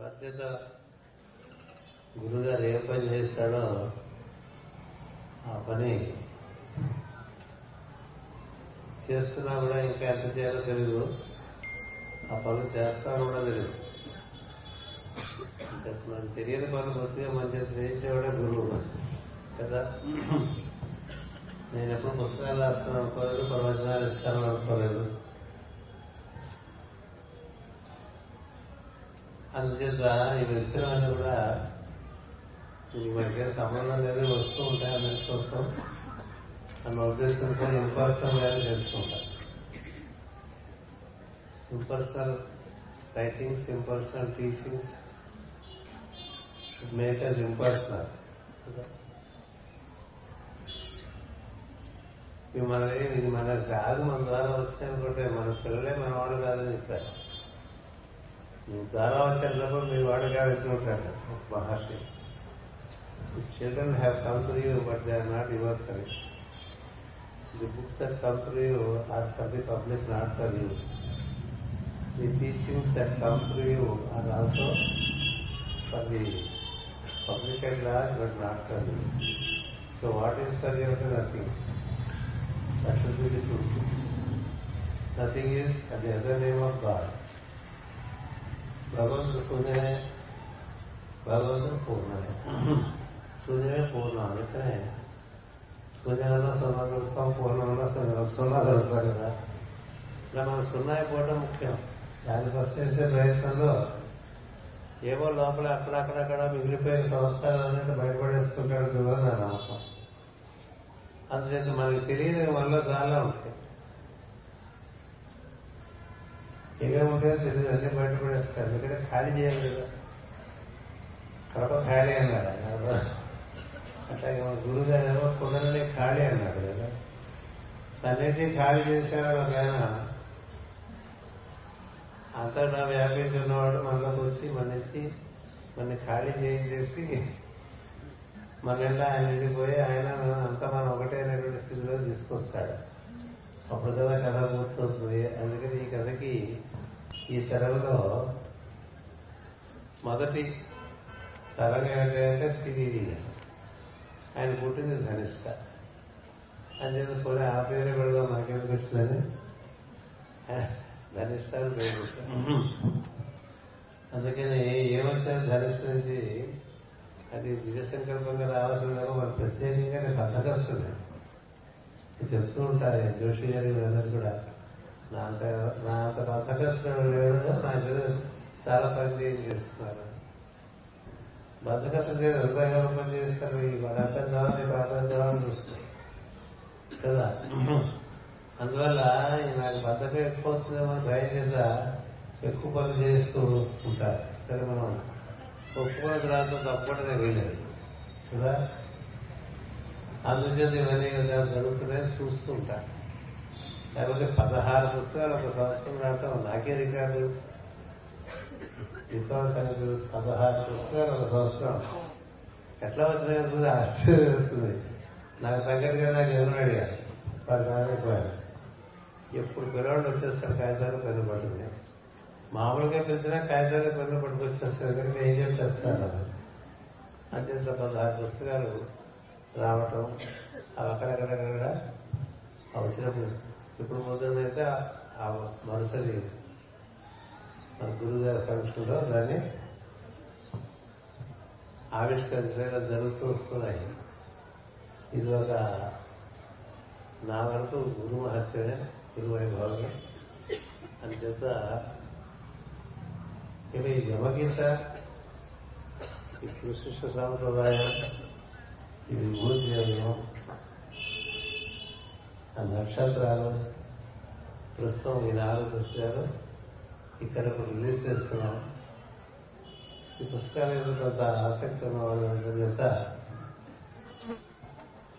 బాధ్యత. గురుగారు ఏ పని చేస్తాడో ఆ పని చేస్తున్నా కూడా ఇంకా ఎంత చేయాలో తెలీదు, ఆ పనులు చేస్తాను కూడా తెలీదు. నాకు తెలియని పనులు కొద్దిగా మంచి చేయించేవాడే గురువు కదా. నేను ఎప్పుడు పుస్తకాలు రాస్తాను అనుకోలేదు, ప్రవచనాలు ఇస్తాను అనుకోలేదు. అందుచేత ఇవి ఇచ్చినవన్నీ కూడా మనకే సంబంధం లేదు, వస్తూ ఉంటాయి అందరి కోసం అన్న ఉద్దేశంతో ఇంపర్సనల్ గా తెలుసుకుంటాం. Impersonal writings, impersonal teachings make us impersonal. ఇవి మనమే, ఇది మనకు కాదు, మన ద్వారా వచ్చాయనుకుంటే మన పిల్లలే మన వాడు కాదని చెప్పారు. మీ ద్వారా వచ్చేటప్పుడు మీ వాడు కాదు అనుకుంటారు మహర్షి. Children have come to you, but they are not yours. The books that come to you are for the public, not for you. The teachings that come to you are also for the public at large, but not for you. So what is for you? Nothing. That should be the truth. Nothing is at the other name of God. Bhagavan Sudha hai, Bhagavan Purna hai. సూర్యమే పూర్ణం. అందుకనే సూర్యంలో సున్నా కలుపుతాం, పూర్ణంలో సున్నా కలుపుతాం కదా. ఇలా మనం సున్నా అయిపోవడం ముఖ్యం. దాన్ని ఫస్ట్ చేసే ప్రయత్నంలో ఏవో లోపల అక్కడక్కడక్కడ మిగిలిపోయిన సంస్థలు అనేది బయటపడేసుకుంటాడు కదా నా నమ్మకం. అందుచేత మనకి తెలియని మనలో చాలా ఉంటాయి, ఏమేమి ఉంటాయో తెలియదు, అన్నీ బయటపడేస్తాయి. ఎందుకంటే ఖాళీ చేయాలి కదా. కడప ఖాళీ అన్నాడు, అట్లాగే మన గురుగారేమో కుండలని ఖాళీ అన్నాడు కదా. తన్నింటినీ ఖాళీ చేశారని ఒక ఆయన అంతటా వ్యాపించున్నవాడు మనలోకి వచ్చి మనించి మన ఖాళీ చేయించేసి మన నిండా ఆయన నిండిపోయి ఆయన అంతా మనం ఒకటైనటువంటి స్థితిలో తీసుకొస్తాడు. అప్పుడు కదా కథ గుర్తవుతుంది. అందుకని ఈ కథకి ఈ తరంలో మొదటి తరం ఏంటంటే సిడీడీ గారు. ఆయన పుట్టింది ధనిష్ట అని చెప్పి పోనీ ఆ పేరే పెడదాం మనకెందుకు వచ్చిందని ధనిష్ట అని పేరు పెట్టారు. అందుకని ఏమొచ్చారు ధనిష్ట నుంచి, అది దివ్య సంకల్పంగా రావాల్సిన లేక మనం ప్రత్యేకంగా నేను అర్థకస్తున్నాను చెప్తూ ఉంటారు. జోషి గారి అందరూ కూడా నా అంత అర్థకస్తున్నాడు లేడు, నా మీద చాలా పని చేస్తున్నారు. బద్దకసం చేసి అంతగా పని చేస్తారు. ఈ మన అర్థం కావాలి, నీకు అర్థం కావాలని చూస్తుంది కదా. అందువల్ల నాకు బద్దకం ఎక్కువ అవుతుందేమో భయం చేత ఎక్కువ పనులు చేస్తూ ఉంటారు. సరే మనం ఒప్పుకున్న తర్వాత తప్పకుండా వీలేదు కదా. అందుచేత ఇవన్నీ జరుగుతున్నాయని చూస్తూ ఉంటారు. లేకపోతే 16 పుస్తకాలు ఒక సంవత్సరం రావటం నాకే రికార్డు. విశ్వాసానికి 16 పుస్తకాలు ఒక సంవత్సరం ఎట్లా వచ్చినాయో ఆశ్చర్యం వేస్తుంది. నాకు తగ్గట్టుగా నాకు ఎవరు అడిగారు అయిపోయారు. ఎప్పుడు పిల్లవాడు వచ్చేస్తాడు కాగితాలు పెద్ద పడుతుంది. మామూలుగా పిలిచినా కాగితాలు పెద్ద పట్టుకొచ్చేస్తాడు. ఎందుకంటే ఏం చేస్తాను అంటే 16 పుస్తకాలు రావటం అవి అక్కడక్కడక్కడ వచ్చినప్పుడు ఇప్పుడు ముద్రణైతే ఆ మరుసటి మన గురుగారి ఫంక్షన్లో దాన్ని ఆవిష్కరించడం జరుగుతూ వస్తున్నాయి. ఇది ఒక నా వరకు గురు మహత్యమే, గురు వైభవమే. అందుచేత ఇక ఈ యమగీత, ఈ కృష్ణ సాంప్రదాయం, ఈ విభూతియోగం, ఆ నక్షత్రాలు, ప్రస్తుతం ఈ 4 పుస్తకాలు ఇక్కడ రిలీజ్ చేస్తున్నాం. ఈ పుస్తకాల మీద ఆసక్తి ఉన్న వాళ్ళ చేత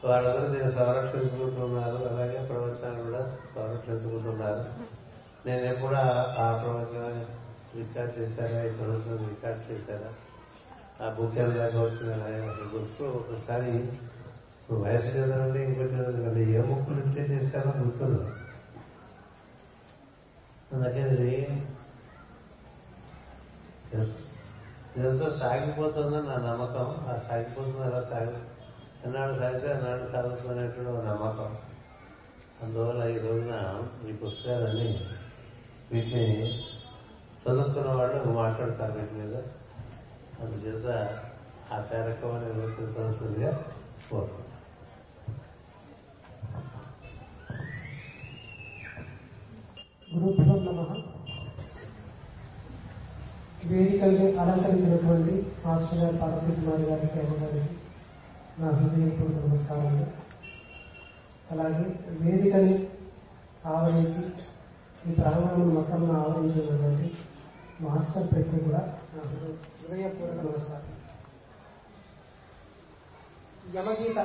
వాళ్ళందరూ నేను సంరక్షించుకుంటున్నారు. అలాగే ప్రవచనాలు కూడా సంరక్షించుకుంటున్నారు. నేను ఎప్పుడు ఆ ప్రవచనం రికార్డ్ చేశారా, ఈ ప్రవచనం రికార్డ్ చేశారా, ఆ బుక్ ఎలాగా వస్తుందా గుర్తు. ఒకసారి వయసు చదవండి, ఇంకోటి చదవండి, ఏ బుక్ రికార్డ్ చేశారో గుర్తుంది. అందుకని ఇదంతా సాగిపోతుందని నా నమ్మకం. ఆ సాగిపోతుంది అలా సాగు, ఎన్నాడు సాగితే అన్నాడు సాగుతున్నట్టు నమ్మకం. అందువల్ల ఈ రోజున ఈ పుస్తకాలన్నీ వీటిని చదువుకున్న వాళ్ళు మాట్లాడతారు వీటి మీద. అందుచేత ఆ కార్యక్రమాన్ని నిర్వర్తించవలసిందిగా కోరుకుంటున్నాను. గురుభ్యో నమః. వేదికల్ని అలంకరించినటువంటి మాస్టర్ గారు పార్వతీ కుమార్ గారి గారికి నా హృదయపూర్వక నమస్కారాలు. అలాగే వేదికని ఆవరించి ఈ ప్రాంగణం మొత్తం ఆవరించినటువంటి మాస్టర్ ప్రశ్న కూడా నా హృదయపూర్వక నమస్కారం. యమగీత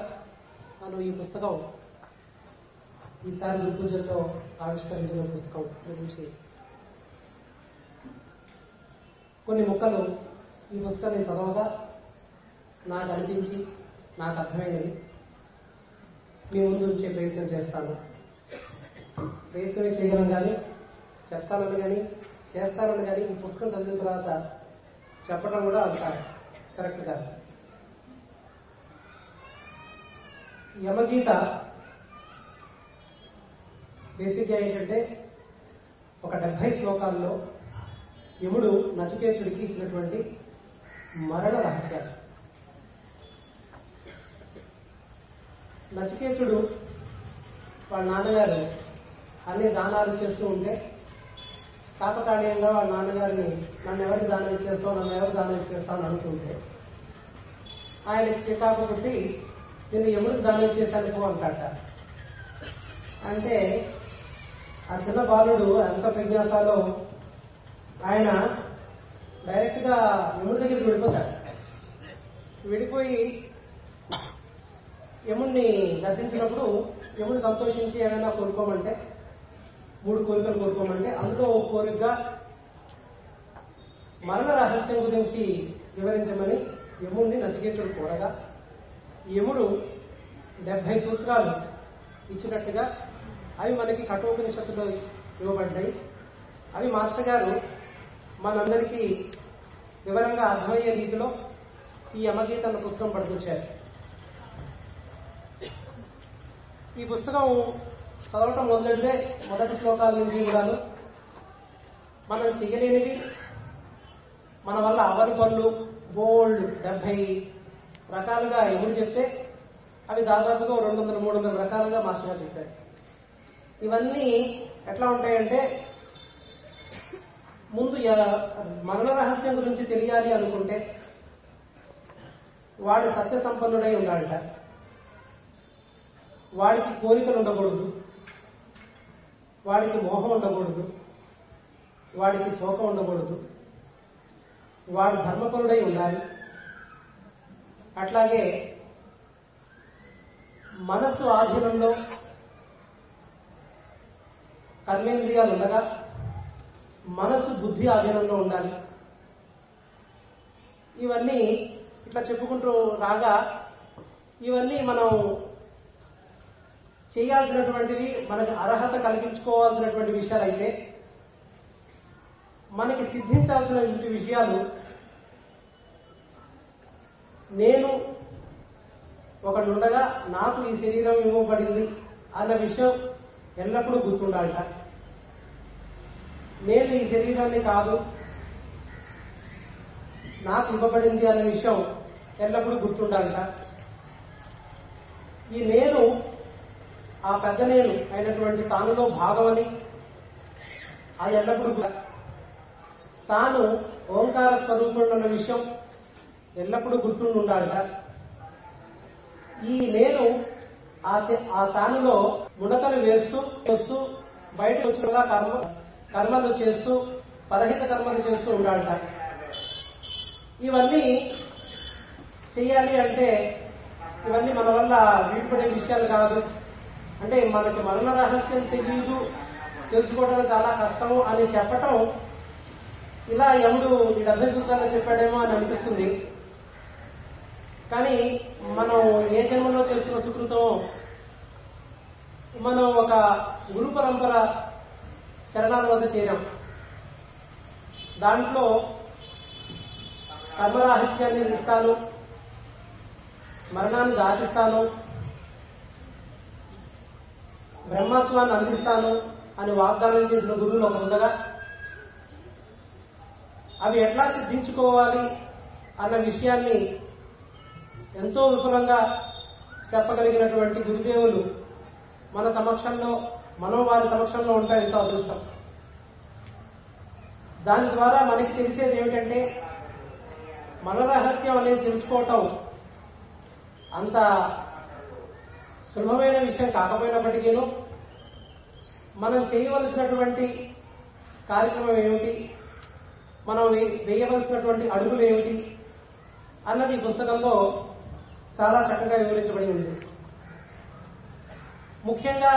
అను ఈ పుస్తకం ఈసారి గురుపూజల్లో ఆవిష్కరించిన పుస్తకం గురించి కొన్ని ముక్కలు ఈ పుస్తకాన్ని చదవగా నాకు అనిపించి నాకు అర్థమైనది మీ ముందు ఉంచే ప్రయత్నం చేస్తాను. ప్రయత్నమే చేయగలను కానీ చేస్తానని కానీ ఈ పుస్తకం చదివిన తర్వాత చెప్పడం కూడా అంత కరెక్ట్ కాదు. యమగీత బేసిక్గా ఏంటంటే ఒక 70 శ్లోకాల్లో యముడు నచికేతుడికి ఇచ్చినటువంటి మరణ రహస్యాలు. నచికేతుడు వాళ్ళ నాన్నగారు అన్ని దానాలు చేస్తూ ఉంటే కాకతాళీయంగా వాళ్ళ నాన్నగారిని నన్ను ఎవరికి దానం ఇచ్చేస్తావు అని అనుకుంటే ఆయనకి చికాకు పుట్టి నేను యముడికి దానం ఇచ్చేసానుకో అంటాట. అంటే ఆ చిన్న బాలుడు అంత ప్రజ్ఞాసాలో ఆయన డైరెక్ట్ గా యముడి దగ్గరికి వెళ్ళిపోతాడు. వెళ్ళిపోయి యముడిని దర్శించినప్పుడు యముడు సంతోషించి ఏమైనా కోరుకోమంటే 3 కోరికలు కోరుకోమంటే అందులో ఒక కోరికగా మరణ రహస్యం గురించి వివరించమని యముడిని నచికేతుడు కోరగా యముడు 70 సూత్రాలు ఇచ్చినట్టుగా అవి మనకి కఠోపనిషత్తులో ఇవ్వబడ్డాయి. అవి మాస్టర్ గారు మనందరికీ వివరంగా అర్థమయ్యే రీతిలో ఈ యమగీత అన్న పుస్తకం పట్టుకొచ్చారు. ఈ పుస్తకం చదవటం మొదలెడితే మొదటి శ్లోకాల నుంచి కూడాను మనం చేయలేనివి, మన వల్ల అవని పనులు బోల్డ్ 70 రకాలుగా ఎవరు చెప్తే అవి దాదాపుగా 200-300 రకాలుగా మాస్టర్ గారు చెప్పారు. ఇవన్నీ ఎట్లా ఉంటాయంటే ముందు మరణ రహస్యం గురించి తెలియాలి అనుకుంటే వాడు సత్య సంపన్నుడై ఉన్నాడట, వాడికి కోరికలు ఉండకూడదు, వాడికి మోహం ఉండకూడదు, వాడికి శోకం ఉండకూడదు, వాడు ధర్మపరుడై ఉండాలి. అట్లాగే మనస్సు ఆధీనంలో కర్మేంద్రియాలు ఉండగా మనసు బుద్ధి ఆధీనంలో ఉండాలి. ఇవన్నీ ఇట్లా చెప్పుకుంటూ రాగా ఇవన్నీ మనం చేయాల్సినటువంటివి, మనకు అర్హత కల్పించుకోవాల్సినటువంటి విషయాలు అయితే మనకి సిద్ధించాల్సిన విషయాలు నేను ఒకడు ఉండగా నాకు ఈ శరీరం ఇవ్వబడింది అన్న విషయం ఎల్లప్పుడూ గుర్తుండాలట. నేను ఈ శరీరాన్ని కాదు నాకు ఇవ్వబడింది అనే విషయం ఎల్లప్పుడూ గుర్తుండాలట. ఈ నేను ఆ పెద్ద నేను అయినటువంటి తానులో భాగమని అది ఎల్లప్పుడూ తాను ఓంకార స్వరూపుడన్న విషయం ఎల్లప్పుడూ గుర్తుండి ఉండాలట. ఈ నేను ఆ తానులో ముడతలు వేస్తూ బయట వచ్చినలా కర్మలు చేస్తూ పరహిత కర్మలు చేస్తూ ఉండాలట. ఇవన్నీ చేయాలి అంటే ఇవన్నీ మన వల్ల వీడ్పడే విషయాలు కాదు. అంటే మనకి మరణ రహస్యం తెలియదు, తెలుసుకోవడం చాలా కష్టము అని చెప్పటం ఇలా యముడు 70 సూత్రాలు చెప్పాడేమో అని అనిపిస్తుంది. కానీ మనం ఏ జన్మలో చేస్తున్న సుకృతం, మనం ఒక గురు పరంపర చరణాల వద్ద చేరాం. దాంట్లో కర్మరాహిత్యాన్ని విడిస్తాను, మరణాన్ని దాటిస్తాను, బ్రహ్మత్వాన్ని అందిస్తాను అని వాగ్దానం చేసిన గురువులు ఒక ఉండగా అవి ఎట్లా సిద్ధించుకోవాలి అన్న విషయాన్ని ఎంతో విపులంగా చెప్పగలిగినటువంటి గురుదేవులు మన సమక్షంలో, మనం వారి సమక్షంలో ఉంటాం. ఎంతో అదృష్టం. దాని ద్వారా మనకి తెలిసేది ఏమిటంటే మన రహస్యం అనేది తెలుసుకోవటం అంత సులభమైన విషయం కాకపోయినప్పటికీను మనం చేయవలసినటువంటి కార్యక్రమం ఏమిటి, మనం వేయవలసినటువంటి అడుగులు ఏమిటి అన్నది ఈ పుస్తకంలో చాలా చక్కగా వివరించబడి ఉంది. ముఖ్యంగా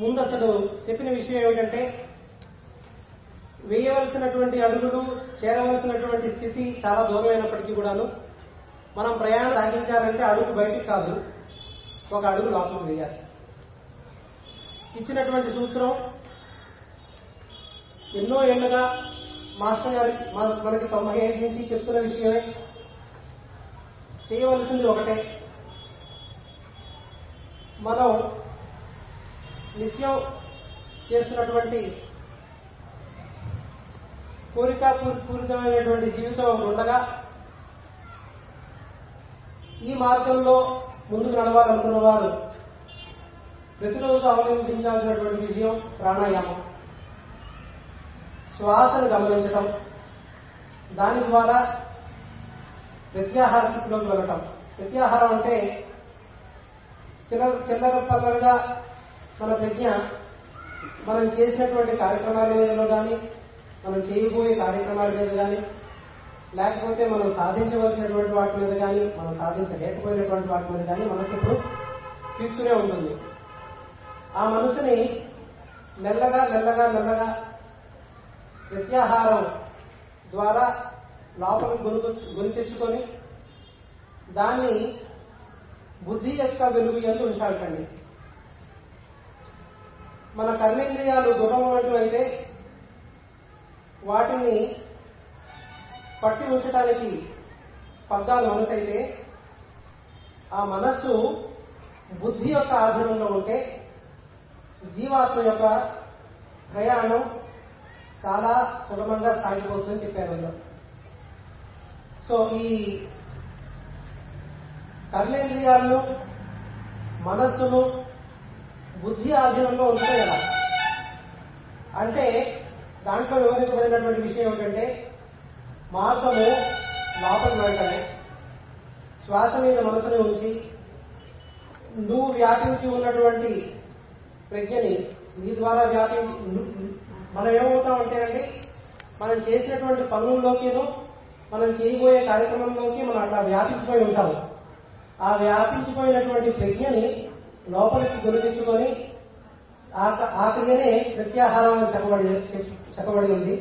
ముందు అతడు చెప్పిన విషయం ఏమిటంటే వేయవలసినటువంటి అడుగులు, చేరవలసినటువంటి స్థితి చాలా దూరమైనప్పటికీ కూడాను మనం ప్రయాణం సాగించాలంటే అడుగు బయటికి కాదు, ఒక అడుగు లోపలికి వేయాలి. ఇచ్చినటువంటి సూత్రం ఎన్నో ఏళ్లుగా మాస్టర్ గారి మనకి 95 నుంచి చెప్తున్న విషయమే. చేయవలసింది ఒకటే, మనం నిత్యం చేస్తున్నటువంటి కోరికపూరితమైనటువంటి జీవితం ఉండగా ఈ మార్గంలో ముందుకు నడవాలనుకున్న వారు ప్రతిరోజు అవలంబించాల్సినటువంటి విషయం ప్రాణాయామం, శ్వాసను గమనించడం, దాని ద్వారా ప్రత్యాహార స్థితిలోకి వెళ్ళటం. ప్రత్యాహారం అంటే చిల్లర పల్లరగా మన ప్రజ్ఞ మనం చేసినటువంటి కార్యక్రమాల ఏదో కానీ, మనం చేయబోయే కార్యక్రమాల మీద కానీ, లేకపోతే మనం సాధించవలసినటువంటి వాటి మీద కానీ, మనం సాధించలేకపోయినటువంటి వాటి మీద కానీ మనసు ఇప్పుడు తీస్తూనే ఉంటుంది. ఆ మనసుని మెల్లగా మెల్లగా మెల్లగా ప్రత్యాహారం ద్వారా లోపలికి గురి తెచ్చుకొని దాన్ని బుద్ధి యొక్క వెలుగు ఎందు ఉంచాలండి. మన కర్మేంద్రియాలు గుణం ఉన్నట్లయితే వాటిని పట్టి ఉంచడానికి పద్దాలు ఉన్నట్టయితే ఆ మనస్సు బుద్ధి యొక్క ఆధీనంలో ఉంటే జీవాత్మ యొక్క ప్రయాణం చాలా సులభంగా సాగిపోతుందని చెప్పారు. సో ఈ కర్మేంద్రియాలను, మనస్సును బుద్ధి ఆధీనంలో ఉంటాయి కదా, అంటే దాంట్లో వివరించబడినటువంటి విషయం ఏమిటంటే మార్గము లోపల వెళ్ళటమే. శ్వాస మీద మనసుని ఉంచి నువ్వు వ్యాపించి ఉన్నటువంటి ప్రజ్ఞని నీ ద్వారా మనం ఏమవుతామంటే అండి, మనం చేసినటువంటి పనుల్లోకిను మనం చేయబోయే కార్యక్రమంలోకి మనం అట్లా వ్యాపించిపోయి ఉంటాము. ఆ వ్యాపించిపోయినటువంటి ప్రజ్ఞని లోపలికి గురిదించుకొని ఆ క్రియనే ప్రత్యాహారం అని చెప్పబడి ఉంది.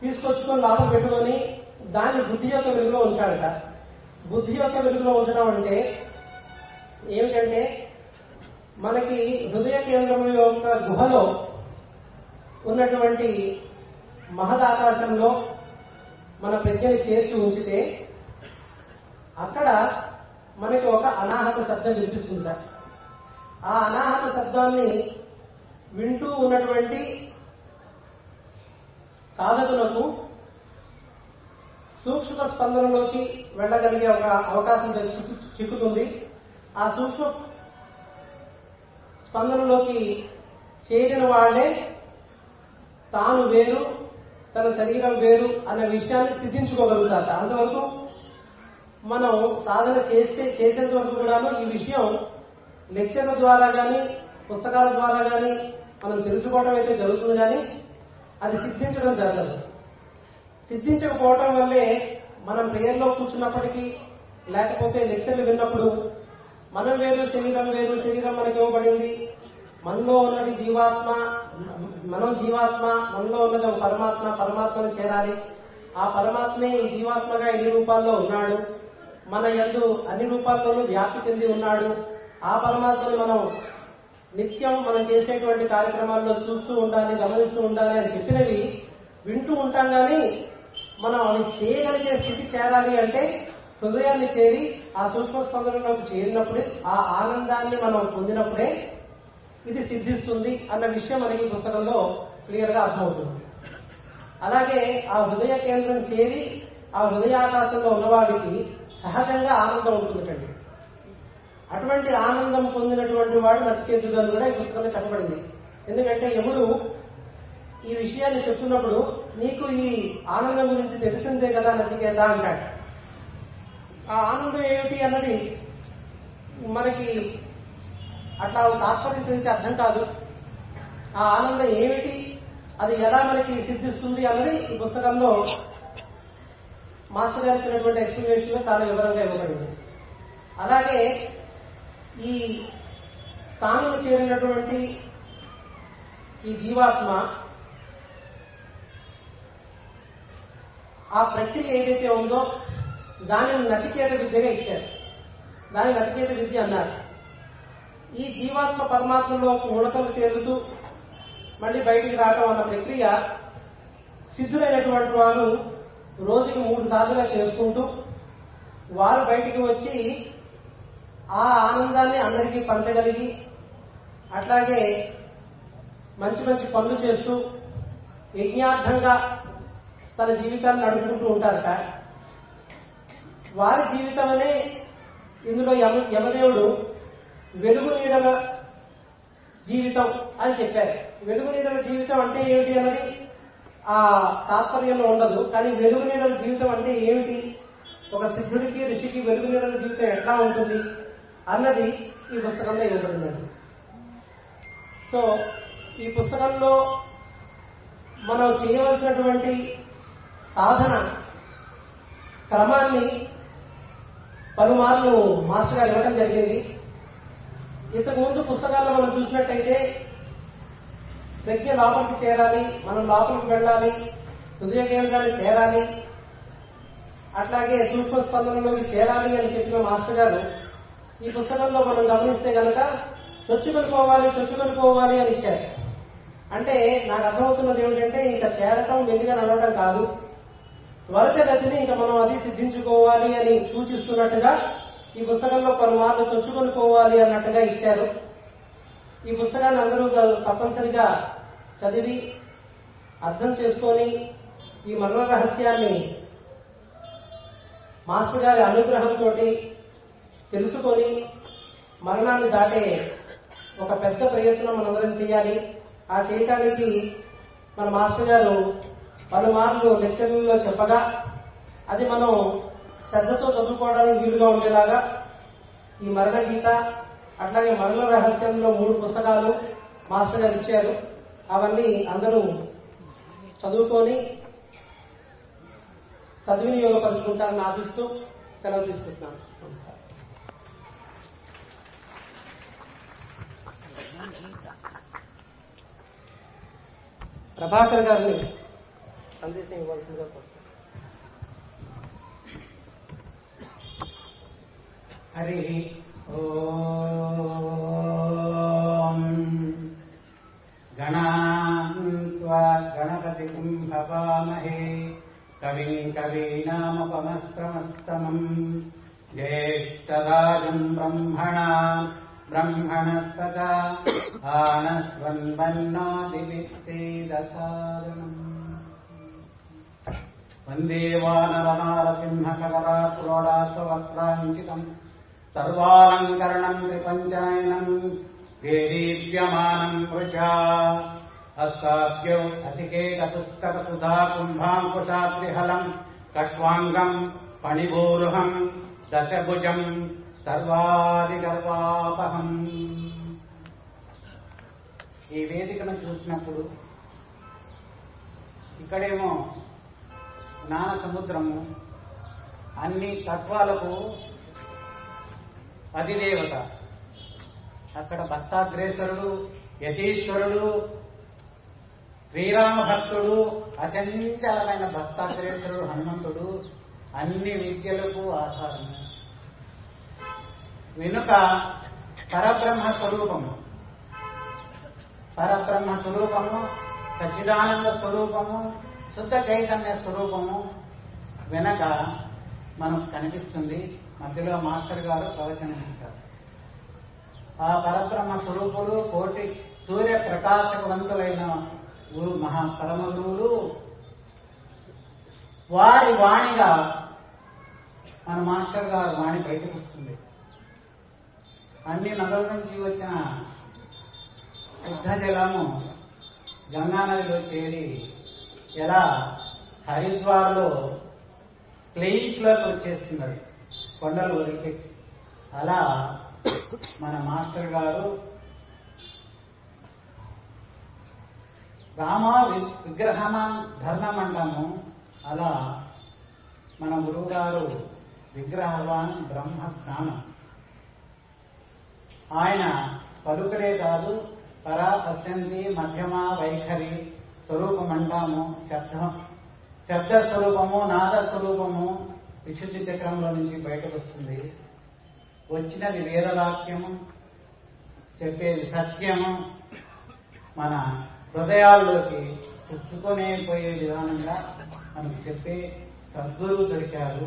తీసుకొచ్చుకొని లాభం పెట్టుకొని దాన్ని బుద్ధి యొక్క వెలుగులో ఉంచాడట. బుద్ధి యొక్క వెలుగులో ఉంచడం అంటే ఏమిటంటే మనకి హృదయ కేంద్రంలో యొక్క గుహలో ఉన్నటువంటి మహదాకాశంలో మన ప్రజ్ఞని చేర్చి ఉంచితే అక్కడ మనకి ఒక అనాహత శబ్దం వినిపిస్తుందా, ఆ అనాహత శబ్దాన్ని వింటూ ఉన్నటువంటి సాధకులకు సూక్ష్మ స్పందనలోకి వెళ్ళగలిగే ఒక అవకాశం చిక్కుతుంది. ఆ సూక్ష్మ స్పందనలోకి చేరిన వాళ్లే తాను వేరు, తన శరీరం వేరు అనే విషయాన్ని సిద్ధించుకోగలుగుతారు. అంతవరకు మనం సాధన చేసేంత వరకు కూడాను ఈ విషయం లెక్చర్ల ద్వారా కానీ, పుస్తకాల ద్వారా కానీ మనం తెలుసుకోవడం అయితే జరుగుతుంది, కానీ అది సిద్ధించడం జరగదు. సిద్ధించకపోవడం వల్లే మనం ప్రేయర్లో కూర్చున్నప్పటికీ, లేకపోతే లెక్చర్లు విన్నప్పుడు మనం వేరు, శరీరం వేరు, శరీరం మనకి ఇవ్వబడింది, మనలో ఉన్నది జీవాత్మ, మనం జీవాత్మ, మనలో ఉన్నది ఒక పరమాత్మ, పరమాత్మను చేరాలి, ఆ పరమాత్మే ఈ జీవాత్మగా ఎన్ని రూపాల్లో ఉన్నాడు, మన యందు అన్ని రూపాల్లోనూ వ్యాప్తి చెంది ఉన్నాడు, ఆ పరమాత్మను మనం నిత్యం మనం చేసేటువంటి కార్యక్రమాల్లో చూస్తూ ఉండాలి, గమనిస్తూ ఉండాలి అని చెప్పినవి వింటూ ఉంటాం. కానీ మనం అవి చేయగలిగే స్థితి చేరాలి అంటే హృదయాన్ని చేరి ఆ సూక్ష్మ స్పందనలోకి చేరినప్పుడే, ఆ ఆనందాన్ని మనం పొందినప్పుడే ఇది సిద్ధిస్తుంది అన్న విషయం మనకి పుస్తకంలో క్లియర్ గా అర్థమవుతుంది. అలాగే ఆ హృదయ కేంద్రం చేరి ఆ హృదయాకాశంలో ఉన్నవాడికి సహజంగా ఆనందం ఉంటుందండి. అటువంటి ఆనందం పొందినటువంటి వాడు నచ్చికేతుడని కూడా ఈ పుస్తకంలో చెప్పబడింది. ఎందుకంటే ఎవరు ఈ విషయాన్ని చెప్తున్నప్పుడు నీకు ఈ ఆనందం గురించి తెలిసిందే కదా నచ్చికేదా అంటాడు. ఆ ఆనందం ఏమిటి అన్నది మనకి అట్లా తాత్పర్యం అర్థం కాదు. ఆ ఆనందం ఏమిటి, అది ఎలా మనకి సిద్ధిస్తుంది అన్నది ఈ పుస్తకంలో మాస్టర్ గారు ఇచ్చినటువంటి ఎక్స్ప్లెనేషన్ లో చాలా వివరంగా ఇవ్వబడింది. అలాగే ఈ తాను చేరినటువంటి ఈ జీవాత్మ ఆ ప్రక్రియ ఏదైతే ఉందో దానిని నచికేత విద్యగా ఇచ్చారు, దాని నచికేత విద్య అన్నారు. ఈ జీవాత్మ పరమాత్మలో ముడతలు చేరుతూ మళ్లీ బయటికి రావడం అన్న ప్రక్రియ సిద్ధులైనటువంటి వారు రోజుకి 3 సార్లుగా చేసుకుంటూ వారు బయటికి వచ్చి ఆ ఆనందాన్ని అందరికీ పంచగలిగి, అట్లాగే మంచి మంచి పనులు చేస్తూ యజ్ఞార్థంగా తన జీవితాన్ని నడుపుకుంటూ ఉంటారట. వారి జీవితమనే ఇందులో యమదేవుడు వెలుగు నీడల జీవితం అని చెప్పారు. వెలుగు నీడల జీవితం అంటే ఏమిటి అన్నది ఆ తాత్పర్యంలో ఉండదు, కానీ వెలుగు నీడల జీవితం అంటే ఏమిటి, ఒక సిద్ధుడికి ఋషికి వెలుగు నీడల జీవితం ఎట్లా ఉంటుంది అన్నది ఈ పుస్తకంలో ఇవ్వబడిందండి. సో ఈ పుస్తకంలో మనం చేయవలసినటువంటి సాధన క్రమాన్ని పలుమార్లు మాస్టర్ గారు ఇవ్వడం జరిగింది. ఇంతకుముందు పుస్తకాల్లో మనం చూసినట్టయితే ప్రజ్ఞ లోపలికి చేరాలి, మనం లోపలికి వెళ్ళాలి, హృదయ కేంద్రాన్ని చేరాలి, అట్లాగే సూక్ష్మ స్పందనలోకి చేరాలి అని చెప్పిన మాస్టర్ గారు ఈ పుస్తకంలో మనం గమనిస్తే కనుక చొచ్చుకొనిపోవాలి చొచ్చుకొనిపోవాలి అని ఇచ్చారు. అంటే నాకు అర్థమవుతున్నది ఏమిటంటే ఇంకా చేరటం మెల్లిగా నడవడం కాదు, త్వరతగతిని ఇంకా మనం అది సిద్ధించుకోవాలి అని సూచిస్తున్నట్టుగా ఈ పుస్తకంలో పలుమార్లు చొచ్చుకొని పోవాలి అన్నట్టుగా ఇచ్చారు. ఈ పుస్తకాన్ని అందరూ తప్పనిసరిగా చదివి అర్థం చేసుకొని ఈ మరణ రహస్యాన్ని మాస్టర్ గారి అనుగ్రహంతో తెలుసుకొని మరణాన్ని దాటే ఒక పెద్ద ప్రయత్నం మనందరం చేయాలి. ఆ చేయటానికి మన మాస్టర్ గారు పలుమార్లు లెక్చర్లలో చెప్పగా అది మనం శ్రద్ధతో చదువుకోవడానికి వీలుగా ఉండేలాగా ఈ మరణ గీత, అట్లాగే మరణ రహస్యంలో 3 పుస్తకాలు మాస్టర్ గారు ఇచ్చారు. అవన్నీ అందరూ చదువుకొని సద్వినియోగపరుచుకుంటారని ఆశిస్తూ సెలవు తీసుకుంటున్నాను. నమస్కారం. ప్రభాకర్ గారిని సందేశం ఇవ్వాల్సిందిగా కోరుతాను. హరి ఓం. గణాన్వా గణపతిం భవామహే కవిం కవీనామపమస్తమస్తమం జ్యేష్ఠరాజం బ్రహ్మణాం బ్రహ్మణస్పత ఆనస్వన్వన్నాదివిత్తేదసాదనం. వందే వానరనారసింహకరాకులోడాసవక్రాంకితం సర్వాలంకరణం త్రిపంచాయనం దేదీప్యమానం వృచా అస్తాభ్యౌ అచికేత పుస్తక సుధా కుంభాంకుశాత్రిహలం కట్వాంగం పణిభూరుహం దశభుజం సర్వాధిగర్వాపహం. ఈ వేదికను చూసినప్పుడు ఇక్కడేమో జ్ఞాన సముద్రము, అన్ని తత్వాలకు అధిదేవత, అక్కడ భక్తాగ్రేశ్వరుడు, యతీశ్వరుడు, శ్రీరామ భక్తుడు, అచంచలమైన భక్తాగ్రేశ్వరుడు హనుమంతుడు, అన్ని విద్యలకు ఆధారం. వెనుక పరబ్రహ్మ స్వరూపము, పరబ్రహ్మ స్వరూపము, సచ్చిదానంద స్వరూపము, శుద్ధ చైతన్య స్వరూపము వెనక మనకు కనిపిస్తుంది. మధ్యలో మాస్టర్ గారు ప్రవచనం చేశారు. ఆ పరబ్రహ్మ స్వరూపులు కోటి సూర్య ప్రకాశవంతులైన గురు మహా పరమ గురువులు వారి వాణిగా మన మాస్టర్ గారు వాణి బయటకు వస్తుంది. అన్ని నదుల నుంచి వచ్చిన శుద్ధ జలము గంగానదిలో చేరి ఎలా హరిద్వార్లో ప్లేట్లోకి వచ్చేస్తున్నది కొండలు వదిలి, అలా మన మాస్టర్ గారు రామ విగ్రహమాన్ ధర్మమండము, అలా మన గురువుగారు విగ్రహవాన్ బ్రహ్మ జ్ఞానం. ఆయన పలుకలే కాదు, పరా పశ్యంతి మధ్యమ వైఖరి స్వరూపం అంటాము, శబ్ద స్వరూపము, నాద స్వరూపము విశుద్ధి చక్రంలో నుంచి బయటకు వస్తుంది. వచ్చినది వేదవాక్యము, చెప్పేది సత్యము, మన హృదయాల్లోకి చుచ్చుకొనే పోయే విధానంగా మనకు చెప్పే సద్గురువు దొరికారు.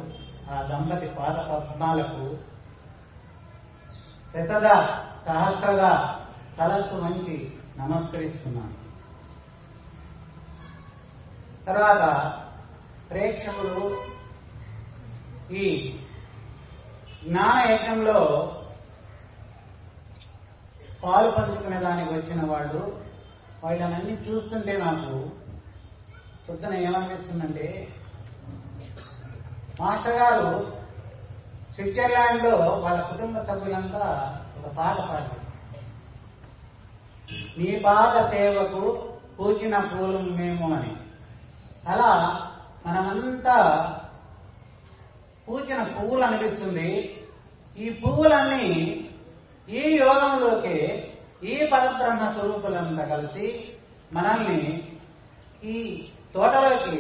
ఆ దంపతి పాద పద్మాలకు శతద సహస్రద తలస్సు వంచి నమస్కరిస్తున్నాను. తర్వాత ప్రేక్షకులు ఈ జ్ఞాన యజ్ఞంలో పాలు పంచుకునే దానికి వచ్చిన వాళ్ళు, వాళ్ళనన్నీ చూస్తుంటే నాకు పొద్దున ఏమనిపిస్తుందంటే, మాస్టర్ గారు స్విట్జర్లాండ్ లో వాళ్ళ కుటుంబ సభ్యులంతా ఒక పాట పాడారు. నీ పాద సేవకు పూచిన పూలు మేము అని. అలా మనమంతా పూచిన పువ్వులు అనిపిస్తుంది. ఈ పువ్వులన్నీ ఈ యోగంలోకి ఈ పరబ్రహ్మ స్వరూపులంతా కలిసి మనల్ని ఈ తోటలోకి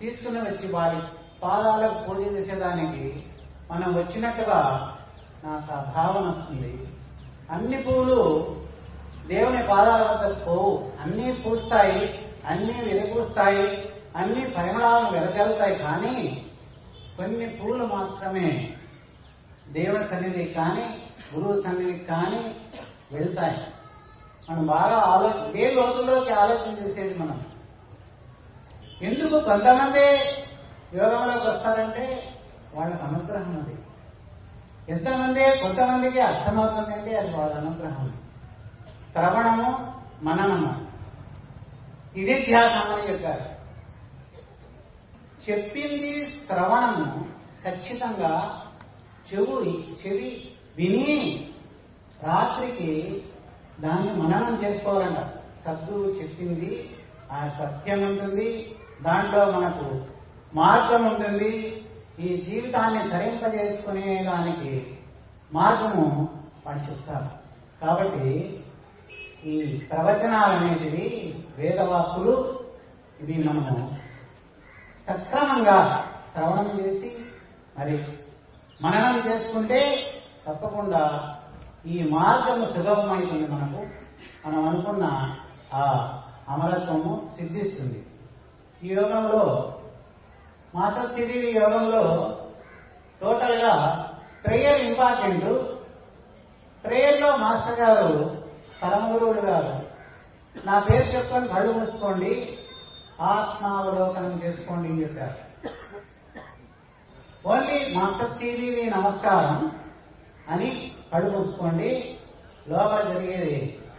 తీసుకుని వచ్చి వారి పాదాలకు పూజ చేసేదానికి మనం వచ్చినట్టుగా నాకు ఆ భావన వస్తుంది. అన్ని పువ్వులు దేవుని పాదాల వద్దకు పోవు, అన్నీ పూస్తాయి, అన్నీ విరిపూస్తాయి, అన్ని పరిమళాలను వెదజల్లుతాయి. కానీ కొన్ని పూలు మాత్రమే దేవుని సన్నిధి కానీ గురువు సన్నిధి కానీ వెళ్తాయి. మనం బాగా ఇదే లోతుల్లోకి ఆలోచన చేసేది మనం. ఎందుకు కొంతమంది యోగంలోకి వస్తారంటే వాళ్ళకు అనుగ్రహం అది. ఎంతమంది కొంతమందికి అర్థమవుతుందంటే అది వాళ్ళ అనుగ్రహం. శ్రవణము మననము ఇది ధ్యానం అని చెప్పారు. చెప్పింది శ్రవణము, ఖచ్చితంగా చెవి విని రాత్రికి దాన్ని మననం చేసుకోవాలంట. సద్గురువు చెప్పింది ఆ సత్యం ఉంటుంది, దాంట్లో మనకు మార్గం ఉంటుంది. ఈ జీవితాన్ని ధరింపజేసుకునేదానికి మార్గము వాళ్ళు చెప్తారు. కాబట్టి ఈ ప్రవచనాలనేటివి వేదవాక్కులు, ఇవి మనము సక్రమంగా శ్రవణం చేసి మరి మననం చేసుకుంటే తప్పకుండా ఈ మార్గము సులభమవుతుంది. మనకు మనం అనుకున్న ఆ అమరత్వము సిద్ధిస్తుంది. ఈ యోగంలో మాస్టర్ సిరి యోగంలో టోటల్గా ప్రేయర్ ఇంపార్టెంట్. ప్రేయర్లో మాస్టర్ గారు పరమగురువులు గారు నా పేరు చెప్పుకొని కళ్ళు మూసుకోండి, ఆత్మావలోకనం చేసుకోండి అని చెప్పారు. ఓన్లీ మాస్టర్ శ్రీదేవి నమస్కారం అని కళ్ళు మూసుకోండి, లోపల జరిగేది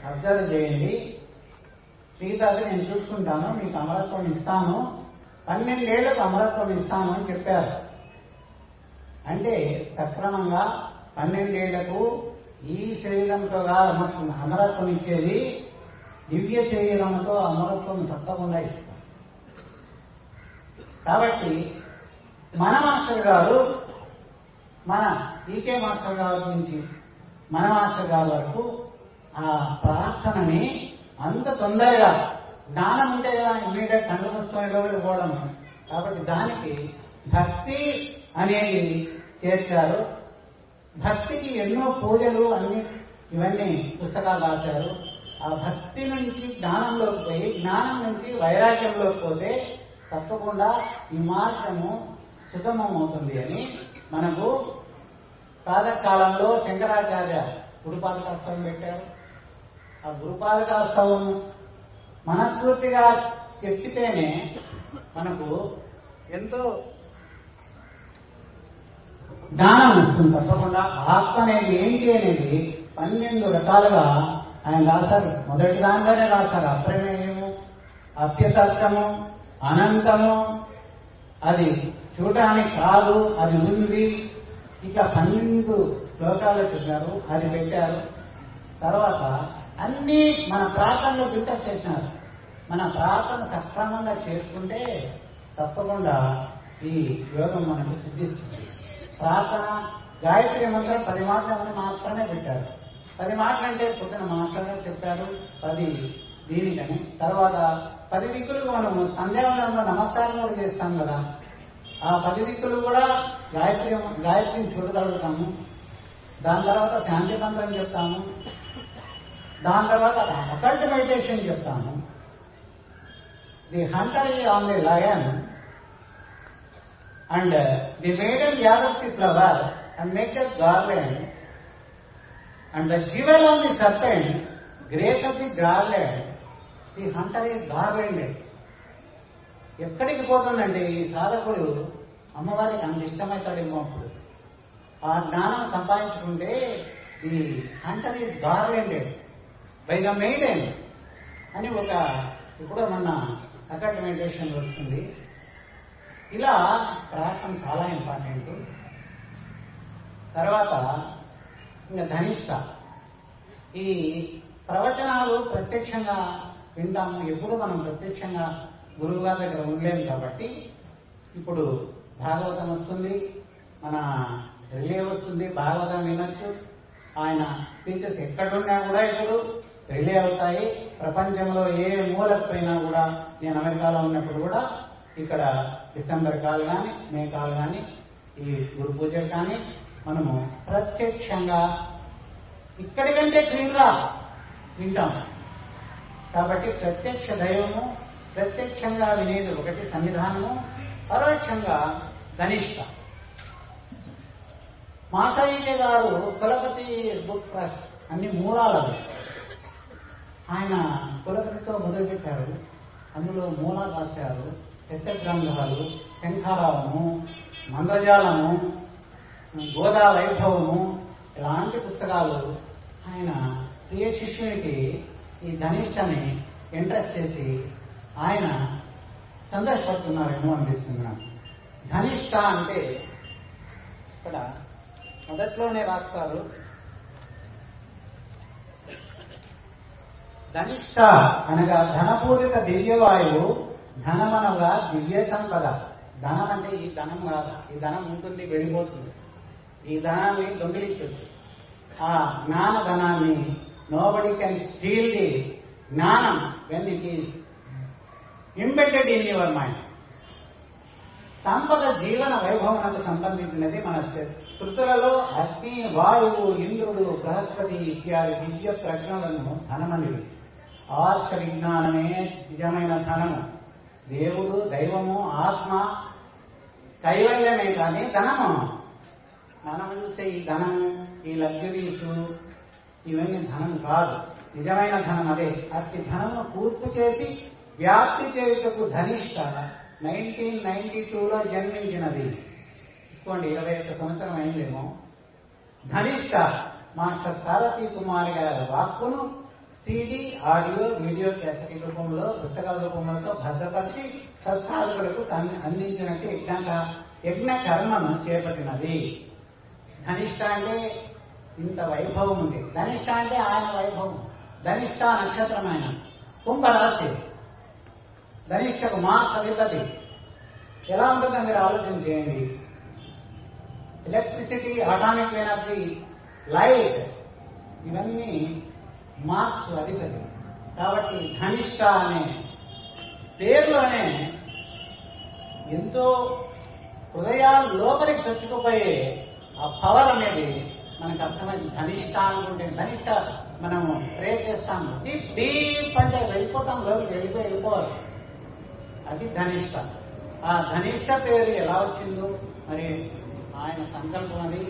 అబ్జర్వ్ చేయండి. శ్రీదాది నేను చూసుకుంటాను, మీకు అమరత్వం ఇస్తాను, 12 ఏళ్లకు అమరత్వం ఇస్తాను అని చెప్పారు. అంటే సక్రమంగా 12 ఏళ్లకు ఈ శరీరంతో అమరత్వం ఇచ్చేది, దివ్య శరీరంతో అమరత్వం తప్పకుండా ఇస్తాం. కాబట్టి మన మాస్టర్ గారు, మన ఈకే మాస్టర్ గారి నుంచి మన మాస్టర్ గారి వరకు ఆ ప్రార్థనని అంత తొందరగా జ్ఞానం ఉంటే కదా ఇమీడియట్ కనుకొచ్చుకొని పోవడం. కాబట్టి దానికి భక్తి అనేది చేర్చారు. భక్తికి ఎన్నో పూజలు అన్ని ఇవన్నీ పుస్తకాలు రాశారు. ఆ భక్తి నుంచి జ్ఞానంలోకి పోయి, జ్ఞానం నుంచి వైరాగ్యంలోకి పోతే తప్పకుండా ఈ మార్గము సుగమమవుతుంది అని మనకు ప్రాతకాలంలో శంకరాచార్య గురుపాదకాష్టవం పెట్టారు. ఆ గురుపాదకాష్టవం మనస్ఫూర్తిగా చెప్పితేనే మనకు ఎంతో జ్ఞానం వస్తుంది. తప్పకుండా ఆత్మ అనేది ఏంటి అనేది 12 రకాలుగా ఆయన రాశారు. మొదటి దానిలోనే రాశారు అప్రమేయము, అప్యసత్యము, అనంతము, అది చూడటానికి కాదు అది ఉంది, ఇట్లా 12 శ్లోకాలు చెప్పారు, అది పెట్టారు. తర్వాత అన్ని మన ప్రార్థనలో ఫిల్టర్ చేసినారు. మన ప్రార్థన సక్రమంగా చేసుకుంటే తప్పకుండా ఈ యోగం మనకు సిద్ధిస్తుంది. ప్రార్థన గాయత్రి మంత్రం 10 మాటలు మాత్రమే పెట్టారు. 10 మాటలంటే పొద్దున మాత్రమే చెప్పారు, 10 దీనికని. తర్వాత 10 దిక్కులు మనము సంధ్యావనంలో నమస్కారం చేస్తాం కదా, ఆ 10 దిక్కులు కూడా గాయత్రిని చూడగలుగుతాము. దాని తర్వాత శాంతి మంత్రం చెప్తాము, దాని తర్వాత అకల్ట్ మెడిటేషన్ చెప్తాము, the hunter on the lion and the maiden gathers the flower and make a garland and the jewel on the serpent grace of the garland the hunter is garland. ఎక్కడికి పోతుందంటే ఈ సాధకుడు అమ్మవారికి అంత ఇష్టమవుతాడేమో. అప్పుడు ఆ జ్ఞానం సంపాదించుకుంటే ఈ hunter is garlanded by the maiden అని ఒక ఇప్పుడు మన అకాడమిటేషన్ వస్తుంది. ఇలా ప్రార్థన చాలా ఇంపార్టెంట్. తర్వాత ఇంకా ధనిష్ట, ఈ ప్రవచనాలు ప్రత్యక్షంగా వింటాము. ఎప్పుడు మనం ప్రత్యక్షంగా గురువు గారి దగ్గర ఉండలేము కాబట్టి ఇప్పుడు భాగవతం వస్తుంది, మన రిలే వస్తుంది, భాగవతం వినొచ్చు. ఆయన టీచర్స్ ఎక్కడున్నా కూడా ఇప్పుడు రిలే అవుతాయి. ప్రపంచంలో ఏ మూలకపోయినా కూడా, నేను అమెరికాలో ఉన్నప్పుడు కూడా ఇక్కడ డిసెంబర్ 1 కానీ మే 1 కానీ ఈ గురు పూజలు కానీ మనము ప్రత్యక్షంగా ఇక్కడికంటే క్లీన్గా వింటాం. కాబట్టి ప్రత్యక్ష దైవము, ప్రత్యక్షంగా వినేది ఒకటి సన్నిధానము, పరోక్షంగా ధనిష్ట. మాతాయికే గారు కులపతి బుక్ ట్రస్ట్ అన్ని మూలాలు ఆయన కులపతితో మొదలుపెట్టారు. అందులో మూలాలు రాశారు, పెద్ద గ్రంథాలు, శంఖారావము, మంత్రజాలము, గోదా వైభవము, ఇలాంటి పుస్తకాలు ఆయన ప్రియ శిష్యునికి ఈ ధనిష్టని ఇంట్రెస్ట్ చేసి ఆయన సంతోషపడుతున్నారేమో అనిపిస్తుంది నాకు. ధనిష్ట అంటే ఇక్కడ మొదట్లోనే రాస్తారు. ధనిష్ట అనగా ధనపూరిత దివ్యవాయువు, ధనమనగా దివ్య సంపద. ధనం అంటే ఈ ధనం కాదు, ఈ ధనం ఉంటుంది వెళ్ళిపోతుంది, ఈ ధనాన్ని దొంగిలించవచ్చు. ఆ జ్ఞాన ధనాన్ని నోబడి కెన్ స్టీల్ ది జ్ఞానం when it is embedded in your mind. సంపద జీవన వైభవనకు సంబంధించినది. మన శృతులలో అగ్ని, వాయువు, ఇంద్రుడు, బృహస్పతి ఇత్యాది దివ్య ప్రజ్ఞలను ధనమనివి. ఆర్ష విజ్ఞానమే నిజమైన ధనము. దేవుడు, దైవము, ఆత్మ కైవల్యమే కానీ ధనము మనం చూస్తే ఈ ధనం, ఈ లగ్జరీసు ఇవన్నీ ధనం కాదు. నిజమైన ధనం అదే. అతి ధనము పూర్తి చేసి వ్యాప్తి చేయుటకు ధనిష్ట 1992లో జన్మించినది. చూడండి, 21 సంవత్సరం అయిందేమో. ధనిష్ట మాస్టర్ పార్వతీ కుమార్ గారి వాక్కును సిడి, ఆడియో, వీడియో క్యాసెట్ రూపంలో, పుస్తకాల రూపంలో భద్రపరిచి సత్సాధకులకు అందించినట్టు యజ్ఞ కర్మను చేపట్టినది. ధనిష్ట అంటే ఇంత వైభవం ఉంది. ధనిష్ట అంటే ఆయన వైభవం. ధనిష్ట నక్షత్రం ఆయన కుంభరాశి, ధనిష్టకు మాసధిపతి. ఎలా ఉంటుందో మీరు ఆలోచన చేయండి. ఎలక్ట్రిసిటీ, అటామిక్ ఎనర్జీ, లైట్ ఇవన్నీ మార్స్ అధిపతి. కాబట్టి ధనిష్ట అనే పేరులోనే ఎంతో హృదయాలు లోపలికి చొచ్చుకుపోయే ఆ పవర్ అనేది మనకు అర్థమైంది. ధనిష్ట అనుకుంటే ధనిష్ట మనము ప్రేర్ చేస్తాము. డీప్ డీప్ అంటే వెళ్ళిపోతాం, లోపలికి వెళ్ళిపోవాలి. అది ధనిష్ట. ఆ ధనిష్ట పేరు ఎలా వచ్చిందో మరి ఆయన సంకల్పం అది.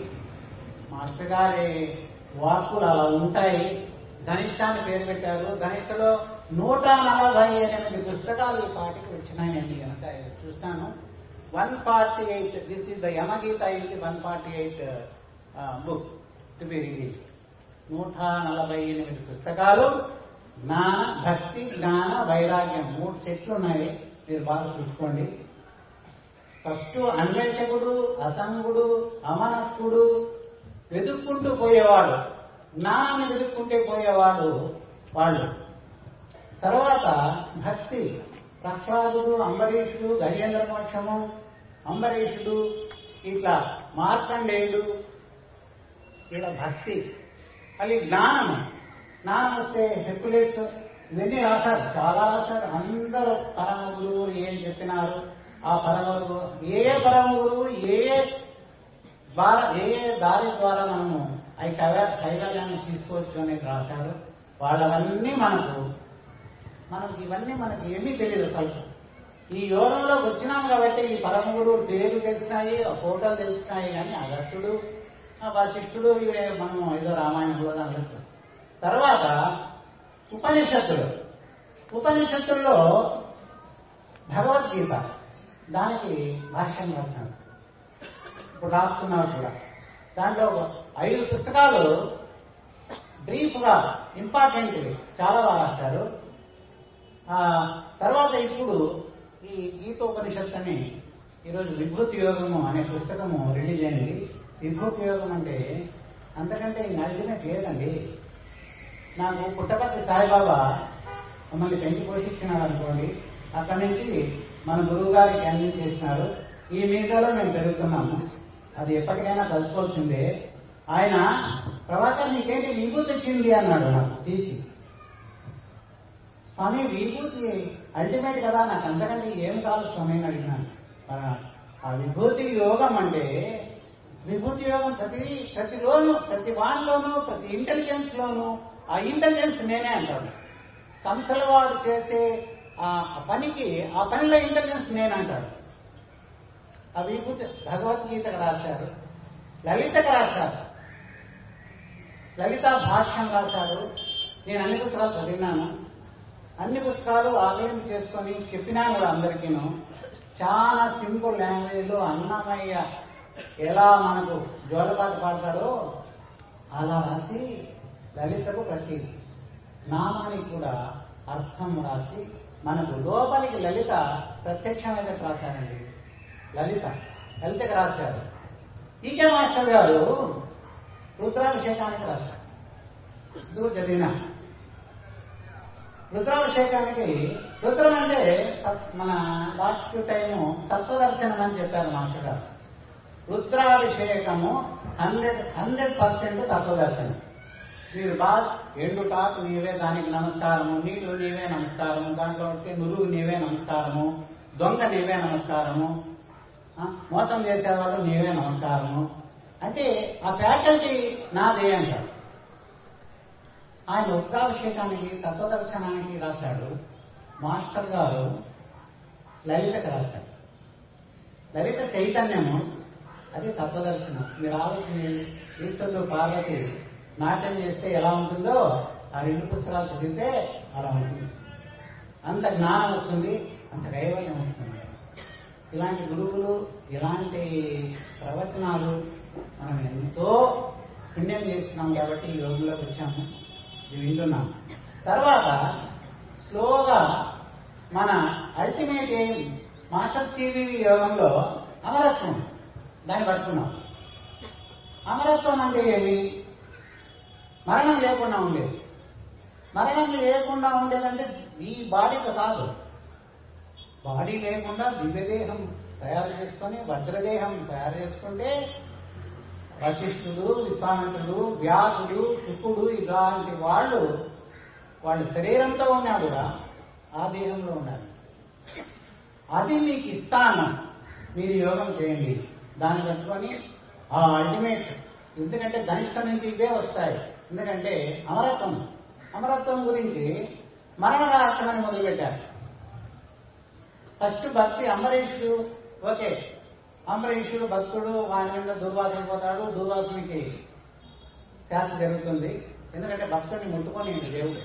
మాస్టర్ గారి వాక్కులు అలా ఉంటాయి. ధనిష్టాన్ని పేరు పెట్టారు. ధనిష్టలో 148 పుస్తకాలు ఈ పాటికి వచ్చినాయండి కనుక చూస్తాను. 148, this is the Yamagita is the 148 book to be released. 148 పుస్తకాలు. జ్ఞాన, భక్తి, జ్ఞాన, వైరాగ్యం 3 సెట్లు ఉన్నాయి. మీరు బాగా చూసుకోండి. ఫస్ట్ అన్వేషకుడు, అసంగుడు, అమనస్కుడు, వెతుక్కుంటూ పోయేవాడు, జ్ఞానాన్ని వెతుక్కుంటే పోయేవాడు వాళ్ళు. తర్వాత భక్తి, ప్రహ్లాదుడు, అంబరీషుడు, గజేంద్ర మోక్షము, అంబరీషుడు, ఇట్లా మార్కండేయుడు, ఇలా భక్తి. అది జ్ఞానము. జ్ఞానం వస్తే హెర్క్యులేస్, ఇవన్నీ రాశారు, చాలా రాశారు. అందరూ పరమ గురువులు ఏం చెప్పినారు, ఆ పరమ గురువు ఏ పరమ గురువు ఏ దారి ద్వారా మనము అవి కైవల్యాన్ని తీసుకోవచ్చు అనేది రాశారు. వాళ్ళవన్నీ మనకు ఇవన్నీ మనకి ఏమీ తెలియదు. అసలు ఈ యోగంలోకి వచ్చినాం కాబట్టి ఈ పరమ గురువు పేర్లు తెలిసినాయి, ఆ ఫోటోలు తెలిసినాయి. కానీ అగత్యుడు, ఆ వశిష్ఠుడు, ఇవే మనం ఏదో రామాయణంలో అనుకుంటాం. తర్వాత ఉపనిషత్తుల్లో భగవద్గీత, దానికి భాష్యం రాశారు, ఇప్పుడు రాస్తున్నారు కూడా. దాంట్లో 5 పుస్తకాలు బ్రీఫ్గా ఇంపార్టెంట్వి చాలా బాగా రాశారు. తర్వాత ఇప్పుడు ఈ గీతోపనిషత్తు అని ఈరోజు విభూతి యోగము అనే పుస్తకము రిలీజ్ అయింది. విభూతి యోగం అంటే అంతకంటే ఈ అల్టిమేట్ లేదండి. నాకు పుట్టపర్తి సాయిబాబా మమ్మల్ని పెంచి పోషించినాడు అనుకోండి. అక్కడి నుంచి మన గురువు గారికి అన్ని చేస్తున్నారు. ఈ మీడియాలో మేము పెరుగుతున్నాము. అది ఎప్పటికైనా కలుసుకోవాల్సిందే. ఆయన ప్రభాకర్ నీకేంటి విభూతి వచ్చింది అన్నాడు. నాకు తీసి స్వామి విభూతి అల్టిమేట్ కదా, నాకు అంతకంటే ఏం కాదు స్వామి అని అడిగినాను. ఆ విభూతి యోగం అంటే విభూతి యోగం ప్రతిలోనూ, ప్రతి వాణిలోనూ, ప్రతి ఇంటెలిజెన్స్ లోనూ. ఆ ఇంటెలిజెన్స్ నేనే అంటాడు. సంస్థల వాడు చేసే ఆ పనికి, ఆ పనిలో ఇంటెలిజెన్స్ నేనంటాడు. ఆ విభూతి భగవద్గీతకు రాశారు, లలితకు రాశారు, లలిత భాష్యం రాశారు. నేను అన్ని పుస్తకాలు చదివినాను. అన్ని పుస్తకాలు ఆలయం చేసుకొని చెప్పినాను కూడా అందరికీను. చాలా సింపుల్ లాంగ్వేజ్లో అన్నమయ్య ఎలా మనకు జోలపాటు పాడతాడో అలా రాసి, లలితకు ప్రతి నామానికి కూడా అర్థం రాసి, మనకు లోపలికి లలిత ప్రత్యక్షమైన రాశారండి. లలితకు రాశారు. ఈకే మాస్టర్ గారు రుద్రాభిషేకానికి రాశారు. దూరం జరిగిన రుద్రాభిషేకానికి, రుద్రం అంటే మన లాస్ట్ టైము తత్వదర్శనం అని చెప్పారు మాస్టర్ గారు. రుద్రాభిషేకము 100% తత్వదర్శనం. మీరు బాగా ఎండు టాకు నీవే, దానికి నమస్కారము. నీళ్లు నీవే నమస్కారము. దాంట్లో నురుగు నీవే నమస్కారము. దొంగ నీవే నమస్కారము. మోసం చేసేవాళ్ళు నీవే నమస్కారము. అంటే ఆ ఫ్యాకల్టీ నాదే అంటాడు. ఆయన రుద్రాభిషేకానికి, తత్వదర్శనానికి రాశాడు. మాస్టర్ గారు లలితకు రాశాడు. లలిత చైతన్యము, అది తత్వదర్శనం. మీరు ఆలోచన ఈశ్వరుడు పార్వతి నాట్యం చేస్తే ఎలా ఉంటుందో ఆ 2 పుస్తకాలు చదివితే అలా ఉంటుంది. అంత జ్ఞానం వస్తుంది, అంత కైవల్యం వస్తుంది. ఇలాంటి గురువులు, ఇలాంటి ప్రవచనాలు మనం ఎంతో పుణ్యం చేస్తున్నాం కాబట్టి ఈ యోగంలోకి వచ్చాము, ఇవి వింటున్నాం. తర్వాత స్లోగా మన అల్టిమేట్ ఏం, మాస్టర్ సివి యోగంలో అమరత్వం దాన్ని పట్టుకున్నాం. అమరత్వం అంటే ఏమి? మరణం లేకుండా ఉండేది. మరణం లేకుండా ఉండేదంటే ఈ బాడీతో కాదు, బాడీ లేకుండా దివ్యదేహం తయారు చేసుకొని, భద్రదేహం తయారు చేసుకుంటే వశిష్ఠుడు, విశ్వామిత్రుడు, వ్యాసుడు, శుకుడు, ఇలాంటి వాళ్ళు వాళ్ళ శరీరంతో ఉన్నా కూడా ఆ దేహంలో ఉన్నారు. అది మీకు ఇస్తాను, మీరు యోగం చేయండి, దాన్ని పట్టుకొని ఆ అల్టిమేట్. ఎందుకంటే ధనిష్ట నుంచి ఇవే వస్తాయి. ఎందుకంటే అమరత్వం అమరత్వం గురించి మరణరాక్షణ అని మొదలుపెట్టారు. ఫస్ట్ భక్తి అంబరీషుడు, ఓకే అంబరీషుడు భక్తుడు, వాని మీద దుర్వాసన పోతాడు, దుర్వాసనకి శాంతి జరుగుతుంది. ఎందుకంటే భక్తుడిని ముట్టుకోనియండి దేవుడు,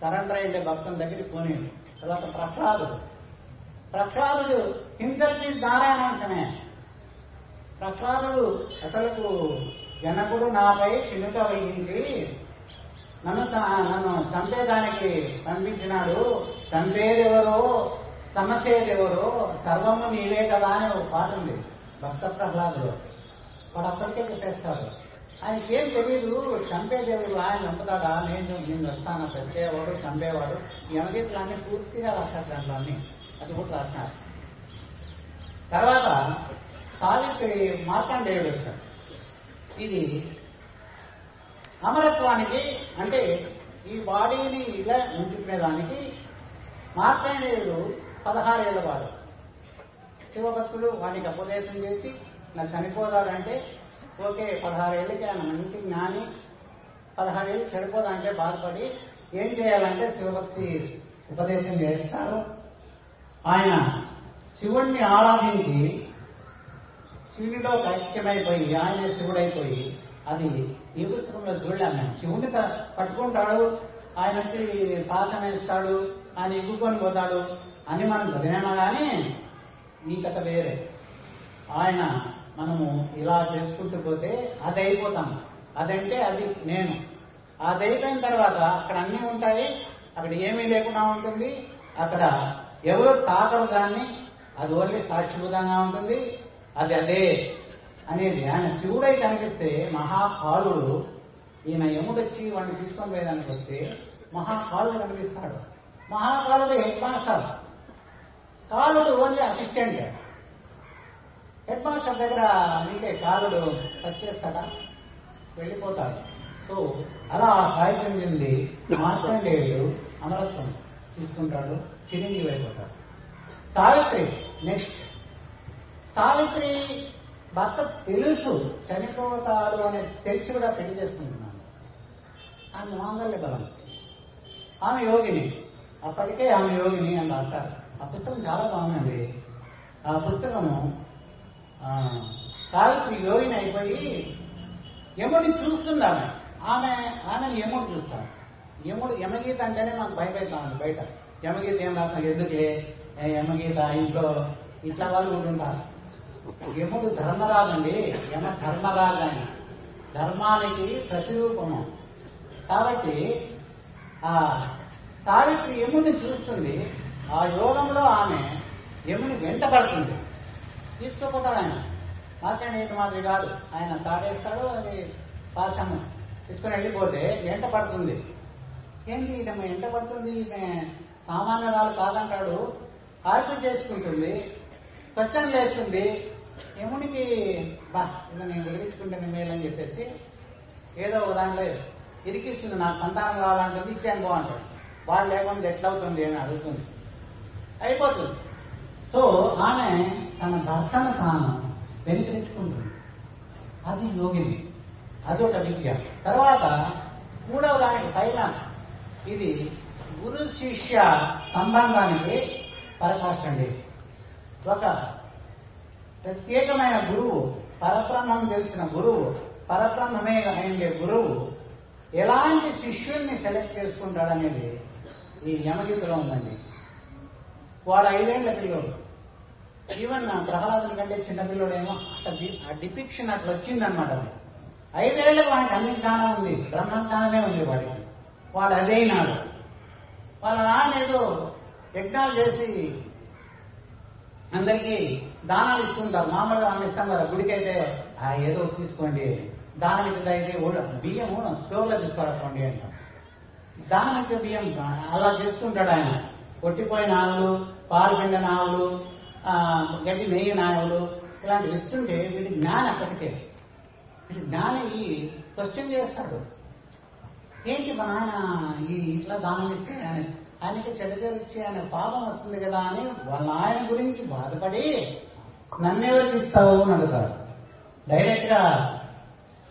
సరెండర్ అయితే భక్తుని దగ్గరికి పోనీయండి. తర్వాత ప్రహ్లాదుడు హింసీ నారాయణాంశమే. ప్రహ్లాదుడు అసలు జనకుడు నాపై చినుక వహించి నన్ను చంపేదానికి పంపించినాడు, చంపేదెవరో సమచేదెవరో సర్వము నీవే కదా అని ఒక పాట ఉంది భక్త ప్రహ్లాదుడు. వాడు అప్పటికే చెప్పేస్తాడు, ఆయనకేం తెలియదు చంపేదేవుడు ఆయన చంపుతాడా, నేను వస్తాను చచ్చేవాడు చంపేవాడు. యమగీతలన్నీ పూర్తిగా రాశారు, దాంట్లోని అది కూడా రాశారు. తర్వాత సావిత్రి మార్కండేయుడు వచ్చాడు. ఇది అమరత్వానికి అంటే ఈ బాడీని ఇలా ఉంచుకునేదానికి మార్కండేయుడు 16 ఏళ్ళ వాడు శివభక్తుడు. వానికి ఉపదేశం చేసి ఇలా చనిపోదాడంటే ఓకే 16 ఏళ్ళకి ఆయన మంచి జ్ఞాని, 16 ఏళ్ళు చెడిపోదంటే బాధపడి ఏం చేయాలంటే శివభక్తి ఉపదేశం చేస్తారు. ఆయన శివుణ్ణి ఆరాధించి శివుడిలో ఐక్యమైపోయి ఆయన శివుడైపోయి, అది ఈ పుస్తకంలో చూడలేము మేము. శివుడిని పట్టుకుంటాడు, ఆయన వచ్చి శాసన ఇస్తాడు, ఆయన ఇగ్గుకొని పోతాడు అని మనం చదివేమా, కానీ ఈ కథ వేరే. ఆయన మనము ఇలా చేసుకుంటూ పోతే అది అయిపోతాం, అదంటే అది నేను. అది అయిపోయిన తర్వాత అక్కడ అన్నీ ఉంటాయి, అక్కడ ఏమీ లేకుండా ఉంటుంది, అక్కడ ఎవరు తాకరు దాన్ని, అది ఓన్లీ సాక్షిభూతంగా ఉంటుంది, అది అదే అనేది ఆయన శివుడై కనిపిస్తే. మహాకాలుడు ఈయన ఎముడొచ్చి వాడిని తీసుకొని పోయేదానికి వస్తే మహాకాలుడు కనిపిస్తాడు. మహాకాలుడు హెడ్ మాస్టర్, కాలుడు ఓన్లీ అసిస్టెంట్. హెడ్ మాస్టర్ దగ్గర అంటే కాలుడు వచ్చేస్తాడా, వెళ్ళిపోతాడు. సో అలా సాయి చెందింది మార్కండేయుడు అమరత్వం తీసుకుంటాడు, చిరంజీవి అయిపోతాడు. సావిత్రి నెక్స్ట్. సావిత్రి భర్త తెలుసు చనిపోతాడు అనే తెలిసి కూడా పెళ్లి చేసుకుంటున్నాను. ఆమె మాంగళ్య బలం, ఆమె యోగిని, అప్పటికే ఆమె యోగిని అని రాస్తారు. ఆ పుస్తకం చాలా బాగుంది. ఆ పుస్తకము సావిత్రి యోగిని అయిపోయి యముడిని చూస్తుంది. ఆమెను యముడు చూస్తాడు. యముడు యమగీత అంటేనే మాకు భయపడతా ఉంది బయట. యమగీత ఏం రాస్తాను, ఎందుకే యమగీత ఇంట్లో ఇట్లా వాళ్ళు ఉంటుంటారు. యముడు ధర్మరాజండి, యమ ధర్మరాజని, ధర్మానికి ప్రతిరూపము. కాబట్టి ఆ సావిత్రి యముడిని చూస్తుంది. ఆ యోగంలో ఆమె యముని వెంటపడుతుంది, తీసుకుపోతాడు. ఆయన మార్కండేయుడు మాదిరి కాదు, ఆయన తాడేస్తాడు, అది పాశము తీసుకుని వెళ్ళిపోతే ఎంట పడుతుంది. ఏంటి ఈమె ఎంట పడుతుంది, ఈమె సామాన్యురాలు కాదంటాడు, ఆర్పు చేసుకుంటుంది, క్వశ్చన్ వేస్తుంది. యముడికి బా ఇలా నేను వివరించుకుంటాను మేలని చెప్పేసి ఏదో ఒక దాంట్లో ఇరికిస్తుంది. నాకు సంతానం కావాలంటుంది, ఇచ్చాను బాగుంటాడు, వాళ్ళు లేకుండా ఎట్లవుతుంది అని అడుగుతుంది, అయిపోతుంది. సో ఆమె తన భర్తను తాను వెనుకరించుకుంటుంది, అది యోగిని, అదొక విద్య. తర్వాత మూడవ దానికి పైన ఇది గురు శిష్య సంబంధానికి పరకాష్టండి. ఒక ప్రత్యేకమైన గురువు, పరబ్రహ్మం తెలిసిన గురువు, పరబ్రహ్మమే అయిండే గురువు ఎలాంటి శిష్యుల్ని సెలెక్ట్ చేసుకుంటాడనేది ఈ యమగీతలో ఉందండి. వాడు 5 ఏళ్ల పిల్లోడు, ఈవెన్ ప్రహ్లాదుని కంటే చిన్నపిల్లోడేమో, ఆ డిపిక్షన్ అట్లా వచ్చిందనమాట. అది 5 ఏళ్ళకి వాడికి అన్ని జ్ఞానం ఉంది, బ్రహ్మజ్ఞానమే ఉంది వాడికి, వాడు అదేనాడు. వాళ్ళ నానేదో యజ్ఞాలు చేసి అందరికీ దానాలు ఇస్తుంటారు, మామూలుగా అన్ని ఇస్తాం కదా గుడికైతే, ఏదో తీసుకోండి దానం ఇచ్చదైతే బియ్యం స్టోర్లో తీసుకోవాలండి అంటాం, దానం ఇచ్చే బియ్యం అలా చేస్తుంటాడు ఆయన. కొట్టిపోయిన ఆవులు, పారుపిండిన ఆవులు, గడ్డి నెయ్యిన ఆవులు ఇలాంటివి ఇస్తుంటే వీడి జ్ఞానం అక్కడికే. జ్ఞాని క్వశ్చన్ చేస్తాడు, ఏంటి మా నాన్న ఈ ఇట్లా దానం ఇస్తే ఆయనకి చెడుపేరు వచ్చి ఆయన పాపం వస్తుంది కదా అని వాళ్ళ ఆయన గురించి బాధపడి నన్నెవరికి ఇస్తావు అని అడుగుతాడు. డైరెక్ట్గా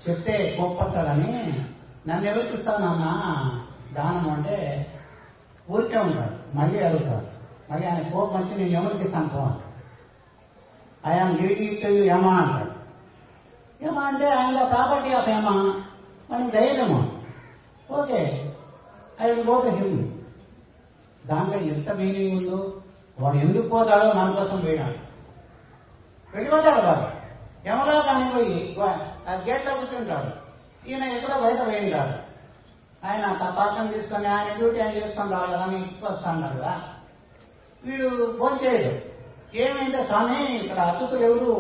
చెప్తే కోప్పడతాడని నన్ను ఎవరు చూస్తానన్నా దానం అంటే ఊరికే ఉంటాడు. మళ్ళీ అడుగుతాడు, మళ్ళీ ఆయన కోపం వచ్చి నేను ఎవరికి సంభవం ఐఆమ్ లీడింగ్ టు యమ అంటాడు. యమ అంటే ఆయన ప్రాపర్టీ ఆఫ్ యమ, మనం ధైర్యము. Okay, I will go to him. దాంట్లో ఎంత మీనింగ్ ఉందో, వాడు ఎందుకు పోతాడో మన కోసం పోయినాడు, వెళ్ళిపోతాడు వాడు. యమలా కానీ పోయి గేట్లో కూర్చుంటాడు, ఈయన ఎక్కడో బయట పోయింటాడు. ఆయన పాఠం తీసుకొని ఆయన డ్యూటీ ఆయన చేసుకొని రావాలి కానీ ఇంటికి వస్తాడు కదా. వీడు ఫోన్ చేయడు, ఏమైందో స్వామి ఇక్కడ అతిథులు ఎవరు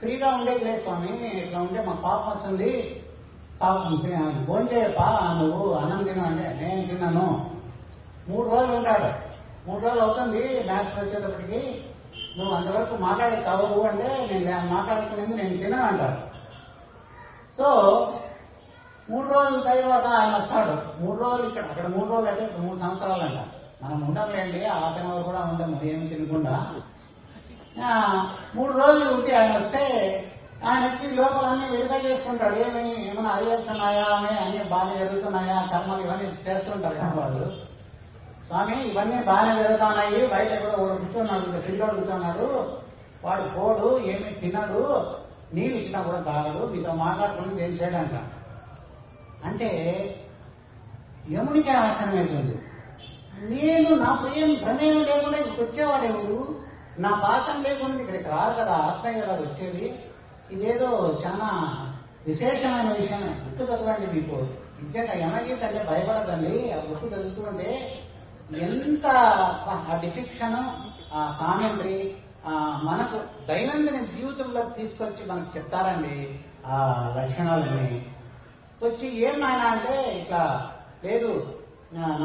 ఫ్రీగా ఉండేది లేదు స్వామి, ఇట్లా ఉంటే మా పాపం వస్తుంది, పాపం ఫోన్ చేయపా నువ్వు అన్నం తిన అంటే నేను తిన్నాను. 3 రోజులు ఉంటాడు, 3 రోజులు అవుతుంది మ్యాథ్స్ వచ్చేటప్పటికి, నువ్వు అంతవరకు మాట్లాడతావు అంటే నేను మాట్లాడుకునేది నేను తినను అంటాడు. సో 3 రోజుల తర్వాత ఆయన వస్తాడు. 3 రోజులు ఇక్కడ, అక్కడ 3 రోజులు అంటే 3 సంవత్సరాలు అంట. మనం ఉండలేండి, హాఫ్ అన్ అవర్ కూడా ఉండము ఏమి తినకుండా. 3 రోజులు ఉంటే ఆయన వస్తే ఆయన వచ్చి లోపలన్నీ వెరిఫై చేసుకుంటాడు, ఏమి ఏమైనా అరివేస్తున్నాయా అని, అన్ని బాగా జరుగుతున్నాయా, కర్మలు ఇవన్నీ చేస్తుంటారు కదా వాళ్ళు. స్వామి ఇవన్నీ బాగానే జరుగుతున్నాయి, బయట కూడా వాడు కూర్చున్నాడు, పిల్లలు కూర్చున్నాడు, వాడు పోడు, ఏమి తినడు, నీళ్ళు ఇచ్చినా కూడా తాగడు, మీతో మాట్లాడుకుని ఏం చేయడంట. అంటే యమునికే ఆశ్చర్యం అవుతుంది, నేను నా ప్రియం ప్రమేయం లేకుండా ఇక్కడికి వచ్చేవాడేవుడు, నా పాత్రం లేకుండా ఇక్కడికి రాదు కదా, ఆత్మీయ కదా వచ్చేది, ఇదేదో చాలా విశేషమైన విషయమే. గుట్టు చదవండి, మీకు నిజంగా యమగీత అంటే భయపడదండి. ఆ గుట్టు చదువుతుంటే ఎంత ఆ డిఫిక్షను, ఆ కామెంటరీ మనకు దైనందిన జీవితంలో తీసుకొచ్చి మనకు చెప్తారండి ఆ లక్షణాలని. వచ్చి ఏం ఆయన అంటే ఇట్లా లేదు,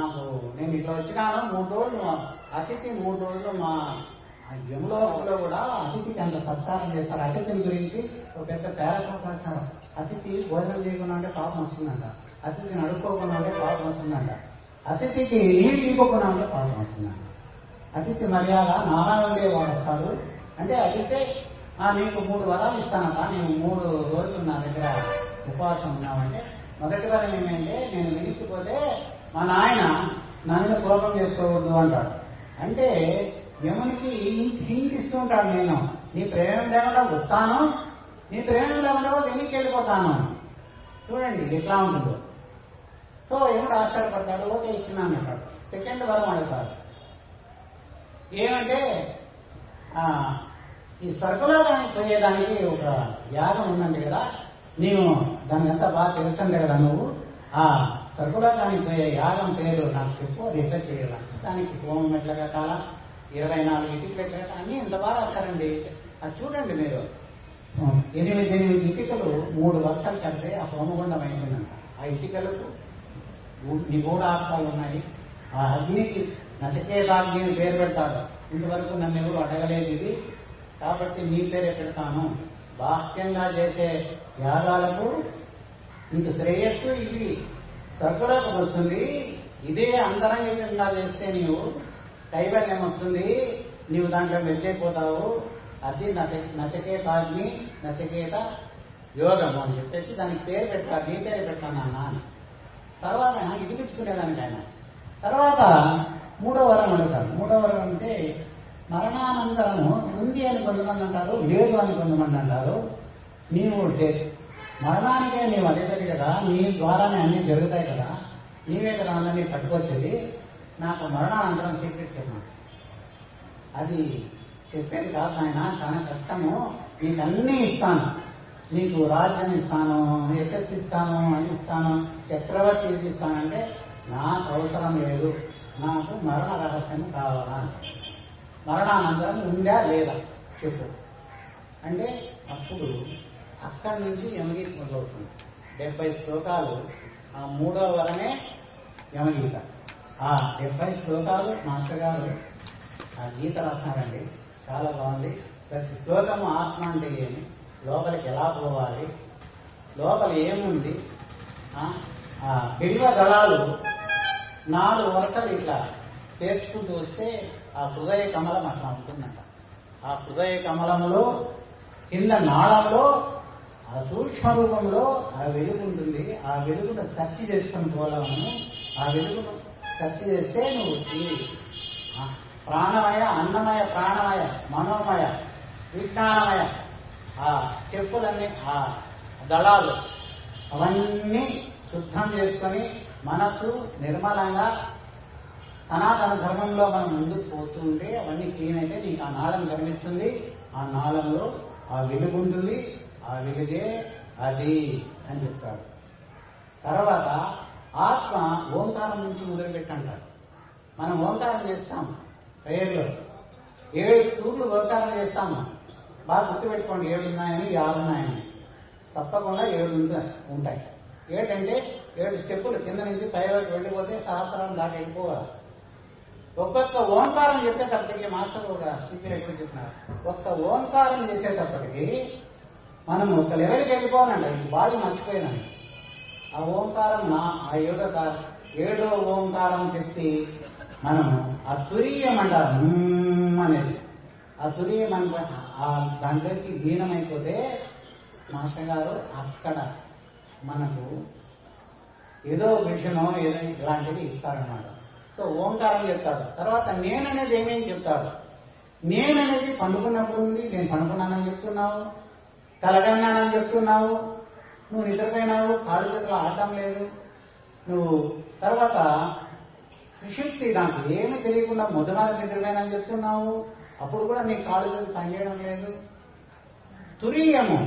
నాకు నేను ఇట్లా వచ్చినాను 3 రోజులు అతిథి, 3 రోజులు మా యములోకంలో కూడా అతిథికి అంత సత్కారం చేస్తారు. అతిథిని గురించి ఒక పెద్ద పేరాగ్రాఫ్ రాశారు, అతిథి భోజనం చేయకుండా అంటే పాపం వస్తుందంట, అతిథిని అడుక్కోకుండా అంటే పాపం వస్తుందంట, అతిథికి నీళ్ళు ఇవ్వకుండా అంటే పాపం వస్తుందంట, అతిథి మర్యాద నారాయణదే వాడు వస్తాడు అంటే అతిథి నీకు 3 వరాలు ఇస్తానట, నేను 3 రోజులు నా దగ్గర ఉపవాసం ఉన్నామంటే మొదటి వరం ఏంటంటే నేను విడిచిపోతే మా నాయన నా మీద కోపం చేసుకోవద్దు అంటాడు. అంటే యమునికి హింట్ ఇస్తూ ఉంటాడు, నేను నీ ప్రేమ లేకుండా వస్తాను, నీ ప్రేమ లేకుండా కూడా దీనికి వెళ్ళిపోతాను. చూడండి ఎట్లా ఉంటుందో. సో యముడు ఆశ్చర్యపడతాడు, ఓకే ఇచ్చినాను అంటాడు. సెకండ్ వరం అడుగుతాడు, ఏమంటే ఈ స్వర్గలోకానికి పోయేదానికి ఒక యాగం ఉందండి కదా, నీవు దాన్ని ఎంత బాగా తెలుస్తుంది కదా, నువ్వు ఆ స్వర్గలోకానికి పోయే యాగం పేరు నాకు చెప్పు, అది ఎట్లా చేయాలంటే దానికి హోమం ఎట్లా కట్టాలా, 24 ఇటుకలు ఎట్లా కట్టాలి అన్నీ ఎంత బాగా రాస్తారండి. అది చూడండి మీరు, 8 ఇటుకలు 3 వర్షాలు కడితే ఆ హోమగుండం అయిపోయిందంట. ఆ ఇటుకలకు 3 ఆస్తాలు ఉన్నాయి. ఆ అగ్నికి నచకేతాగ్ని పేరు పెడతాడు, ఇంతవరకు నన్ను ఎవరు అడగలేదు ఇది కాబట్టి నీ పేరే పెడతాను, బాహ్యంగా చేసే యాగాలకు నీకు శ్రేయస్సు ఇది స్వర్గలోకి వస్తుంది, ఇదే అంతరంగికంగా చేస్తే నీవు కైవల్యం వస్తుంది, నీవు దాంట్లో వెళ్ళైపోతావు, అది నచకేతాగ్ని నచకేత యోగము అని చెప్పేసి దానికి పేరు పెట్టాడు, నీ పేరు పెట్టానన్నా అని. తర్వాత ఇది పిచ్చుకునేదానికైనా తర్వాత 3వ వరం అడుగుతారు. 3వ వరం అంటే మరణానంతరము ఉంది అని కొంతమంది అంటారు, లేదు అని కొంతమంది అంటారు. నీవు మరణానికే నీవు అదేది కదా, నీ ద్వారానే అన్నీ జరుగుతాయి కదా, నీవే కదా అందరినీ పట్టుకొచ్చేది, నాకు మరణానంతరం సీక్రెట్ చెప్పాను అది చెప్పేది కాదు ఆయన, చాలా కష్టము, నీకు అన్నీ ఇస్తాను, నీకు రాజ్యాన్ని ఇస్తాను, యశస్సు ఇస్తాను, అని ఇస్తాను, చక్రవర్తి ఇది ఇస్తానంటే నాకు అవసరం లేదు, నాకు మరణ రహస్యం కావాలా, మరణానంతరం ఉందా లేదా చెప్పు అంటే. అప్పుడు అక్కడి నుంచి యమగీత మొదలవుతుంది. 70 శ్లోకాలు ఆ 3వ వరమే యమగీత. ఆ 70 శ్లోకాలు మాస్టర్ గారు ఆ గీత రాస్తారండి, చాలా బాగుంది. ప్రతి శ్లోకము ఆత్మ అంటే ఏమి, లోపలికి ఎలా పోవాలి, లోపల ఏముంది, బిల్వ దళాలు 4 వరసలు ఇట్లా చేర్చుకుంటూ వస్తే ఆ హృదయ కమలం అట్లా ఉంటుందంట. ఆ హృదయ కమలంలో కింద నాళంలో ఆ సూక్ష్మ రూపంలో ఆ వెలుగు ఉంటుంది. ఆ వెలుగును ఖర్చు చేసుకొని పోలాము. ఆ వెలుగును ఖర్చు చేస్తే నువ్వు ఈ ప్రాణమయ, అన్నమయ, ప్రాణమయ, మనోమయ, విజ్ఞానమయ, ఆ చెప్పులన్నీ, ఆ దళాలు అవన్నీ శుద్ధం చేసుకొని మనసు నిర్మలంగా సనాతన ధర్మంలో మనం ముందుకు పోతుంటే అవన్నీ క్లీన్ అయితే నీకు ఆ నాళం కనిపిస్తుంది. ఆ నాళంలో ఆ వెలుగు ఉంటుంది. ఆ వెలుగే అది అని చెప్తాడు. తర్వాత ఆత్మ ఓంకారం నుంచి మొదలుపెట్టంటాడు. మనం ఓంకారం చేస్తాము ప్రేయర్లో. 7 తూర్లు ఓంకారం చేస్తాము. బాగా గుర్తుపెట్టుకోండి, 7 ఉన్నాయని 6 ఉన్నాయని తప్పకుండా 7 ఉంటాయి. 7 అంటే 7 స్టెప్పులు కింద నుంచి పై వరకు వెళ్ళిపోతే సహస్రం దాటి వెళ్ళిపోవాలి. ఒక్కొక్క ఓంకారం చెప్పేటప్పటికి మాస్టర్ ఒక టీచర్ ఎప్పుడు చెప్తున్నారు, ఒక్క ఓంకారం చేసేటప్పటికి మనం ఒక లెవెల్కి వెళ్ళిపోవాలండి. బాడీ మర్చిపోయినాను. ఆ ఓంకారం ఏడో ఓంకారం చెప్పి మనం ఆ తురీయం అంటారు అనేది. ఆ తురీయం అంటే ఆ దాంట్లోకి లీనమైపోతే మాస్టర్ గారు అక్కడ మనకు ఏదో విషయమో ఏదో ఇలాంటివి ఇస్తారన్నమాట. సో ఓంకారం చెప్తాడు. తర్వాత నేననేది ఏమేమి చెప్తాడు. నేననేది పండుకున్నప్పుడు ఉంది. నేను పండుకున్నానని చెప్తున్నావు, తలగన్నానని చెప్తున్నావు, నువ్వు నిద్రపోయినావు, కాలు చేతులు ఆడటం లేదు నువ్వు. తర్వాత విశిష్టి నాకు ఏమి తెలియకుండా మొదమాల నిద్రపోయినాని చెప్తున్నావు, అప్పుడు కూడా నీ కాలు చేతులు పనిచేయడం లేదు. తురీయము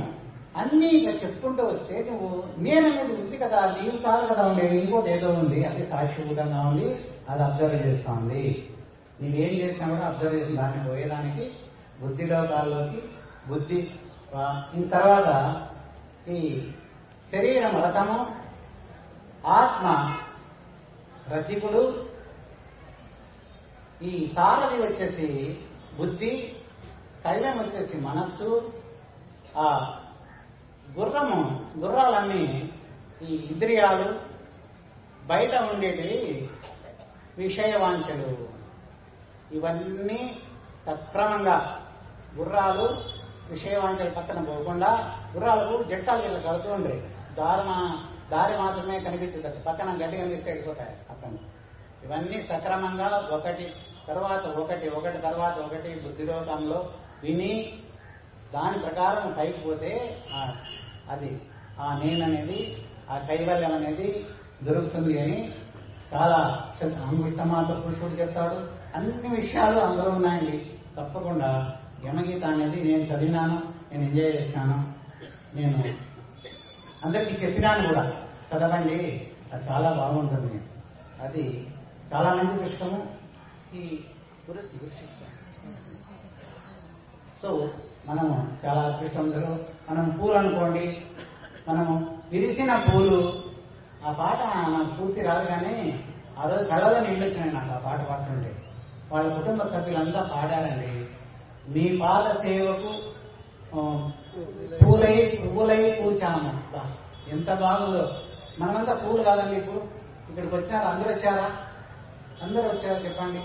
అన్నీ ఇక చెప్పుకుంటూ వస్తే నువ్వు నేననేది ఉంది కదా, నీవు కాదు కదా ఉండేది, ఇంకోటి ఏదో ఉంది, అది సాక్షిభూతంగా ఉంది, అది అబ్జర్వ్ చేస్తుంది. నువ్వేం చేసినా కూడా అబ్జర్వ్ చేసిన దాన్ని పోయేదానికి బుద్ధిలో కాళ్ళలోకి బుద్ధి. తర్వాత ఈ శరీరం రథము, ఆత్మ రథికుడు, ఈ సారథి వచ్చేసి బుద్ధి, తైలం వచ్చేసి మనస్సు, ఆ గుర్రము, గుర్రాలన్నీ ఈ ఇంద్రియాలు, బయట ఉండేటి విషయవాంఛలు, ఇవన్నీ సక్రమంగా గుర్రాలు విషయవాంఛలు పక్కన పోకుండా గుర్రాలకు జట్టాలు వీళ్ళు కడుతూ ఉండే దారి మాత్రమే కనిపిస్తుంది, పక్కన గడ్డి కనిపిస్తే వెళ్ళిపోతాయి పక్కన. ఇవన్నీ సక్రమంగా ఒకటి తర్వాత ఒకటి, ఒకటి తర్వాత ఒకటి బుద్ధిరోగంలో విని దాని ప్రకారం పైకి పోతే అది ఆ నేననేది, ఆ కైవల్యం అనేది దొరుకుతుంది అని చాలా అంగుష్టమాత పురుషుడు చెప్తాడు. అన్ని విషయాలు అందులో ఉన్నాయండి. తప్పకుండా యమగీత అనేది నేను చదివినాను, నేను ఎంజాయ్ చేసినాను, నేను అందరికీ చెప్పినాను కూడా, చదవండి, అది చాలా బాగుంటుంది. అది చాలా మంచి పుస్తకము. ఈ సో మనము చాలా అదృష్టంతో మనం పూలు అనుకోండి, మనము విరిసిన పూలు, ఆ పాట నాకు పూర్తి రాదు కానీ ఆ రోజు కళ్ళలో నీళ్ళు వచ్చినాయి నాకు ఆ పాట పాడుతుంటే. వాళ్ళ కుటుంబ సభ్యులంతా పాడారండి. మీ పాద సేవకు పూలై పువ్వులై పూచాము. ఎంత బాగుందో. మనమంతా పూలు కాదండి ఇప్పుడు. ఇక్కడికి వచ్చినారా అందరు? వచ్చారా? అందరూ వచ్చారు చెప్పండి.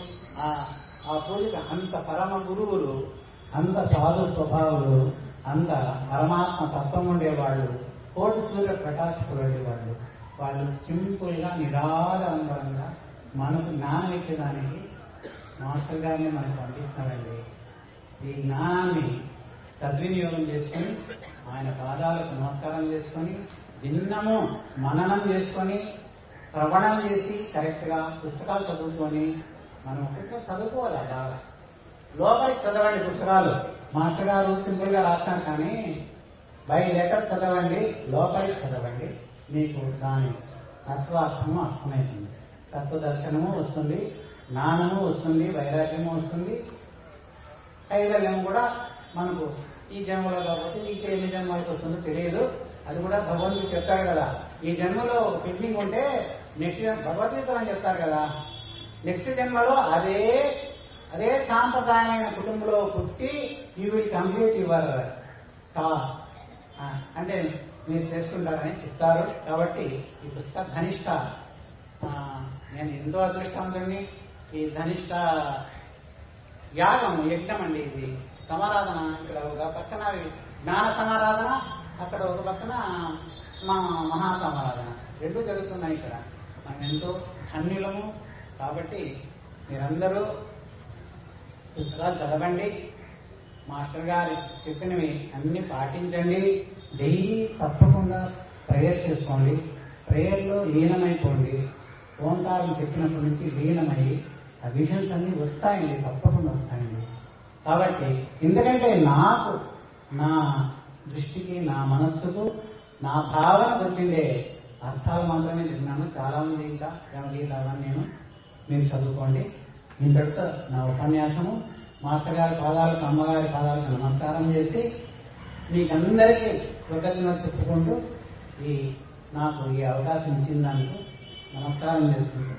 ఆ పూలకి అంత పరమ గురువులు, అంత సాధు స్వభావులు, అంత పరమాత్మ తత్వం ఉండేవాళ్ళు, కోటి సూర్య ప్రకాశకులు ఉండేవాళ్ళు. వాళ్ళు సింపుల్గా నిరాడంబరంగా మనకు జ్ఞానం ఇచ్చేదానికి మాస్టర్ గారిని మనకు పంపిస్తున్నారండి. ఈ జ్ఞానాన్ని సద్వినియోగం చేసుకొని ఆయన పాదాలకు నమస్కారం చేసుకొని భిన్నము మననం చేసుకొని శ్రవణం చేసి కరెక్ట్గా పుస్తకాలు చదువుకొని మనం ఒకటే చదువుకోవాలి. అలా లోపలికి చదవండి పుస్తకాలు. మాస్టర్ గారు సింపుల్గా రాస్తాను కానీ 5 లెటర్స్ చదవండి, లోపలికి చదవండి, మీకు దాని తత్వార్థము అర్థమవుతుంది, తత్వదర్శనము వస్తుంది, జ్ఞానము వస్తుంది, వైరాగ్యము వస్తుంది, కైవల్యం కూడా మనకు ఈ జన్మలో కాబట్టి ఇంకా ఎన్ని జన్మలకు వస్తుందో తెలియదు. అది కూడా భగవంతుడు చెప్తాడు కదా, ఈ జన్మలో ఫిట్టింగ్ ఉంటే నెక్స్ట్ జన్మ భగవద్గీత అని చెప్తారు కదా, నెక్స్ట్ జన్మలో అదే సాంప్రదాయమైన కుటుంబంలో పుట్టి యూ విల్ కంప్లీట్ యువర్ అంటే మీరు చేసుకుంటారని చెప్తారు. కాబట్టి ఈ పుస్తక ధనిష్ట, నేను ఎంతో అదృష్టవంతుడిని. ఈ ధనిష్ట యాగం, యజ్ఞం అండి ఇది, సమారాధన. ఇక్కడ ఒక పక్కన జ్ఞాన సమారాధన, అక్కడ ఒక పక్కన మా మహాసమారాధన రెండూ జరుగుతున్నాయి. ఇక్కడ మనం ఎంతో ధన్యులము కాబట్టి మీరందరూ పుస్తకాలు చదవండి, మాస్టర్ గారు చెప్పినవి అన్ని పాటించండి, డైలీ తప్పకుండా ప్రేయర్ చేసుకోండి, ప్రేయర్లో లీనమైపోండి. ఓంకారం చెప్పినప్పటి నుంచి లీనమై ఆ విషన్స్ అన్ని వస్తాయండి, తప్పకుండా వస్తాయండి. కాబట్టి ఎందుకంటే నాకు నా దృష్టికి నా మనస్సుకు నా భావన వచ్చిందే అర్థాలు మాత్రమే తిన్నాను. చాలా మంది ఇంకా గమనించాలని నేను మీరు చదువుకోండి. ఇంతటితో నా ఉపన్యాసము. మాస్టర్ గారి పాదాలకు, అమ్మగారి పాదాలకు నమస్కారం చేసి మీకందరికీ కృతజ్ఞతలు చెప్పుకుంటూ ఈ నాకు ఈ అవకాశం ఇచ్చిన దానికి నమస్కారం చేసుకుంటున్నాను.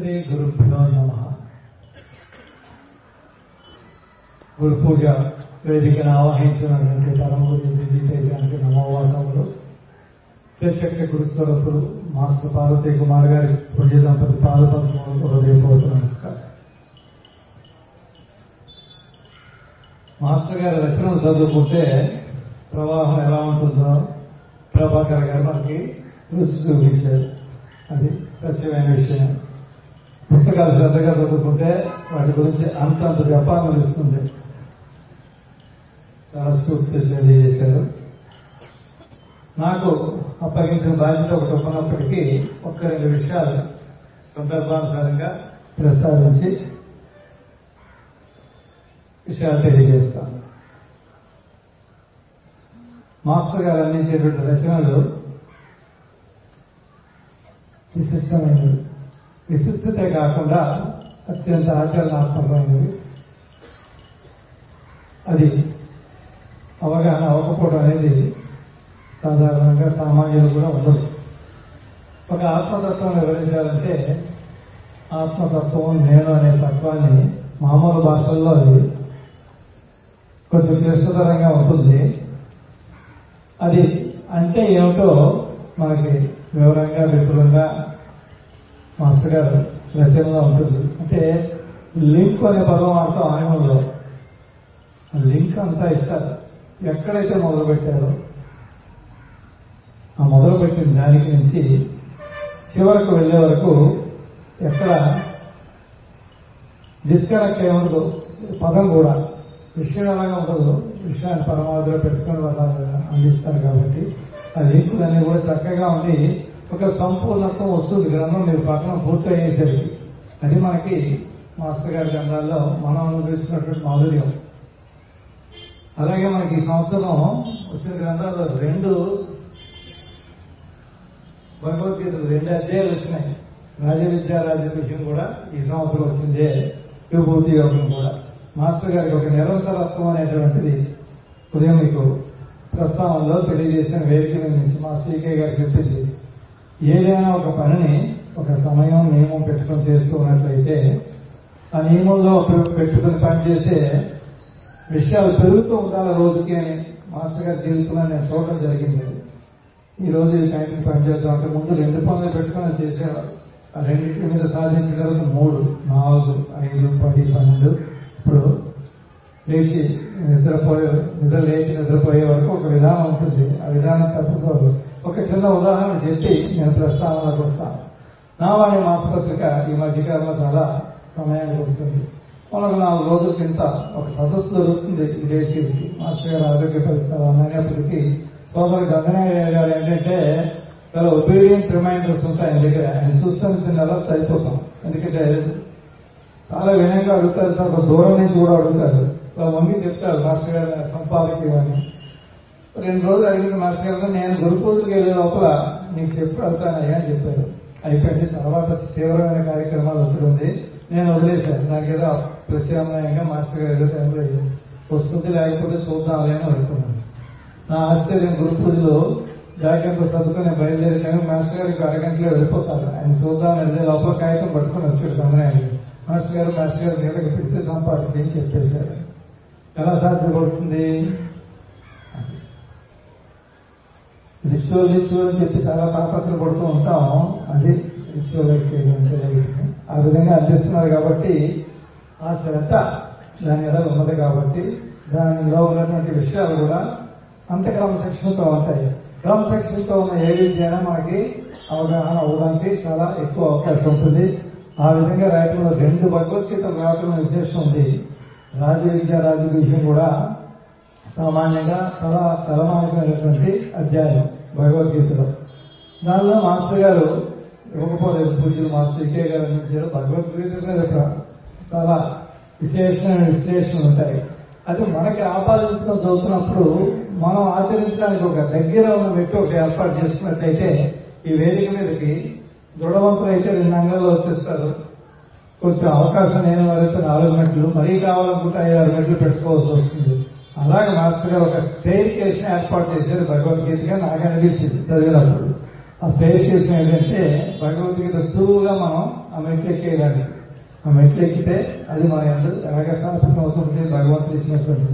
శ్రీ గురుభ్యో నమః. గురు పూజ వేదికను ఆవహించినటువంటి పరమగురు దివ్యతేజానికి నమోవాకములు. ప్రత్యక్ష గురుస్వరూపులు మాస్టర్ పార్వతీ కుమార్ గారి పుణ్య దంపతి పాదపద్మములకు హృదయపూర్వక నమస్కారం. మాస్టర్ గారి రచనలు చదువుకుంటే ప్రవాహం ఎలా ఉంటుందో ప్రభాకర్ గారు మనకి రుచి చూపించారు. అది సత్యమైన విషయం. పుస్తకాలు శ్రద్ధగా చదువుకుంటే వాటి గురించి అంతంత జపానం ఇస్తుంది. చాలా సూక్తి చేశారు. నాకు అప్పగించిన బాధ్యత ఒకటి ఉన్నప్పటికీ ఒక్క రెండు విషయాలు సందర్భానుసారంగా ప్రస్తావించి విషయాలు తెలియజేస్తాను. మాస్టర్ గారు అందించేటువంటి రచనలు విశిష్టమైనవి. విశిష్టతే కాకుండా అత్యంత ఆచరణాత్మకమైనవి. అది అవగాహన అవ్వకపోవడం అనేది సాధారణంగా సామాన్యులు కూడా ఉండదు. ఒక ఆత్మతత్వం వివరించాలంటే ఆత్మతత్వం నేను అనే తత్వాన్ని మామూలు భాషల్లో అది కొంచెం క్లిష్టతరంగా ఉంటుంది. అది అంటే ఏమిటో మనకి వివరంగా విపులంగా మాస్టర్ గారు రచనలో ఉంటుంది. అంటే లింక్ అనే పదం వాడతాం ఆంగ్లంలో. లింక్ అంతా ఇస్తారు. ఎక్కడైతే మొదలుపెట్టారో ఆ మొదలుపెట్టిన దానికి నుంచి చివరకు వెళ్లే వరకు ఎక్కడ డిస్కనెక్ట్ అయ్యదు. పదం కూడా విషయం ఎలాగా ఉండదు, విషయాన్ని పరమావధిలో పెట్టుకుని వాళ్ళ అందిస్తారు. కాబట్టి ఆ లింకులు అనేవి కూడా చక్కగా ఉండి ఒక సంపూర్ణత్వం వస్తుంది. గ్రంథం మీరు పఠనం పూర్తి అయ్యేసరికి అది మనకి మాస్టర్ గారి గ్రంథాల్లో మనం అనుభవిస్తున్నటువంటి మాధుర్యం. అలాగే మనకి ఈ సంవత్సరం వచ్చిన గ్రంథాల్లో భగవద్గీతలు రెండు అధ్యాయాలు వచ్చినాయి. రాజవిద్యా రాజవిషయం కూడా ఈ సంవత్సరం వచ్చిందే, విభూతి యోగం కూడా. మాస్టర్ గారికి ఒక నిరంతరత్వం అనేటువంటిది ఉదయం మీకు ప్రస్తావనలో తెలియజేసిన వేదిక నుంచి మాస్టర్ ఈకే గారు చెప్పింది. ఏదైనా ఒక పనిని ఒక సమయం నియమం పెట్టుకొని చేస్తూ ఉన్నట్లయితే ఆ నియమంలో పెట్టుకుని పని చేసే విషయాలు పెరుగుతూ ఉండాలి రోజుకి అని మాస్టర్ గారి జీవితంలో నేను చూడటం జరిగింది. ఈ రోజు ఈ టైంకి పనిచేద్దాం అంటే ముందు రెండు పనులు పెట్టుకుని చేసేవారు. ఆ రెండింటి మీద సాధించగలిగిన 3, 4, 5, 10, 12 ఇప్పుడు లేచి నిద్ర లేచి నిద్రపోయే వరకు ఒక విధానం ఉంటుంది. ఆ విధానం తప్పదు. ఒక చిన్న ఉదాహరణ చెప్పి నేను ప్రస్తావనకు వస్తాను. నావాణి మాసపత్రిక ఈ మధ్యకాలంలో చాలా సమయానికి వస్తుంది. మనకు 4 రోజుల కింద ఒక సదస్సు జరుగుతుంది విదేశీయులకి. మాస్టర్ గారు ఆరోగ్య పరిస్థితులు అనేప్పటికీ సోదరుడు గంగనాయ గారు ఏంటంటే చాలా ఒబీడియంట్ రిమైండర్స్ ఉంటాయి ఆయన దగ్గర. ఆయన చూస్తున్న సరిపోతాం. ఎందుకంటే చాలా వినయంగా అడుగుతారు, చాలా దూరం నుంచి కూడా అడుగుతారు. మమ్మీ చెప్తారు మాస్టర్ గారు సంపాదక ఇవన్నీ. 2 రోజులు అడిగిన మాస్టర్ గారు నేను గురుపూజలకు వెళ్ళే లోపల నీకు చెప్పి అడుగుతాను అయ్యా అని చెప్పారు. అయిపోయింది. తర్వాత తీవ్రమైన కార్యక్రమాలు వస్తుంది. నేను వదిలేశాను. నాకేదో ప్రత్యామ్నాయంగా మాస్టర్ గారు ఏదో టైంలో వస్తుంది లేకపోతే చూద్దాం అని అనుకున్నాను. నా ఆశ్చర్యం గురుపూజలో జాకెట్ సర్దుతో నేను బయలుదేరినాను. మాస్టర్ గారికి అరగంటలో వెళ్ళిపోతాను. ఆయన చూద్దాం వెళ్ళే లోపల కాగితం పట్టుకుని వచ్చాడు సమయానికి. మాస్టర్ గారు నీళ్ళకి పిలిచి సంపాదించి అని చెప్పేశారు. ఎలా సాధ్యపడుతుంది? రిచువల్ చెప్పి చాలా తాపత్ర పడుతూ ఉంటాం. అది రిచువల్ చేయడం తెలియదు. ఆ విధంగా అందిస్తున్నారు కాబట్టి ఆ శ్రద్ధ దాని మీద ఉన్నది కాబట్టి దానిలో ఉన్నటువంటి విషయాలు కూడా అంత క్రమశిక్షణతో ఉంటాయి. క్రమశిక్షణతో ఉన్న ఏ విద్యైనా మనకి అవగాహన అవ్వడానికి చాలా ఎక్కువ అవకాశం ఉంటుంది. ఆ విధంగా రాయటంలో 2 భగవద్గీతలు రాయటం విశేషం ఉంది. రాజవిద్య రాజగృహ్యం కూడా సామాన్యంగా చాలా తలమానికమైనటువంటి అధ్యాయం భగవద్గీతలో. దానిలో మాస్టర్ గారు ఇవ్వకపోలేదు పూజలు, మాస్టర్ కే గారు అందించారు. భగవద్గీత మీద చాలా విశేషమైన విశ్లేషణలు ఉంటాయి. అది మనకి ఆపాదించడం చదువుతున్నప్పుడు మనం ఆచరించడానికి ఒక దగ్గర ఉన్న వ్యక్తి ఒక ఏర్పాటు చేసుకున్నట్లయితే ఈ వేదిక మీదకి దృఢవంతులు అయితే 2 అంగాల్లో వచ్చేస్తారు. కొంచెం అవకాశం లేని వారైతే 4 గంటలు, మరీ కావాలనుకుంటే 5-6 గంటలు పెట్టుకోవాల్సి వస్తుంది. అలాగే మాస్టర్ గారు ఒక స్టేర్ కేసు ఏర్పాటు చేశారు భగవద్గీతగా. నాకు అనిపించింది చదివినప్పుడు ఆ స్టేర్ కేసు ఏంటంటే భగవద్గీత సులువుగా మనం ఆ మెట్లు ఎక్కేయాలి. ఆ మెట్లు ఎక్కితే అది మన ఎలాగ స్థాపితం అవుతుంది భగవంతుడు ఇచ్చినటువంటి.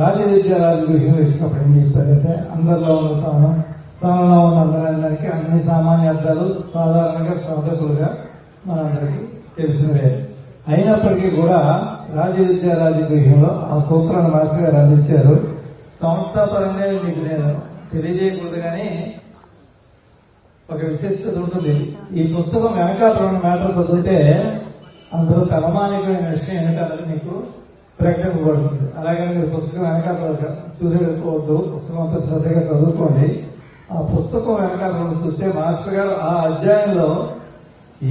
రాజవిద్య రాజగృహ్యం ఇచ్చినప్పుడు ఏం చేస్తారంటే అందరిలో ఉన్న స్థానం, స్థానంలో ఉన్న అందరందరికీ అన్ని సామాన్య అర్థాలు సాధారణంగా సాధకులుగా మనందరికీ తెలిసినవే. అయినప్పటికీ కూడా రాజవిద్య రాజగృహ్యంలో ఆ సూత్రాన్ని మాస్టర్ గారు అందించారు. సంస్థాపరంగా మీకు నేను తెలియజేయకూడదు కానీ ఒక విశిష్టత ఉంటుంది. ఈ పుస్తకం వెనకాల 2 మ్యాటర్ చదివితే అందరూ తలమానికమైన విషయం వెనకాలని మీకు ప్రకటింపబడుతుంది. అలాగే మీరు పుస్తకం వెనకాల చూసేటప్పుడు పుస్తకం అంతా శ్రద్ధగా చదువుకోండి. ఆ పుస్తకం వెనకాల చూస్తే మాస్టర్ గారు ఆ అధ్యాయంలో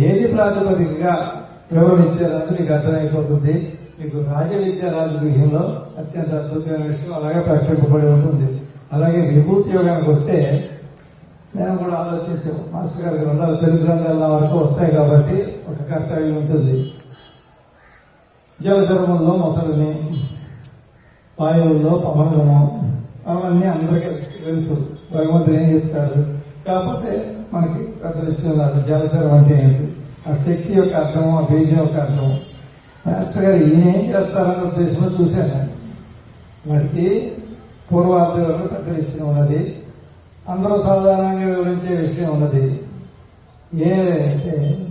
ఏది ప్రాతిపదికగా వివరణ ఇచ్చారంటే మీకు అర్థమైపోతుంది. మీకు రాజవిద్య రాజగృహ్యంలో అత్యంత అద్భుతమైన విషయం అలాగే ప్రకటింపబడి ఉంటుంది. అలాగే విభూతి యోగానికి వస్తే నేను కూడా ఆలోచించాను. మాస్టర్ గారి గ్రంథాలు తెలుగు గ్రంథాల వరకు వస్తాయి కాబట్టి ఒక కర్తవ్యం ఉంటుంది. జలధర్మంలో మొసలిని, వాయువుల్లో పవనము, అవన్నీ అందరికీ తెలుసు. భగవంతుడు ఏం చెప్తారు కాకపోతే మనకి కథలు ఇచ్చేవారు. జలధర్మం అంటే ఏంటి, ఆ శక్తి యొక్క అర్థం, ఆ బీజం యొక్క అర్థం మాస్టర్ గారు ఈయన ఏం చేస్తారన్న ఉద్దేశంలో చూశాను. వాటికి పూర్వార్థంలో పెద్దలు ఇచ్చిన ఉన్నది, అందరూ సాధారణంగా వివరించే విషయం ఉన్నది. ఏ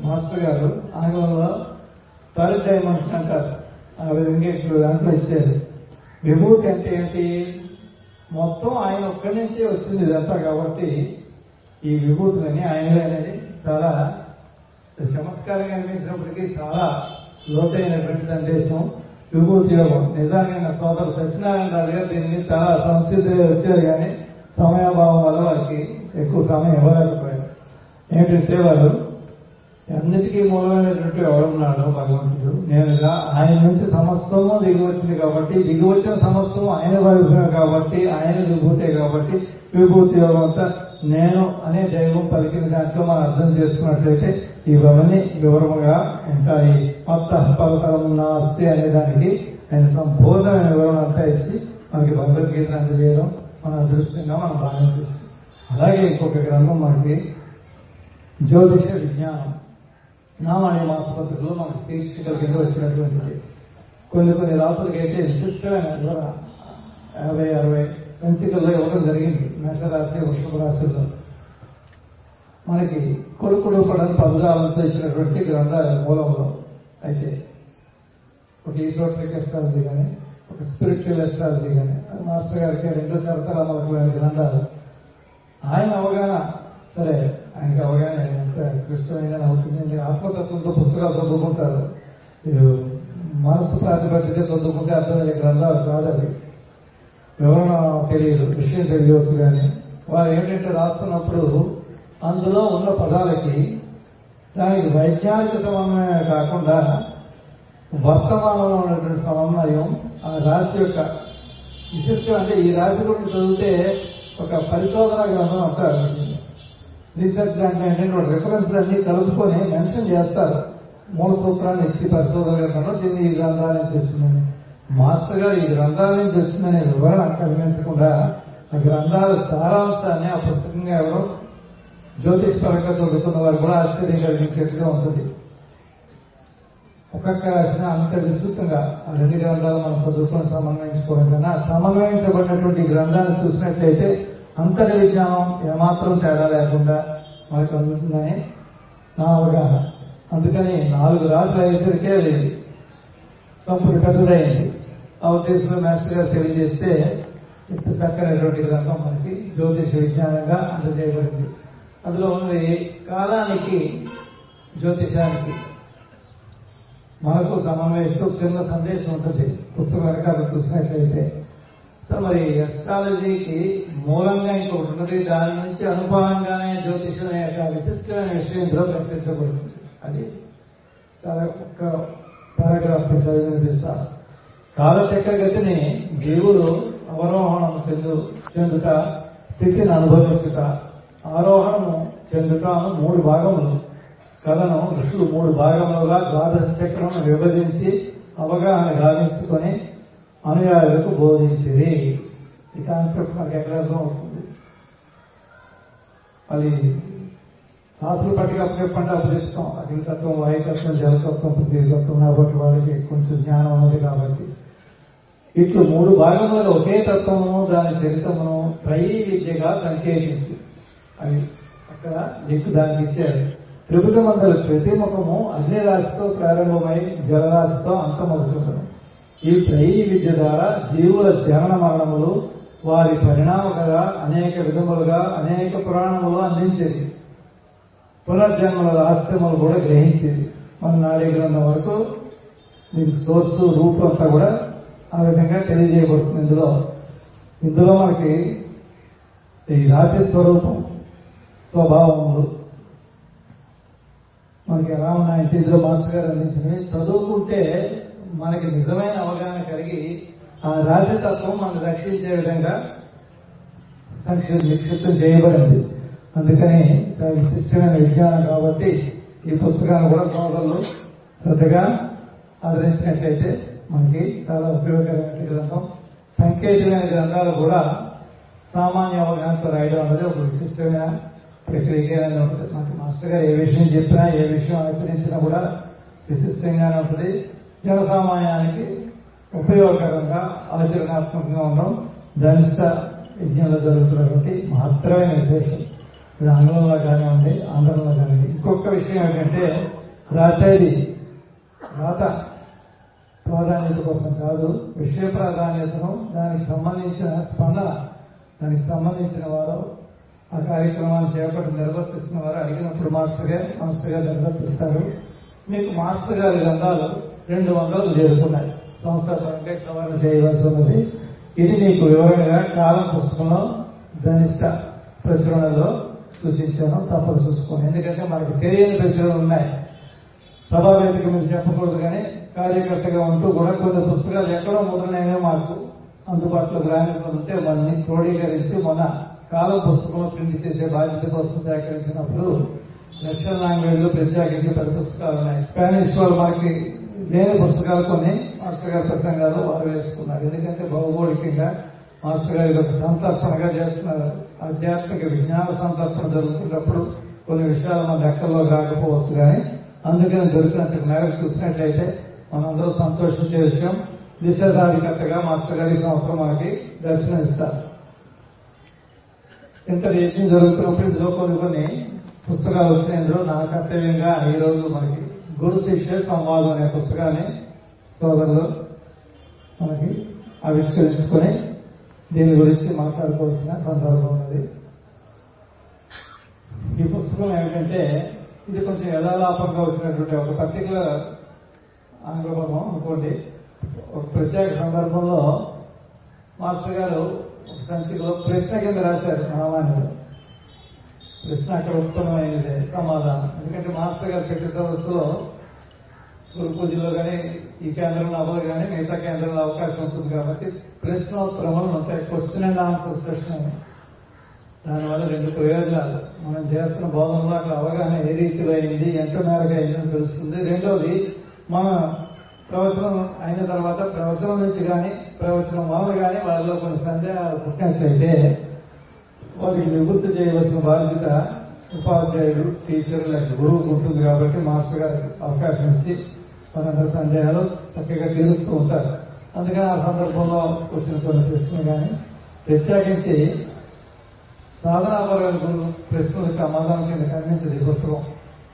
మాస్టర్ గారు ఆంగ్లంలో 3rd dimension అంటారు. ఆ విధంగా ఇప్పుడు దాంట్లో ఇచ్చేది విభూతి అంటే ఏంటి, మొత్తం ఆయన ఒక్కడి నుంచే వచ్చింది ఇదంతా. కాబట్టి ఈ విభూతులని ఆయనలేనని చాలా చమత్కారంగా అనిపించినప్పటికీ చాలా లోతైనటువంటి సందేశం విభూతి యోగం. నిజానికి సోదరు సత్యనారాయణ రాజు గారు దీన్ని చాలా సంస్కృతిలో వచ్చారు కానీ సమయాభావం వల్ల వారికి ఎక్కువ సమయం ఇవ్వలేకపోయారు. ఏమిటంటే వారు అన్నిటికీ మూలమైనటువంటి ఎవరున్నాడు భగవంతుడు, నేను ఆయన నుంచి సమస్తము దిగువచ్చింది కాబట్టి, దిగువచ్చిన సమస్తము ఆయన వైభవం కాబట్టి, ఆయన విభూతే కాబట్టి విభూతి యోగం అంతా నేను అనే దైవం పలికిన దాంట్లో మనం అర్థం చేసుకున్నట్లయితే ఇవన్నీ వివరముగా ఉంటాయి. మత్త పలకలం నాస్తి అనే దానికి ఆయన సంపూర్ణమైన వివరణ అంతా ఇచ్చి మనకి భగవద్గీత అందజేయడం మన అదృష్టంగా మనం భావించవచ్చు. అలాగే ఇంకొక గ్రంథం మనకి జ్యోతిష విజ్ఞానం నామాయ మాసపత్రికలో మనకి శీర్షికల కింద వచ్చినటువంటిది. కొన్ని కొన్ని రాసులకైతే విశిష్టమైన 50-60 సంచికల్లో ఇవ్వడం జరిగింది. మేషరాశి, వృషభ రాశుల్లో మనకి కొడుకుడు పడని పదజాలంతో ఇచ్చినటువంటి గ్రంథాల మూలంలో అయితే ఒక ఈసోట్రిక్ ఎస్ట్రాలజీ కానీ, ఒక స్పిరిచువల్ ఎస్ట్రాలజీ కానీ మాస్టర్ గారికి 2 తరతరాల గ్రంథాలు. ఆయన అవగాహన సరే, ఆయనకి అవగాహన క్లిష్టమైన అవుతుంది. ఆత్మతత్వంతో పుస్తకాలు చదువుకుంటారు, మనసు ప్రాతిపదికగా చదువుకుంటే అర్థమయ్యే గ్రంథాలు కాదవి. వివరణ తెలియదు, విషయం తెలియవచ్చు కానీ వారు ఏంటంటే రాస్తున్నప్పుడు అందులో ఉన్న పదాలకి దానికి వైజ్ఞానిక సమన్వయం కాకుండా వర్తమానంలో ఉన్నటువంటి సమన్వయం, ఆ రాశి యొక్క విశిష్టం అంటే ఈ రాశి గురించి చదివితే ఒక పరిశోధన గ్రంథం అంటారు. రీసెర్చ్ అంటే ఒక రిఫరెన్స్ అన్ని కలుపుకొని మెన్షన్ చేస్తారు. 3 సూత్రాన్ని ఇచ్చి పరిశోధన గ్రంథంలో దీన్ని ఈ గ్రంథాల నుంచి వస్తుందని మాస్టర్ గారు ఈ గ్రంథాల నుంచి వస్తుందనే వివరణ కలిగించకుండా ఆ గ్రంథాల సారాంశాన్ని ఆ పుస్తకంగా ఎవరు జ్యోతిష్ పరంగా చదువుతున్న వారు కూడా ఆశ్చర్యం కలిగించేట్టుగా ఉంటుంది. ఒక్కొక్క రాసిన అంత విస్తృతంగా ఆ 2 గ్రంథాలు మనం చదువుకొని సమన్వయించుకోవడం కన్నా సమన్వయించబడినటువంటి గ్రంథాన్ని చూసినట్లయితే అంతటి విజ్ఞానం ఏమాత్రం తేడా లేకుండా మనకు అందుతుందని నా అవగాహన. ఆ అందుకని 4 రాత్రులు అయ్యేసరికి అది సంపూర్ణ కట్టుదైంది. ఆ ఉద్దేశంలో మాస్టర్ గారు తెలియజేస్తే ఇంత చక్కనటువంటి రంగం మనకి జ్యోతిష విజ్ఞానంగా అందజేయబడింది. అందులో ఉన్నది కాలానికి జ్యోతిషానికి మనకు సమావేశంతో చిన్న సందేశం ఉంటుంది పుస్తకం రకాలు చూసినట్లయితే. సో మరి ఎస్ట్రాలజీకి మూలంగా ఇంకొకటి ఉన్నది, దాని నుంచి అనుభవంగానే జ్యోతిషం అనే యొక్క విశిష్టమైన విషయం ఇందులో ప్రకటించబడుతుంది. అది చాలా ఒక్క పారాగ్రాఫ్ చదివినిపిస్తారు. కాలచక్రగతిని జీవులు అవరోహణము చెందుట, స్థితిని అనుభవించుట, ఆరోహణము చెందుటను 3 భాగములు కథను ఋషులు 3 భాగములుగా 12 చక్రమును విభజించి అవగాహన గావించుకొని అనుయాయులకు బోధించింది. ఈ కాన్సెప్ట్ మనకు ఎక్కడ అర్థం అవుతుంది? అది రాసులు పట్టిక అప్పచెప్పంటే అప్పచెప్తాం. అగ్నితత్వం, వాయుతత్వం, జలతత్వం, పృథ్వీతత్వం కాబట్టి వాళ్ళకి కొంచెం జ్ఞానం ఉన్నది. కాబట్టి ఇట్లు 3 భాగములు ఒకే తత్వము దాని చరిత్రమును త్రయీ విద్యగా సంకేతించి అవి అక్కడ దిక్కు దానికి ఇచ్చారు. ప్రభుత్వమందరు ప్రతి ముఖము అగ్ని రాశితో ప్రారంభమై జలరాశితో అంతమవుతుంది. ఈ త్రయీ విద్య ద్వారా జీవుల జనన మరణములు వారి పరిణామకగా అనేక విధములుగా అనేక పురాణములు అందించేది. పునర్జన్మల రహస్యములు కూడా గ్రహించేది. మన నాడీ గ్రంథం వరకు దీనికి సోర్స్ రూపం అంతా కూడా ఆ విధంగా తెలియజేయబడుతుంది. ఇందులో మనకి ఈ రాతి స్వరూపం, స్వభావములు మనకి ఎలా ఉన్నాయంటే ఇందులో మాస్టర్ గారు అందించినవి చదువుకుంటే మనకి నిజమైన అవగాహన కలిగి ఆ రాజతత్వం మనం రక్షించే విధంగా నిక్షిప్తం చేయబడింది. అందుకని విశిష్టమైన విజ్ఞానం కాబట్టి ఈ పుస్తకాన్ని కూడా సోదరులు శ్రద్ధగా ఆదరించినట్లయితే మనకి చాలా ఉపయోగకరమైన గ్రంథం. సంకేతమైన గ్రంథాలు కూడా సామాన్య అవగాహనతో రాయడం అనేది ఒక విశిష్టమైన ప్రక్రియగానే ఉంటుంది. మనకి మాస్టర్ గారు ఏ విషయం చెప్పినా ఏ విషయం ఆచరించినా కూడా విశిష్టంగానే ఉంటుంది. జనసామాన్యానికి ఉపయోగకరంగా ఆచరణాత్మకంగా ఉండడం ధనిష్ట యజ్ఞంలో జరుగుతున్నటువంటి మహత్తరమైన విశేషం. ఇది ఆందోళనలో కానివ్వండి, ఆందోళనలో కానివ్వండి. ఇంకొక విషయం ఏంటంటే రాసేది రాత ప్రాధాన్యత కోసం కాదు, విషయ ప్రాధాన్యతను దానికి సంబంధించిన స్పందన, దానికి సంబంధించిన వారు ఆ కార్యక్రమాన్ని చేపట్టి నిర్వర్తిస్తున్న వారు అడిగినప్పుడు మాస్టర్ గారు నిర్వర్తిస్తారు. మీకు మాస్టర్ గారి గ్రంథాలు 200 చేరుకున్నాయి. సంస్థాపనంగా సవరణ చేయవలసి ఉన్నది. ఇది మీకు వివరంగా కాలం పుస్తకంలో ధనిష్ట ప్రచురణలో సూచించాను. తప్పని చూసుకోండి, ఎందుకంటే మనకు తెలియని ప్రచురణలు ఉన్నాయి. సభావేదిక మీరు చెప్పకూడదు, కానీ కార్యకర్తగా ఉంటూ కూడా కొన్ని పుస్తకాలు ఎక్కడో మొదలైనవి మాకు అందుబాటులో గ్రామీణ ఉంటే వాటిని క్రోడీకరించి మన కాలం పుస్తకంలో ప్రింట్ చేసే బాధ్యత కోసం సేకరించినప్పుడు లక్షల లాంగ్వేజ్లో ప్రత్యేకించి 10 పుస్తకాలు ఉన్నాయి. స్పానిష్ వాళ్ళు మనకి లేని పుస్తకాలు కొన్ని మాస్టర్ గారి ప్రసంగాలు వారు వేసుకున్నారు. ఎందుకంటే భౌగోళికంగా మాస్టర్ గారి యొక్క సంతర్పణగా చేస్తున్నారు. ఆధ్యాత్మిక విజ్ఞాన సంతర్పణ జరుగుతున్నప్పుడు కొన్ని విషయాలు మన లెక్కల్లో రాకపోవచ్చు, కానీ అందుకని దొరికినంత మేర చూసినట్లయితే మనందరూ సంతోషించే విషయం. దిశాధికర్తగా మాస్టర్ గారి సంవత్సరం మనకి దర్శనమిస్తారు. ఇంత యజ్ఞం జరుగుతున్నప్పుడు ఇందులో కొన్ని పుస్తకాలు వచ్చినందులో నా కర్తవ్యంగా ఈరోజు మనకి గురు శిష్య సంవాదం అనే పుస్తకాన్ని సోదరులు మనకి ఆవిష్కరించుకొని దీని గురించి మాట్లాడుకోవాల్సిన సందర్భం ఉన్నది. ఈ పుస్తకం ఏమిటంటే ఇది కొంచెం యథాలాపంగా వచ్చినటువంటి ఒక పర్టికులర్ ఆంగ్ల పదం అనుకోండి. ఒక ప్రత్యేక సందర్భంలో మాస్టర్ గారు ఒక సంచికలో ప్రశ్న కింద రాశారు. రామాయణంలో ప్రశ్న అక్కడ ఉత్తమమైనది సమాధానం. ఎందుకంటే మాస్టర్ గారు పెట్టే సదస్సులో గురుపూజలో కానీ ఈ కేంద్రంలో అవ్వదు, కానీ మిగతా కేంద్రంలో అవకాశం ఉంటుంది. కాబట్టి ప్రశ్నోత్తరములు ఉంటాయి, క్వశ్చన్ అండ్ ఆన్సర్ సెషన్. దానివల్ల 2 ప్రయోజనాలు, మనం చేస్తున్న బోధనలో అక్కడ అవగాహన ఏ రీతిలో అయింది, ఎంత మేరకు అయిందని తెలుస్తుంది. రెండవది మన ప్రవచనం అయిన తర్వాత ప్రవచనం నుంచి కానీ ప్రవచనం వల్ల కానీ వాళ్ళలో కొన్ని సందేహాలు పుట్టినట్లయితే వాటికి నివృత్తి చేయవలసిన బాధ్యత ఉపాధ్యాయుడు, టీచర్ లేక గురువుకు ఉంటుంది. కాబట్టి మాస్టర్ గారికి అవకాశం ఇచ్చి మనందరి సందేహాలు చక్కగా తీరుస్తూ ఉంటారు. అందుకని ఆ సందర్భంలో వచ్చిన కొన్ని ప్రశ్నలు కానీ ప్రత్యేకించి సాధనాపరమైన ప్రశ్నలకు సమాధానం కింద కనిపించదు ఈ పుస్తకం.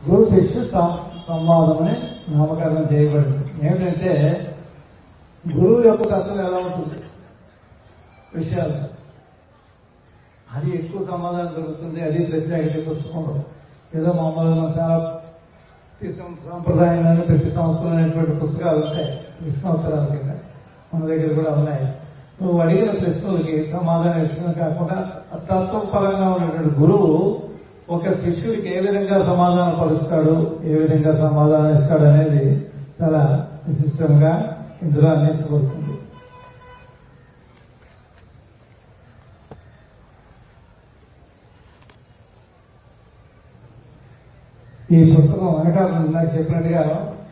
గురు శిష్యు సంవాదమని నామకరణం చేయబడింది. ఏమిటంటే గురువు యొక్క తత్వం ఎలా ఉంటుంది విషయాలు అది ఎక్కువ సమాధానం దొరుకుతుంది. అది ప్రత్యేకత పుస్తకంలో ఏదో మామూలుగా సాంప్రదాయాన్ని ప్రతి సంవత్సరం అనేటువంటి పుస్తకాలు ఉంటాయి. ప్రతి సంవత్సరాల కింద మన దగ్గర కూడా ఉన్నాయి. నువ్వు అడిగిన ప్రశ్నలకి సమాధానం ఇచ్చిన కాకుండా తత్వపరంగా ఉన్నటువంటి గురువు ఒక శిష్యుడికి ఏ విధంగా సమాధానం పరుస్తాడు, ఏ విధంగా సమాధానం ఇస్తాడు అనేది చాలా విశిష్టంగా ఇందులో అన్వేషించబడుతుంది. ఈ పుస్తకం వెనకాల నాకు చెప్పినట్టుగా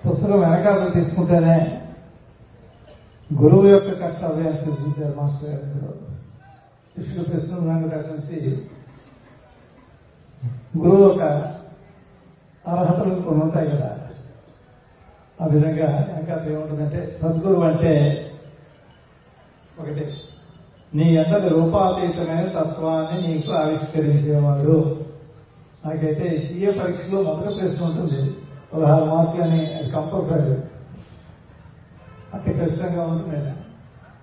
పుస్తకం వెనకాల తీసుకుంటేనే గురువు యొక్క కర్తవ్యం సూచించారు మాస్టర్ గారు. శిష్యుడు ప్రశ్నలు అక్కడి నుంచి గురువు యొక్క అర్హతలు కొన్ని ఉంటాయి కదా, ఆ విధంగా వెనకాల ఏముంటుందంటే సద్గురువు అంటే ఒకటి నీ అందరి రూపాతీతమైన తత్వాన్ని నీకు ఆవిష్కరించేవాడు. నాకైతే సీఏ పరీక్షలో మొదటి ప్రశ్న ఉంటుంది 16 మార్కులు అని, అది కంపల్సరీ అతి కష్టంగా ఉంటుంది.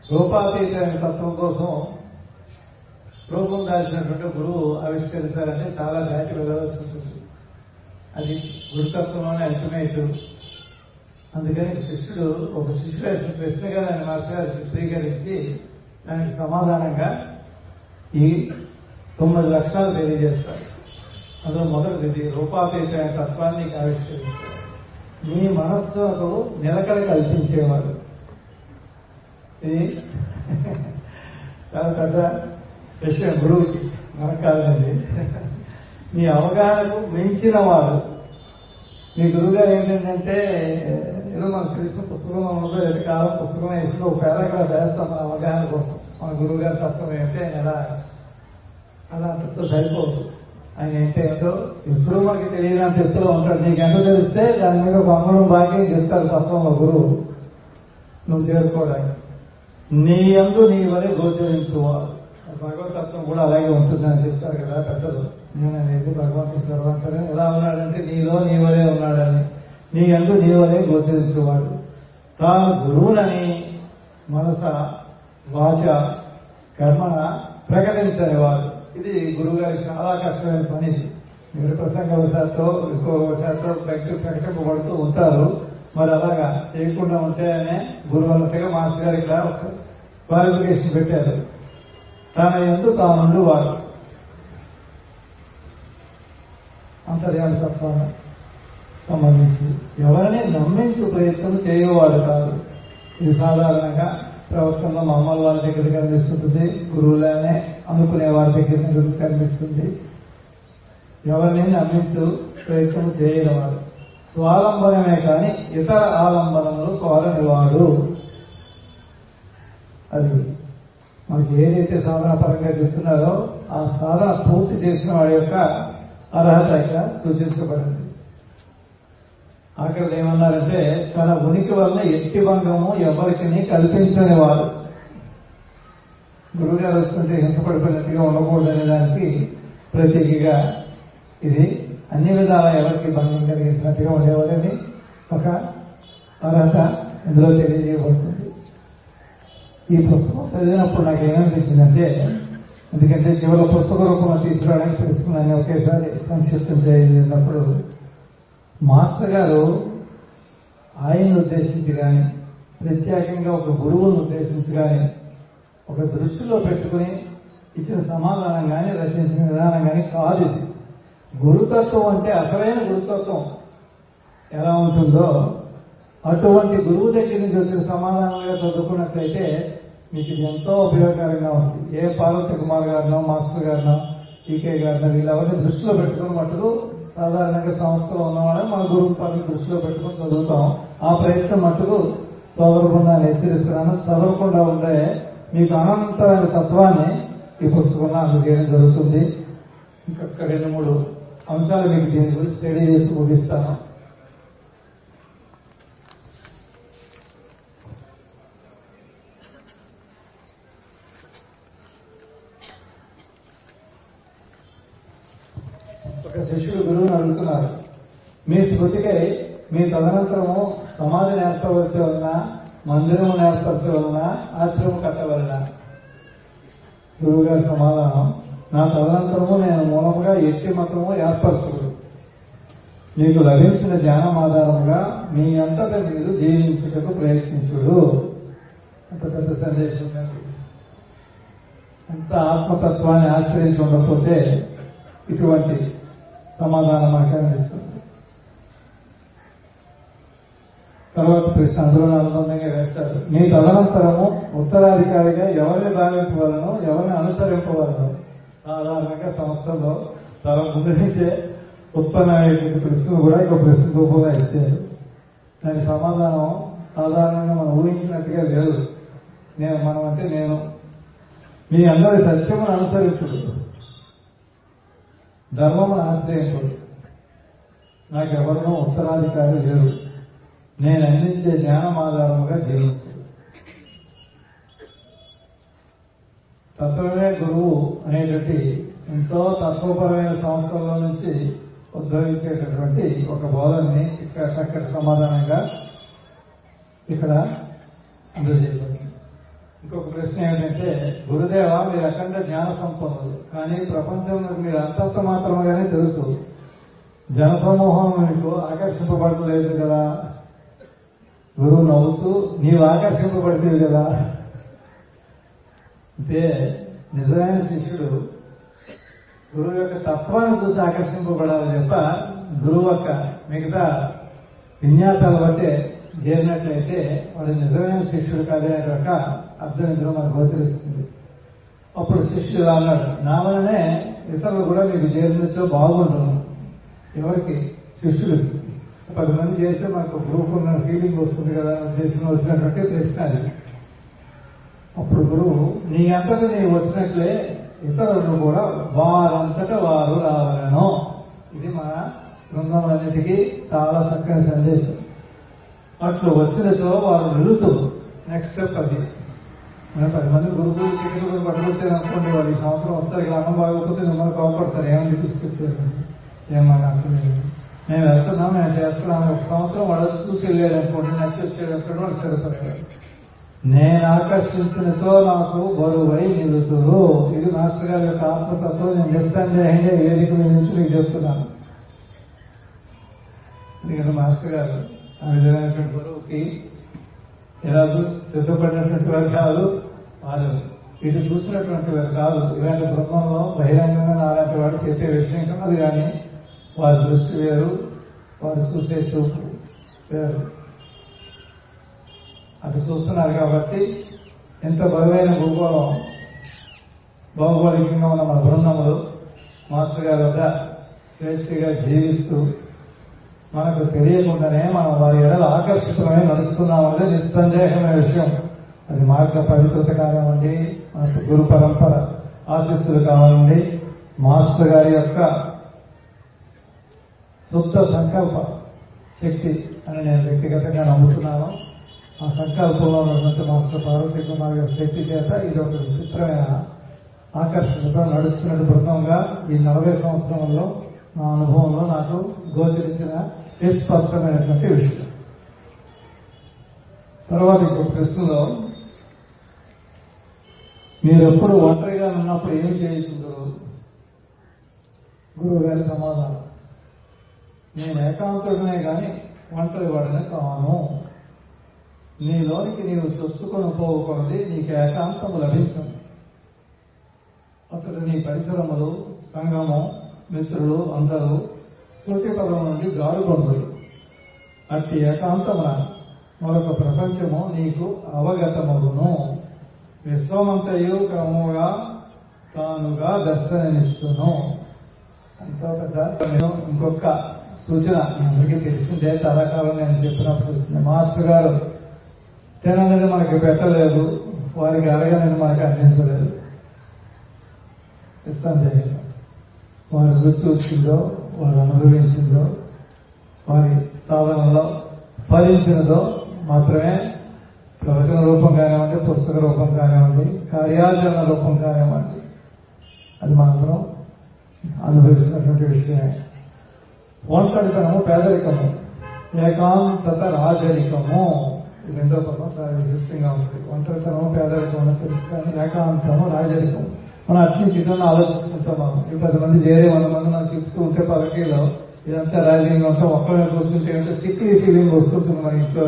రూపాతీతమైన తత్వం కోసం రూపం దాల్చినటువంటి గురువు ఆవిష్కరించాలని చాలా దాటి వెళ్ళవలసి ఉంటుంది. అది గురుతత్వంలోనే అల్టిమేట్. అందుకని శిష్యుడు ఒక శిష్యుడు వేసిన ప్రశ్నగా దాన్ని మాస్టర్ గారు చిత్రీకరించి దానికి సమాధానంగా ఈ 9 లక్షణాలు తెలియజేస్తారు. అందులో మొదటిది రూపాతీతమైన తత్వాన్ని ఆవిష్కరించారు. నీ మనస్సుకు నిలకడ కల్పించేవారు. ఇది చాలా పెద్ద విషయం గురువుకి, మనకు కాదండి. నీ అవగాహనకు మించిన వారు. మీ గురువుగారు ఏంటంటే ఏదో మనకు తెలిసిన పుస్తకంలో ఉందో ఎన్ని కాలం పుస్తకం ఇస్తూ ఒక పేరాగ్రాఫ్ వేస్తాం మన అవగాహన కోసం. మన గురువుగారి తత్వం ఏంటంటే ఎలా అలా అంత సరిపోతుంది. ఆయన ఏంటో ఎప్పుడు మనకి తెలియనంత ఎత్తులో ఉంటాడు. నీకు ఎంత తెలిస్తే దాని మీద ఒక అమ్మడం బాగా చేస్తారు తత్వం గురువు నువ్వు చేరుకోవడానికి. నీ అందు నీ వరే గోచరించుకోవాలి. భగవతత్వం కూడా అలాగే ఉంటుందని చెప్తారు కదా పెద్దలు. నేననేది భగవంతుడు సర్వంతరే ఎలా ఉన్నాడంటే నీలో నీ వరే ఉన్నాడని, నీ అందు నీ వరే గోచరించేవాడు. తాను గురువునని మనస వాచ కర్మన ప్రకటించనివాడు. ఇది గురువు గారికి చాలా కష్టమైన పని. మీరు ప్రసంగవశాతో ఎక్కువశాతో ప్రకటింపబడుతూ ఉంటారు. మరి అలాగా చేయకుండా ఉంటాయనే గురువు అన్నట్టుగా మాస్టర్ గారికి క్వాలిఫికేషన్ పెట్టారు. తన ఎందు తాను వారు అంతర్యామి తత్వాన్ని సంబంధించి ఎవరిని నమ్మించే ప్రయత్నం చేయవాడు కాదు. ఇది సాధారణంగా ప్రవర్తనలో మామూలు వాళ్ళ దగ్గర కనిపిస్తుంటుంది, గురువులనే అనుకునే వారి దగ్గర కనిపిస్తుంది. ఎవరిని నమ్మించు ప్రయత్నం చేయనివాడు, స్వాలంబనమే కానీ ఇతర ఆలంబనలు కోరనివాడు. అది మనకి ఏదైతే సాధన పరంగా చేస్తున్నారో ఆ సాధన పూర్తి చేసిన వాడి యొక్క అర్హత ఇక్కడ సూచించబడింది. ఆఖరి ఏమన్నారంటే తన ఉనికి వల్ల ఎట్టి భంగము ఎవరికి కల్పించని వారు. గురువు గారు వస్తుంటే హింసపడిపోయినట్టుగా ఉండకూడదనే దానికి ప్రతీకగా ఇది అన్ని విధాల ఎవరికి భంగం కలిగిస్తున్నట్టుగా ఉండేవారని ఒక అర్హత ఇందులో తెలియజేయబడుతుంది. ఈ పుస్తకం చదివినప్పుడు నాకు ఏమనిపించిందంటే, ఎందుకంటే చివరి పుస్తక రూపంలో తీసుకురావడానికి తెలుస్తుందని ఒకేసారి సంక్షిప్తం చేసినప్పుడు మాస్టర్ గారు ఆయన్ని ఉద్దేశించి కానీ ప్రత్యేకంగా ఒక గురువును ఉద్దేశించి కానీ ఒక దృష్టిలో పెట్టుకుని ఇచ్చిన సమాధానం కానీ రచించిన విధానం కానీ కాదు ఇది. గురుతత్వం అంటే అసలైన గురుతత్వం ఎలా ఉంటుందో అటువంటి గురువు దగ్గర నుంచి వచ్చిన సమాధానంగా చదువుకున్నట్లయితే మీకు ఎంతో ఉపయోగకరంగా ఉంటుంది. ఏ పార్వతి కుమార్ గారినో మాస్టర్ గారినో టీకే గారినో వీళ్ళవన్నీ దృష్టిలో పెట్టుకుని మట్టుకు సాధారణంగా సంస్థలో ఉన్నవాళ్ళని మన గురువు పని దృష్టిలో పెట్టుకుని చదువుతాం. ఆ ప్రయత్నం మట్టుకు చదవకుండా హెచ్చరిస్తున్నాను. చదవకుండా ఉండే మీకు అనంతమైన తత్వాన్ని ఈ పుస్తకంలో అందజేయడం జరుగుతుంది. ఇంకొక 2-3 అంశాలు మీకు దీని గురించి తెలియజేసి ముగిస్తాను. ఒక శిష్యుడు గురువుని అడుగుతున్నారు, మీ స్మృతికై మీ తదనంతరము సమాధి నేర్పవలసి వలన, మందిరం నేర్పవలసి వలన, ఆశ్రమం కట్టవలన? గురువు గారి సమాధానం, నా తదనంతరము నేను మూలముగా ఎట్టి మతము ఏర్పరచుకుడు. నీకు లభించిన జ్ఞానం ఆధారంగా మీ అంతటా మీరు జీవించుటకు ప్రయత్నించుడు. అంత పెద్ద సందేశం. అంత ఆత్మతత్వాన్ని ఆశ్రయించి ఉండకపోతే ఇటువంటి సమాధానం మాకు అనిపిస్తుంది. తర్వాత ప్రశ్న అందరూ అనుబంధంగా వేస్తారు. నీ తదనంతరము ఉత్తరాధికారిగా ఎవరిని భావింపవలను, ఎవరిని అనుసరింపవలను? సాధారణంగా సంస్థలో చాలా ముందు నుంచే ఉత్పన్నమైన ప్రశ్నలు కూడా ఇక ప్రశ్న రూపంగా ఇచ్చారు. దాని సమాధానం సాధారణంగా మనం ఊహించినట్టుగా లేదు. నేను మీ అందరి సత్యమును అనుసరించుడు, ధర్మమును ఆశ్రయించుడు. నాకెవరినో ఉత్తరాధికారి లేరు. నేను అందించే జ్ఞానం ఆధారముగా జీవించుడు. తత్వమే గురువు అనేటువంటి ఎంతో తత్వపరమైన సంస్థల నుంచి ఉద్భవించేటటువంటి ఒక బోధనని ఇక్కడ చక్కటి సమాధానంగా ఇక్కడ అందజేయబడింది. ఇంకొక ప్రశ్న ఏమిటంటే, గురుదేవ మీరు అఖండ జ్ఞాన సంపన్నులు, కానీ ప్రపంచంలో మీరు అంతంత మాత్రమేగానే తెలుసు, జనసమూహం మీకు ఆకర్షింపబడలేదు కదా? గురువు నవ్వుతూ, నీవు ఆకర్షింపబడలేదు కదా అంటే నిజమైన శిష్యుడు గురువు యొక్క తత్వాన్ని చూసి ఆకర్షింపబడాలి తప్ప గురువు యొక్క మిగతా విన్యాసాలు బట్టే చేరినట్లయితే వాడు నిజమైన శిష్యుడు కాదనే ఒక అర్థం ఇందులో మనకు గోచరిస్తుంది. అప్పుడు శిష్యుడు అన్నాడు, నా వలనే ఇతరులు కూడా మీకు చేరినచ్చో బాగుంటున్నాను. ఎవరికి? శిష్యుడు. 10 మంది చేస్తే మనకు గ్రూప్ ఉన్న ఫీలింగ్ వస్తుంది కదా ఉద్దేశంలో వచ్చినటువంటి ప్రశ్న అది. అప్పుడు గురువు, నీ అంతటా నీవు వచ్చినట్లే ఇతరులను కూడా వారంతటా వారు రావాలను. ఇది మన బృందం అన్నిటికీ చాలా చక్కని సందేశం. అట్లు వచ్చినచో వారు నిలుతూ నెక్స్ట్ స్టెప్ అది. నేను 10 మంది గురువులు టికెట్ పట్టుకొచ్చాను అనుకోండి, వాళ్ళు ఈ సంవత్సరం వస్తారు, గ్రామం బాగోకపోతే మిమ్మల్ని కోపడతారు, ఏమని తీసుకొచ్చారు, ఏమన్నా మేము వెళ్తున్నాం, మేము చేస్తున్నాము. 1 సంవత్సరం వాడు చూసి వెళ్ళాడు అనుకోండి, నచ్చి వచ్చాడు అనుకోండి, వాళ్ళు సరిపడతారు. నేను ఆకర్షించినతో నాకు బరువై నిలుతురు. ఇది మాస్టర్ గారి యొక్క ఆత్మతత్వం. నేను చెప్తాను చేయండి, వేదిక మీద నుంచి మీకు చెప్తున్నాను. ఎందుకంటే మాస్టర్ గారు ఆ విధమైనటువంటి బరువుకి ఎలా సిద్ధపడినటువంటి వారు కాదు, వారు ఇటు చూసినటువంటి వారు కాదు. ఇలాంటి బృందంలో బహిరంగంగా అలాంటి వాడు చేసే విషయం కాదు. కానీ వారి దృష్టి వేరు, వారు చూసే చూపు వేరు. అది చూస్తున్నారు కాబట్టి ఎంత బరువైన భూగోళం భౌగోళికంగా ఉన్న మన బృందంలో మాస్టర్ గారి వద్ద స్వేచ్ఛగా జీవిస్తూ మనకు తెలియకుండానే మనం వారి ఎడలు ఆకర్షితమై నడుస్తున్నామంటే నిస్సందేహమైన విషయం. అది మార్గ పవిత్రత కానివ్వండి, మనకు గురు పరంపర ఆశిస్తులు కానివ్వండి, మాస్టర్ గారి యొక్క శుద్ధ సంకల్ప శక్తి అని నేను వ్యక్తిగతంగా నమ్ముతున్నాను. ఆ సంకల్పంలో ఉన్నటువంటి మాస్టర్ పార్వతీ కుమార్ గారి శక్తి చేత ఇది ఒక విచిత్రమైన ఆకర్షణతో నడుస్తున్న బృందంగా ఈ 40 సంవత్సరంలో నా అనుభవంలో నాకు గోచరించిన నిస్పష్టమైనటువంటి విషయం. తర్వాత ఇంకొక ప్రశ్నలో, మీరెప్పుడు ఒంటరిగా ఉన్నప్పుడు ఏం చేయించుకుంటారు? గురువు గారి సమాధానం, నేను ఏకాంతమే కానీ ఒంటరి వాడనే కాను. నీలోనికి నీవు చొచ్చుకొని పోవుకొనది నీకు ఏకాంతము లభించింది. అతడు నీ పరిసరములు, సంగము, మిత్రులు అందరూ స్మృతి పదం నుండి గాలుగొండరు. అట్టి ఏకాంతమున మరొక ప్రపంచము నీకు అవగతమగును. విశ్వమంతయు క్రమముగా తానుగా దర్శనమిచ్చును. అంతా పెద్ద ఇంకొక సూచన అందరికీ తెలిసిందే. తరకాలం నేను చెప్పినప్పుడు మాస్టర్ గారు తినని మనకి పెట్టలేదు, వారికి అడగనని మనకి అందించలేదు. ఇస్తాం చేయాలి. వారి రుచి వచ్చిందో, వారు అనుభవించిందో, వారి సాధనలో ఫలించినదో మాత్రమే ప్రవచన రూపం కానివ్వండి, పుస్తక రూపం కానివ్వండి, కార్యాచరణ రూపం కానివ్వండి, అది మాత్రం అనుభవిస్తున్నటువంటి విషయమే. ఒంటరితనము పేదరికము ఏకాంతత రాజరికము, రెండో పదం చాలా విశిష్టంగా ఉంటుంది. ఒంటరితనం పేదరికం తెలుసు కానీ ఏకాంతము రాజరికం మనం అట్ని చిన్న ఆలోచిస్తుంటాం. ఈ 10 మంది చేరే 100 మంది మనం తిప్పుతూ ఉంటే పలకీలో ఇదంతా రాజకీయంగా ఉంటాం. ఒక్కరిని చూసుకుంటే ఏంటో సిక్లీ ఫీలింగ్ వస్తుంటుంది మన ఇంట్లో.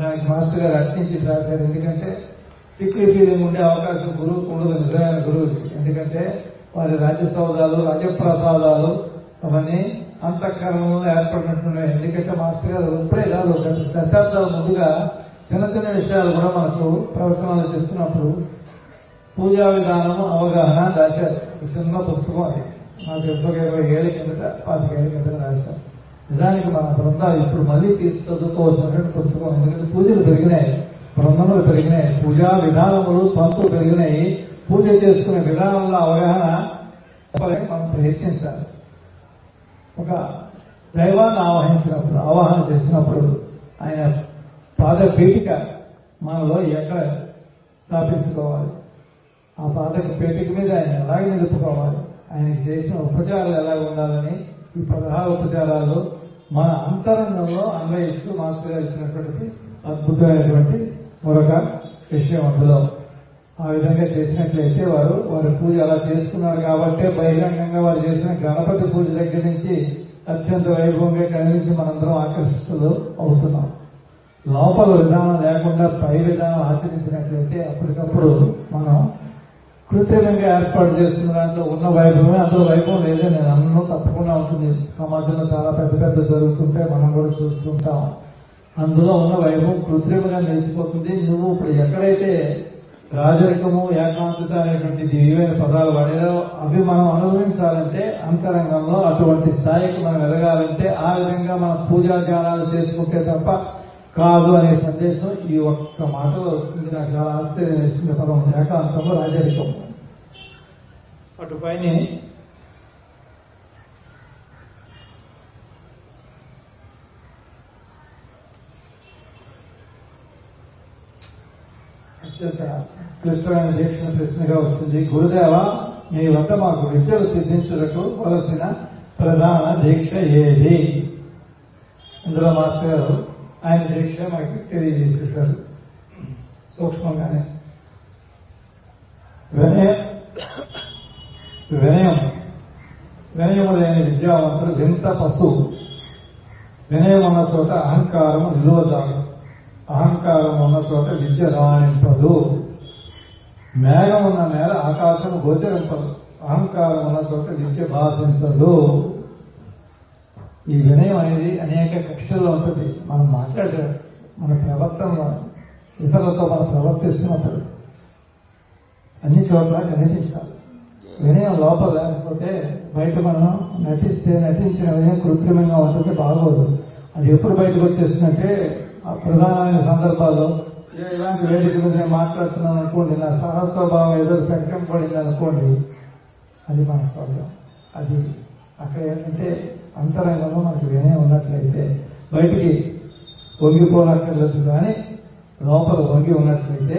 దానికి మాస్టర్ గారు అట్నించి రాశారు. ఎందుకంటే సిక్లీ ఫీలింగ్ ఉండే అవకాశం గురువుకు ఉండదు, నిజమైన గురువుకి. ఎందుకంటే వారి రాజ్యసౌధాలు రాజప్రసాదాలు అవన్నీ అంతఃకరణలో ఏర్పడినట్టున్నాయి. ఎందుకంటే మాస్టర్ గారు ఇప్పుడే కాదు, 10 దశాబ్దాల ముందుగా చిన్న చిన్న విషయాలు కూడా మనకు ప్రవచనాలు చేస్తున్నప్పుడు పూజా విధానము అవగాహన రాశారు. చిన్న పుస్తకం అది నాకు 20 ఏళ్ల కిందట 25 ఏళ్ల కిందట రాశారు. నిజానికి మన బృందాలు ఇప్పుడు మళ్ళీ తీసి చదువుకోవాల్సినటువంటి పుస్తకం. ఎందుకంటే పూజలు పెరిగినాయి, బృందములు పెరిగినాయి, పూజా విధానములు పంతులు పెరిగినాయి. పూజ చేసుకునే విధానంలో అవగాహన మనం ప్రయత్నించాలి. ఒక దైవాన్ని ఆవాహించినప్పుడు, ఆవాహన చేసినప్పుడు ఆయన పాదపీఠిక మనలో ఎక్కడ స్థాపించుకోవాలి, ఆ పాదపీఠిక మీద ఆయన ఎలాగే నిలుపుకోవాలి, ఆయన చేసిన ఉపచారాలు ఎలా ఉండాలని ఈ 16 ఉపచారాలు మన అంతరంగంలో అన్వయిస్తూ మాస్టర్ గారు ఇచ్చినటువంటి అద్భుతమైనటువంటి మరొక విషయం. అందులో ఆ విధంగా చేసినట్లయితే వారు వారి పూజ అలా చేస్తున్నారు కాబట్టి బహిరంగంగా వారు చేసిన గణపతి పూజ దగ్గర నుంచి అత్యంత వైభవంగా కనిపించి మనందరం ఆకర్షితులు అవుతున్నాం. లోపల విధానం లేకుండా పై విధానం ఆచరించినట్లయితే అప్పటికప్పుడు మనం కృత్రిమంగా ఏర్పాటు చేస్తున్న దాంట్లో ఉన్న వైభవమే, అందులో వైభవం లేదే నేను అన్నో తప్పకుండా ఉంటుంది. సమాజంలో చాలా పెద్ద పెద్ద జరుగుతుంటే మనం కూడా చూస్తుంటాం. అందులో ఉన్న వైభవం కృత్రిమంగా నిలిచిపోతుంది. నువ్వు ఇప్పుడు ఎక్కడైతే రాజరికము ఏకాంతత అనేటువంటి దివ్యమైన పదాలు వాడేదో అవి మనం అనుభవించాలంటే అంతరంగంలో అటువంటి స్థాయికి మనం ఎదగాలంటే ఆ విధంగా మనం పూజాధ్యానాలు చేసుకుంటే తప్ప కాదు అనే సందేశం ఈ ఒక్క మాటలో వచ్చింది. నాకు చాలా ఆశ్చర్యం వేస్తుంది పదం ఏకాంతము రాజరికం. అటుపైన అత్యంత క్లిష్టమైన దీక్షణ ప్రశ్నగా వచ్చింది. గురుదేవ, మీ వద్ద మాకు విద్యలు సిద్ధించుటకు వలసిన ప్రధాన దీక్ష ఏది? ఇందులో మాస్టర్ గారు ఆయన దీక్ష మనకి తెలియజేసేశారు సూక్ష్మంగానే. వినయం, వినయము లేని విద్యావంతుడు వింత పశువు. వినయం ఉన్న చోట అహంకారము నిలువదాడు, అహంకారం ఉన్న చోట విద్య రాణింపదు. మేఘం ఉన్న నేల ఆకాశం గోచరింపదు, అహంకారం ఉన్న చోట విద్య భాషించదు. ఈ వినయం అనేది అనేక కక్షల్లో ఉంటుంది. మనం మాట్లాడే మన ప్రవర్తనలో, ఇతరులతో మనం ప్రవర్తిస్తున్నప్పుడు అన్ని చోట్ల కనిపించాలి. వినయం లోపల లేకపోతే బయట మనం నటించిన వినయం కృత్రిమంగా ఉంటుంది, బాగోదు. అది ఎప్పుడు బయటకు వచ్చేసినట్టే ఆ ప్రధానమైన సందర్భాల్లో ఇలాంటి వేదిక మీద నేను మాట్లాడుతున్నాను అనుకోండి, నా సహస్వభావం ఏదో శంకం పడింది అనుకోండి, అది మన స్వభావం. అది అక్కడ ఏంటంటే అంతరంగంలో మనకు వినయం ఉన్నట్లయితే బయటికి వంగిపోనక్కర్లేదు, కానీ లోపల వంగి ఉన్నట్లయితే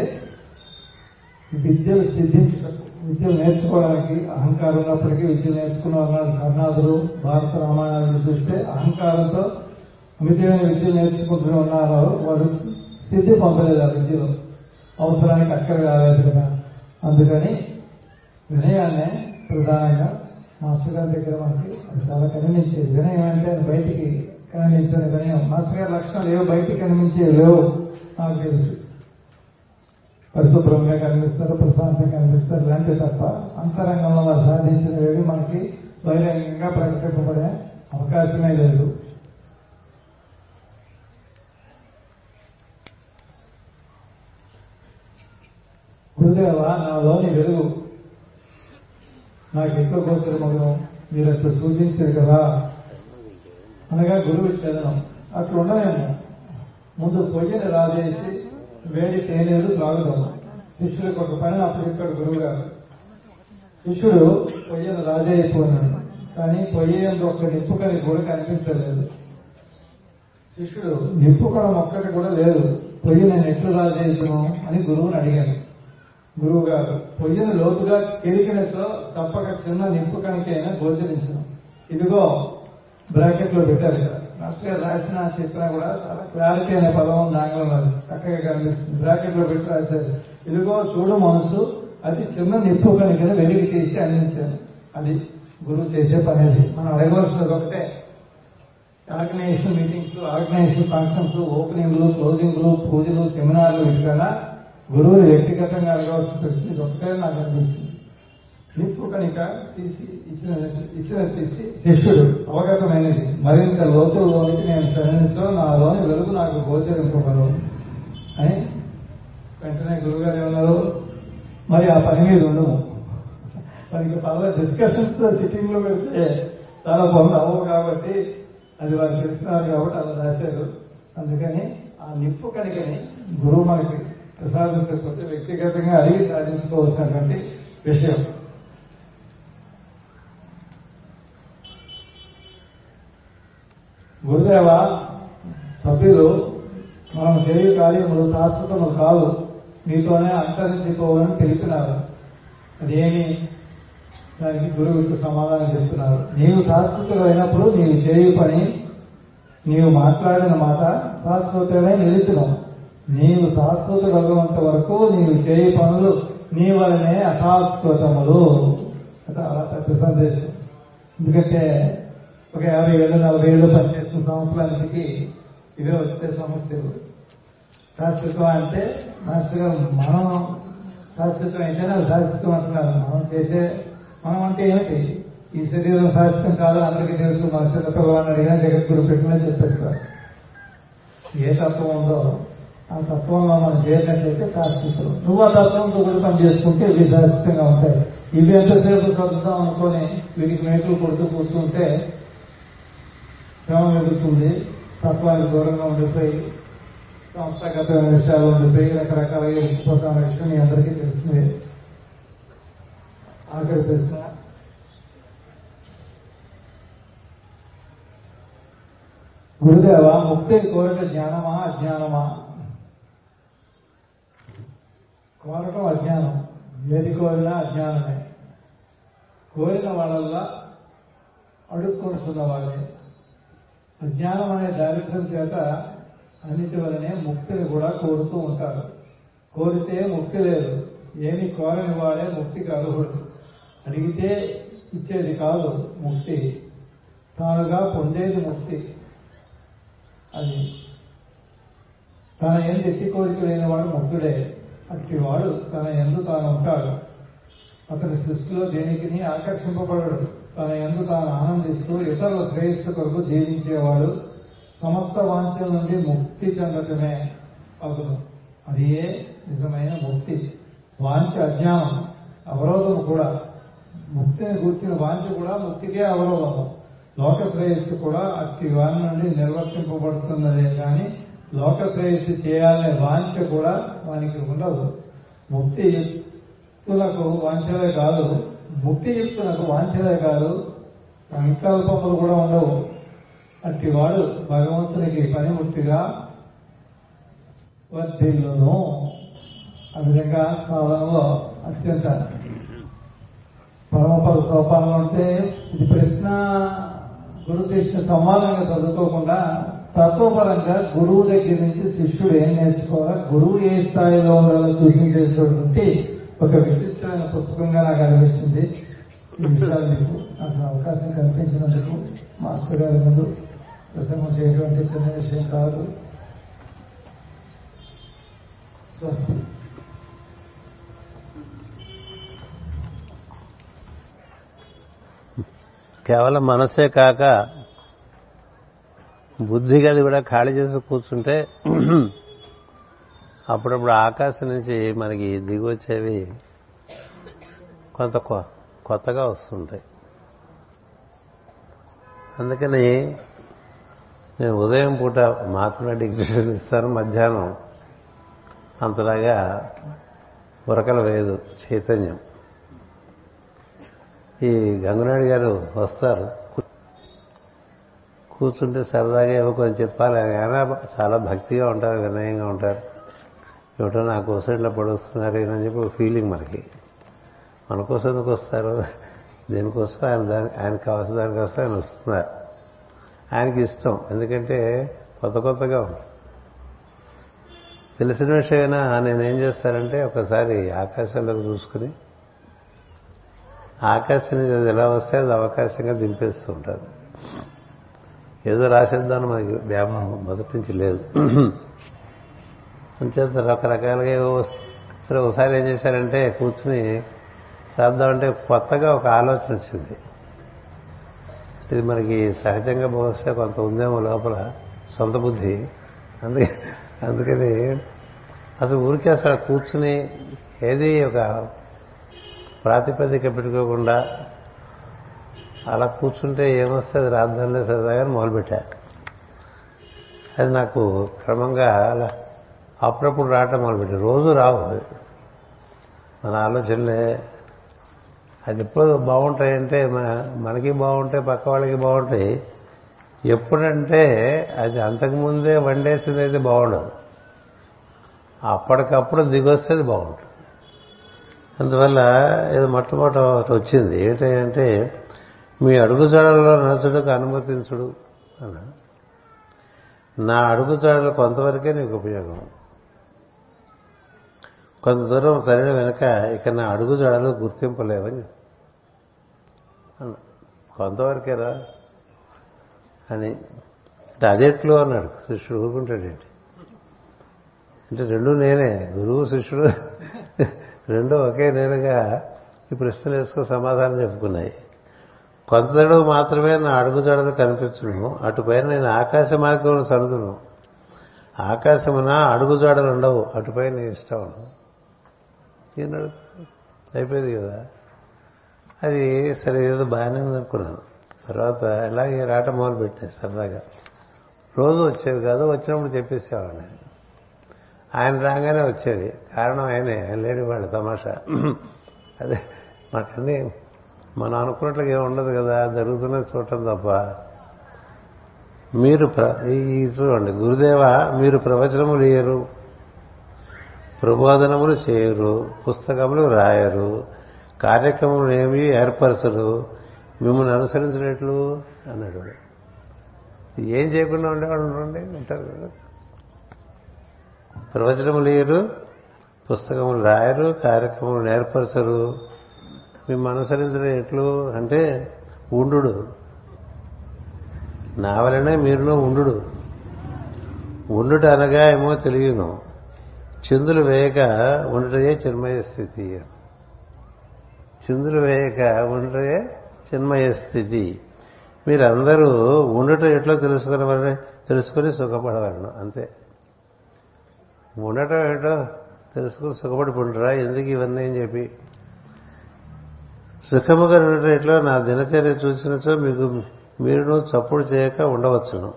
విద్యలు సిద్ధించటకు, విద్యలు నేర్చుకోవడానికి అహంకారం ఉన్నప్పటికీ విద్యలు నేర్చుకున్న వాళ్ళ కర్ణాదులు భారత రామాయణాలను చూస్తే అహంకారంతో మితమైన విద్యలు నేర్చుకుంటూ ఉన్నారో వారు సిద్ధి పొందలేదు, ఆ విద్యలో అవసరానికి అక్కడ కాలేదు కదా. అందుకని వినయాన్నే ప్రధానంగా మాస్టర్ గారి దగ్గర మనకి అది చాలా కనిపించేది. వినయం అంటే బయటికి కనిపించిన వినయం. మాస్టర్ గారి లక్షణాలు ఏవో బయటికి కనిపించేవి లేవు నాకు తెలుసు. పరిశుభ్రంగా కనిపిస్తారు, ప్రశాంతంగా కనిపిస్తారు, ఇలాంటివి తప్ప అంతరంగంలో వారు సాధించినవి మనకి బహిరంగంగా ప్రకటింపబడే అవకాశమే లేదు. గురుదేవ, నాలోని వెలుగు నాకు ఎక్కువ గోచరం అవ్వడం మీరు అట్లా సూచించారు కదా అనగా గురువు చదనం అట్లా ఉండలేము. ముందు పొయ్యని రాజేసి వేడి తేనేరు త్రాగుదాం. శిష్యుడికి ఒక పని అప్పచెప్పాడు గురువు గారు. శిష్యుడు పొయ్యను రాజే అయిపోయినాడు, కానీ పొయ్య ఒక్క నిప్పుకని కూడా కనిపించలేదు. శిష్యుడు నిప్పుకడ ఒక్కటి కూడా లేదు, పొయ్యి నేను ఎట్లు రాజే అయిపోయాను అని గురువుని అడిగాను. గురువు గారు పొయ్యను లోతుగా కెలికినతో తప్పక చిన్న నిప్పు కనుకైనా గోచరించను. ఇదిగో బ్రాకెట్లో పెట్టారు కదా, మాస్టర్ గారు రాసిన చెప్పినా కూడా చాలా క్లారిటీ అనే పదం ఉంది ఆంగ్లంలో, చక్కగా కనిపిస్తుంది. బ్రాకెట్ లో పెట్టి రాశారు, ఇదిగో చూడు మనసు, అది చిన్న నిప్పు కనుక వెలిగి తీసి అందించాను. అది గురువు చేసే పని. అది మనం అడగవలసినది ఒకటే. ఆర్గనైజేషన్ మీటింగ్స్, ఆర్గనైజేషన్ ఫంక్షన్స్, ఓపెనింగ్లు, క్లోజింగ్లు, పూజలు, సెమినార్లు, వీటికన్నా గురువులు వ్యక్తిగతంగా అడగవలసిన ప్రశ్న ఇది ఒకటే నాకు అనిపించింది. నిప్పు కనుక తీసి ఇచ్చిన తీసి శిష్యుడు అవగతమైనది మరింత లోతుల్లోనికి నేను శరణించో, నాలోని వెలుగు నాకు గోచరింపగలవు అని వెంటనే గురువుగారు ఏమన్నారు, మరి ఆ పని మీద ఉండవు, మనకి పర్వాలేదు డిస్కషన్స్ తో సిట్టింగ్ లో పెడితే చాలా పనులు అవ్వవు కాబట్టి, అది వారు చేస్తున్నారు కాబట్టి అలా రాశారు. అందుకని ఆ నిప్పు కనుకని గురువు మనకి ప్రసాదించకపోతే వ్యక్తిగతంగా అడిగి సాధించుకోవాల్సినటువంటి విషయం. గురుదేవ, సభ్యులు మనం చేయు కార్యములు శాశ్వతము కాదు, మీతోనే అంతరించిపోవాలని తెలిపినారు. అదేమి? దానికి గురువుకు సమాధానం చెప్తున్నారు, నీవు శాశ్వతులు అయినప్పుడు నీవు చేయు పని, నీవు మాట్లాడిన మాట శాశ్వతమే నిలిచిన. నీవు శాశ్వతులైనంత వరకు నీవు చేయు పనులు నీ వలనే అశాశ్వతములు. చాలా పెద్ద సందేశం. ఎందుకంటే ఒక 50 ఏళ్ళు 40 ఏళ్ళు పనిచేసిన సంవత్సరానికి ఇవే వచ్చే సమస్యలు. శాశ్వతం అంటే మాస్టర్గా మనం శాశ్వతం అయితేనే శాశ్వతం అంటున్నారు. మనం చేసే మనం అంటే ఏమిటి? ఈ శరీరం శాశ్వతం కాదు, అందరికీ తెలుసు. మన చిన్నపిల్లవాడిని అడిగినా జగద్గురు పెట్టినా చెప్పేస్తారు. ఏ తత్వం ఉందో ఆ తత్వంలో మనం చేరినట్లయితే శాశ్వతం. నువ్వు ఆ తత్వంతో కూడా పని చేసుకుంటే ఇవి శాశ్వతంగా ఉంటాయి. ఇవి ఎంతసేపు చదువుతాం అనుకొని వీటికి మేకులు కొడుతూ కూర్చుంటే శ్రమం ఎదుగుతుంది, తత్వానికి దూరంగా ఉండిపోయి సంస్థాగతమైన విషయాలు ఉండిపోయి రకరకాలుగా వెళ్ళిపోతున్న విషయం మీ అందరికీ తెలుస్తుంది. ఆఖరి ప్రశ్న, గురుదేవ, ముక్తి కోరట జ్ఞానమా అజ్ఞానమా? కోరటం అజ్ఞానం, ఏది కోరినా అజ్ఞానమే. కోరిన వాళ్ళ అడుక్కొడుతున్న వాళ్ళే. అజ్ఞానం అనే దారిద్ర్యం చేత అన్నిటి వలనే ముక్తిని కూడా కోరుతూ ఉంటారు. కోరితే ముక్తి లేదు, ఏమి కోరని వాడే ముక్తికి అర్హుడు. అడిగితే ఇచ్చేది కాదు ముక్తి, తానుగా పొందేది ముక్తి. అది తన ఎందు ఎట్టి కోరిక లేనివాడు ముక్తుడే. అట్టివాడు తన ఎందు తాను ఉంటాడు. అతని సృష్టిలో దేనికి ఆకర్షింపబడడు. తన ఎందు తాను ఆనందిస్తూ ఇతరుల శ్రేయస్సు కొరకు జీవించేవాడు సమస్త వాంఛల నుండి ముక్తి చెందటమే అగును. అది ఏ నిజమైన ముక్తి. వాంఛ అజ్ఞానం, అవరోధం కూడా. ముక్తిని కూర్చిన వాంఛ కూడా ముక్తికే అవరోధము. లోక శ్రేయస్సు కూడా అట్టి వాని నుండి నిర్వర్తింపబడుతున్నదే కానీ లోక శ్రేయస్సు చేయాలనే వాంఛ కూడా వానికి ఉండదు. ముక్తియుక్తులకు వాంఛలే కాదు, ముక్తియుక్తులకు వాంఛలే కాదు, సంకల్పములు కూడా ఉండవు. అట్టివాడు భగవంతునికి పనిముట్టిగా వర్ధిల్లును. ఆ విధంగా సాధనలో అత్యంత పరమపద సోపానం అంటే ఇది. ప్రశ్న గురు శిష్యుని సమానంగా చదువుకోకుండా తత్వపరంగా గురువు దగ్గర నుంచి శిష్యుడు ఏం నేర్చుకోవాలి, గురువు ఏ స్థాయిలో ఉండాలో సూచించేటువంటి ఒక విశిష్టమైన పుస్తకంగా నాకు అనిపించింది. ఈ విషయాలు మీకు నాకు అవకాశం కల్పించినందుకు మాస్టర్ గారి ముందు ప్రసంగం చేయటువంటి చిన్న విషయం కాదు. స్వస్తి. కేవలం మనసే కాక బుద్ధి గది కూడా ఖాళీ చేసి కూర్చుంటే అప్పుడప్పుడు ఆకాశం నుంచి మనకి దిగొచ్చేవి కొంత కొత్తగా వస్తుంటాయి. అందుకని నేను ఉదయం పూట మాత్రమే డిగ్రేషన్ ఇస్తాను, మధ్యాహ్నం అంతలాగా ఉరకలు వేయదు చైతన్యం. ఈ గంగునాయుడు గారు వస్తారు, కూర్చుంటే సరదాగా ఏవో కొంచెం చెప్పాలి. ఆయన చాలా భక్తిగా ఉంటారు, వినయంగా ఉంటారు. ఏమిటో నా కోసం ఇట్లా పడుస్తున్నారు అని చెప్పి ఒక ఫీలింగ్ మనకి. మన కోసం ఎందుకు వస్తారు? దీనికోసం ఆయన కావాల్సిన దానికోసం ఆయన వస్తున్నారు. ఆయనకి ఇష్టం. ఎందుకంటే కొత్త కొత్తగా ఉంటుంది. తెలిసిన విషయమైనా నేనేం చేస్తానంటే ఒకసారి ఆకాశంలోకి చూసుకుని ఆకాశం ఎలా వస్తే అది అవకాశంగా దింపేస్తూ ఉంటారు. ఏదో రాసేద్దామని మనకి వ్యామోహం మొదటి నుంచి లేదు. అంచేత రకరకాలుగా సరే ఒకసారి ఏం చేశారంటే కూర్చుని రాద్దామంటే కొత్తగా ఒక ఆలోచన వచ్చింది. ఇది మనకి సహజంగా బహుశా కొంత ఉందేమో లోపల సొంత బుద్ధి. అందుకని అసలు ఊరికే అసలు కూర్చుని ఏది ఒక ప్రాతిపదిక పెట్టుకోకుండా అలా కూర్చుంటే ఏమొస్తే అది రాద్దాంలే సరదాగా మొదలుపెట్టా. అది నాకు క్రమంగా అలా అప్పుడప్పుడు రావటం మొదలుపెట్టాను. రోజు రావు మన ఆలోచనలే. అది ఎప్పుడు బాగుంటాయంటే మనకి బాగుంటాయి, పక్క వాళ్ళకి బాగుంటాయి. ఎప్పుడంటే అది అంతకుముందే వండేసింది అయితే బాగుండదు, అప్పటికప్పుడు దిగొస్తే అది బాగుంటుంది. అందువల్ల ఇది మొట్టమొదటి వచ్చింది ఏంటంటే మీ అడుగుజాడల్లో నడుచుటకు అనుమతించుడు అన్నాడు. నా అడుగుజాడలు కొంతవరకే నీకు ఉపయోగం, కొంత దూరం తరిగిన వెనుక ఇక నా అడుగుజాడలు గుర్తింపలేవని అన్నా. కొంతవరకేరా అని అదేట్లో అన్నాడు. శిష్యుడు ఊరుకుంటాడేంటి అంటే రెండూ నేనే, గురువు శిష్యుడు రెండూ ఒకే నేనుగా ఈ ప్రశ్నలు వేసుకుని సమాధానం చెప్పుకున్నాయి. కొంతడు మాత్రమే నా అడుగుజాడలు కనిపించును, అటుపైన నేను ఆకాశ మార్గం సరుదును, ఆకాశమున అడుగుజాడలు ఉండవు, అటుపైన నేను ఇష్టం నేను అయిపోయింది కదా. అది సరే ఏదో బాగానే ఉందనుకున్నాను. తర్వాత ఇలాగే రాట మొదలు పెట్టాయి సరదాగా. రోజు వచ్చేవి కాదు, వచ్చినప్పుడు చెప్పేసేవాడిని. ఆయన రాగానే వచ్చేది, కారణం ఆయనే, ఆయన లేడీవాడు తమాషా. అదే మాకన్నీ మనం అనుకున్నట్లుగా ఏమి ఉండదు కదా, జరుగుతున్నది చూడటం తప్ప. మీరు చూడండి గురుదేవ, మీరు ప్రవచనములు ఇయ్యరు, ప్రబోధనములు చేయరు, పుస్తకములు రాయరు, కార్యక్రమములు ఏమి ఏర్పరచరు, మిమ్మల్ని అనుసరించినట్లు అన్నాడు. ఏం చేయకుండా ఉండేవాళ్ళు ఉండండి అంటారు కదా. ప్రవచనము లేరు, పుస్తకములు రాయరు, కార్యక్రమములు ఏర్పరచరు, మిమ్మల్ని అనుసరించడం ఎట్లు అంటే ఉండు, నా వలనే మీరునూ ఉండు. ఉండుట అనగా ఏమో తెలియను, చిందులు వేయక ఉండటయే చిన్మయ స్థితి. చిందులు వేయక ఉండటయే చిన్మయ స్థితి. మీరందరూ ఉండట ఎట్లా తెలుసుకుని సుఖపడవలను. అంతే, ఉండటం ఏటో తెలుసుకుని సుఖపడిపోంటారా, ఎందుకు ఇవన్నీ అని చెప్పి. సుఖముగా ఉండటం ఎట్లా నా దినచర్య చూసినచో మీకు మీరును చప్పుడు చేయక ఉండవచ్చును.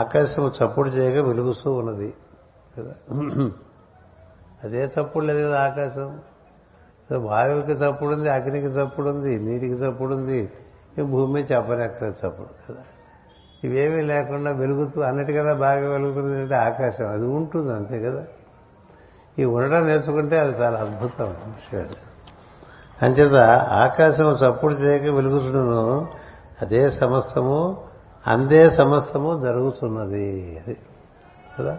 ఆకాశము చప్పుడు చేయక వెలుగుస్తూ ఉన్నది కదా, అదే చప్పుడు లేదు కదా ఆకాశం. వాయువుకి చప్పుడు ఉంది, అగ్నికి చప్పుడు ఉంది, నీటికి చప్పుడు ఉంది, భూమి చెప్పనక్కర చప్పుడు కదా. ఇవేమీ లేకుండా వెలుగుతూ అన్నట్టు కదా బాగా వెలుగుతుంది అంటే ఆకాశం అది ఉంటుంది అంతే కదా. ఈ ఉండడం నేర్చుకుంటే అది చాలా అద్భుతం విషయాలు. అంచేత ఆకాశము చప్పుడు చేయక వెలుగుతును, అదే సమస్తము అందే సమస్తము జరుగుతున్నది అది కదా.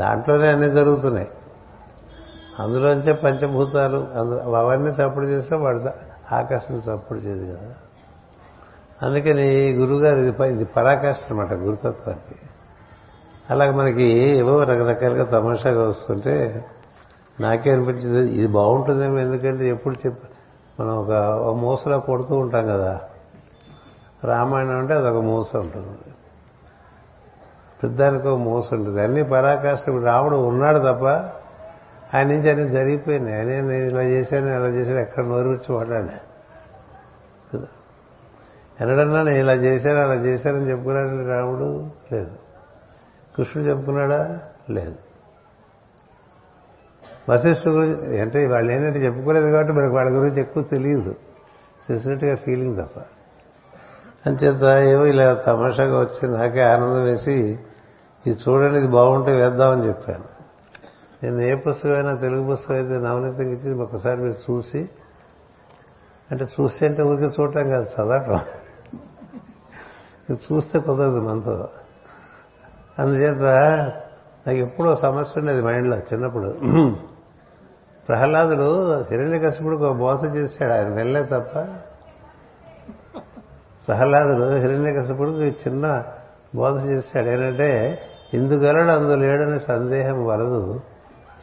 దాంట్లోనే అన్నీ జరుగుతున్నాయి, అందులోంచే పంచభూతాలు అవన్నీ చప్పుడు చేస్తే వాడు ఆకాశం చప్పుడు చేయదు కదా. అందుకని గురువుగారు ఇది పరాకాష్ట అనమాట గురుతత్వానికి. అలాగే మనకి ఏవో రకరకాలుగా తమాషాగా వస్తుంటే నాకే అనిపించింది ఇది బాగుంటుందేమో. ఎందుకంటే ఎప్పుడు మనం ఒక మూసలా కొడుతూ ఉంటాం కదా, రామాయణం అంటే అదొక మూస ఉంటుంది, పెద్దానికి ఒక మూస ఉంటుంది, అన్ని పరాకాష్ట. రాముడు ఉన్నాడు తప్ప ఆయన నుంచి అన్నీ జరిగిపోయినాయి. అనే నేను ఇలా చేశాను ఇలా చేశాను ఎక్కడ నోరుచి వాడాను కదా. ఎన్నడన్నా నేను ఇలా చేశాను అలా చేశానని చెప్పుకున్నాడు రాముడు? లేదు. కృష్ణుడు చెప్పుకున్నాడా? లేదు. వశిష్ఠుడు గురించి అంటే వాళ్ళు ఏంటంటే చెప్పుకోలేదు కాబట్టి మనకు వాళ్ళ గురించి ఎక్కువ తెలియదు, తెలిసినట్టుగా ఫీలింగ్ తప్ప. అంచేత ఏవో ఇలా తమాషాగా వచ్చి నాకే ఆనందం వేసి ఇది చూడండి ఇది బాగుంటే వేద్దామని చెప్పాను. నేను ఏ పుస్తకమైనా తెలుగు పుస్తకం అయితే నవనీతం ఇచ్చి ఒకసారి మీరు చూసి అంటే, చూస్తే అంటే ఊరికి చూడటం కాదు చదవటం, చూస్తే కుదరదు మనతో. అందుచేత నాకు ఎప్పుడో సమస్య ఉండేది మైండ్లో చిన్నప్పుడు. ప్రహ్లాదుడు హిరణ్యకశిపుడికి ఒక బోధ చేశాడు, ఆయన వెళ్ళే తప్ప. ప్రహ్లాదుడు హిరణ్యకశిపుడికి చిన్న బోధ చేశాడు, ఏంటంటే ఇందుగలడు అందు లేడని సందేహం వలదు,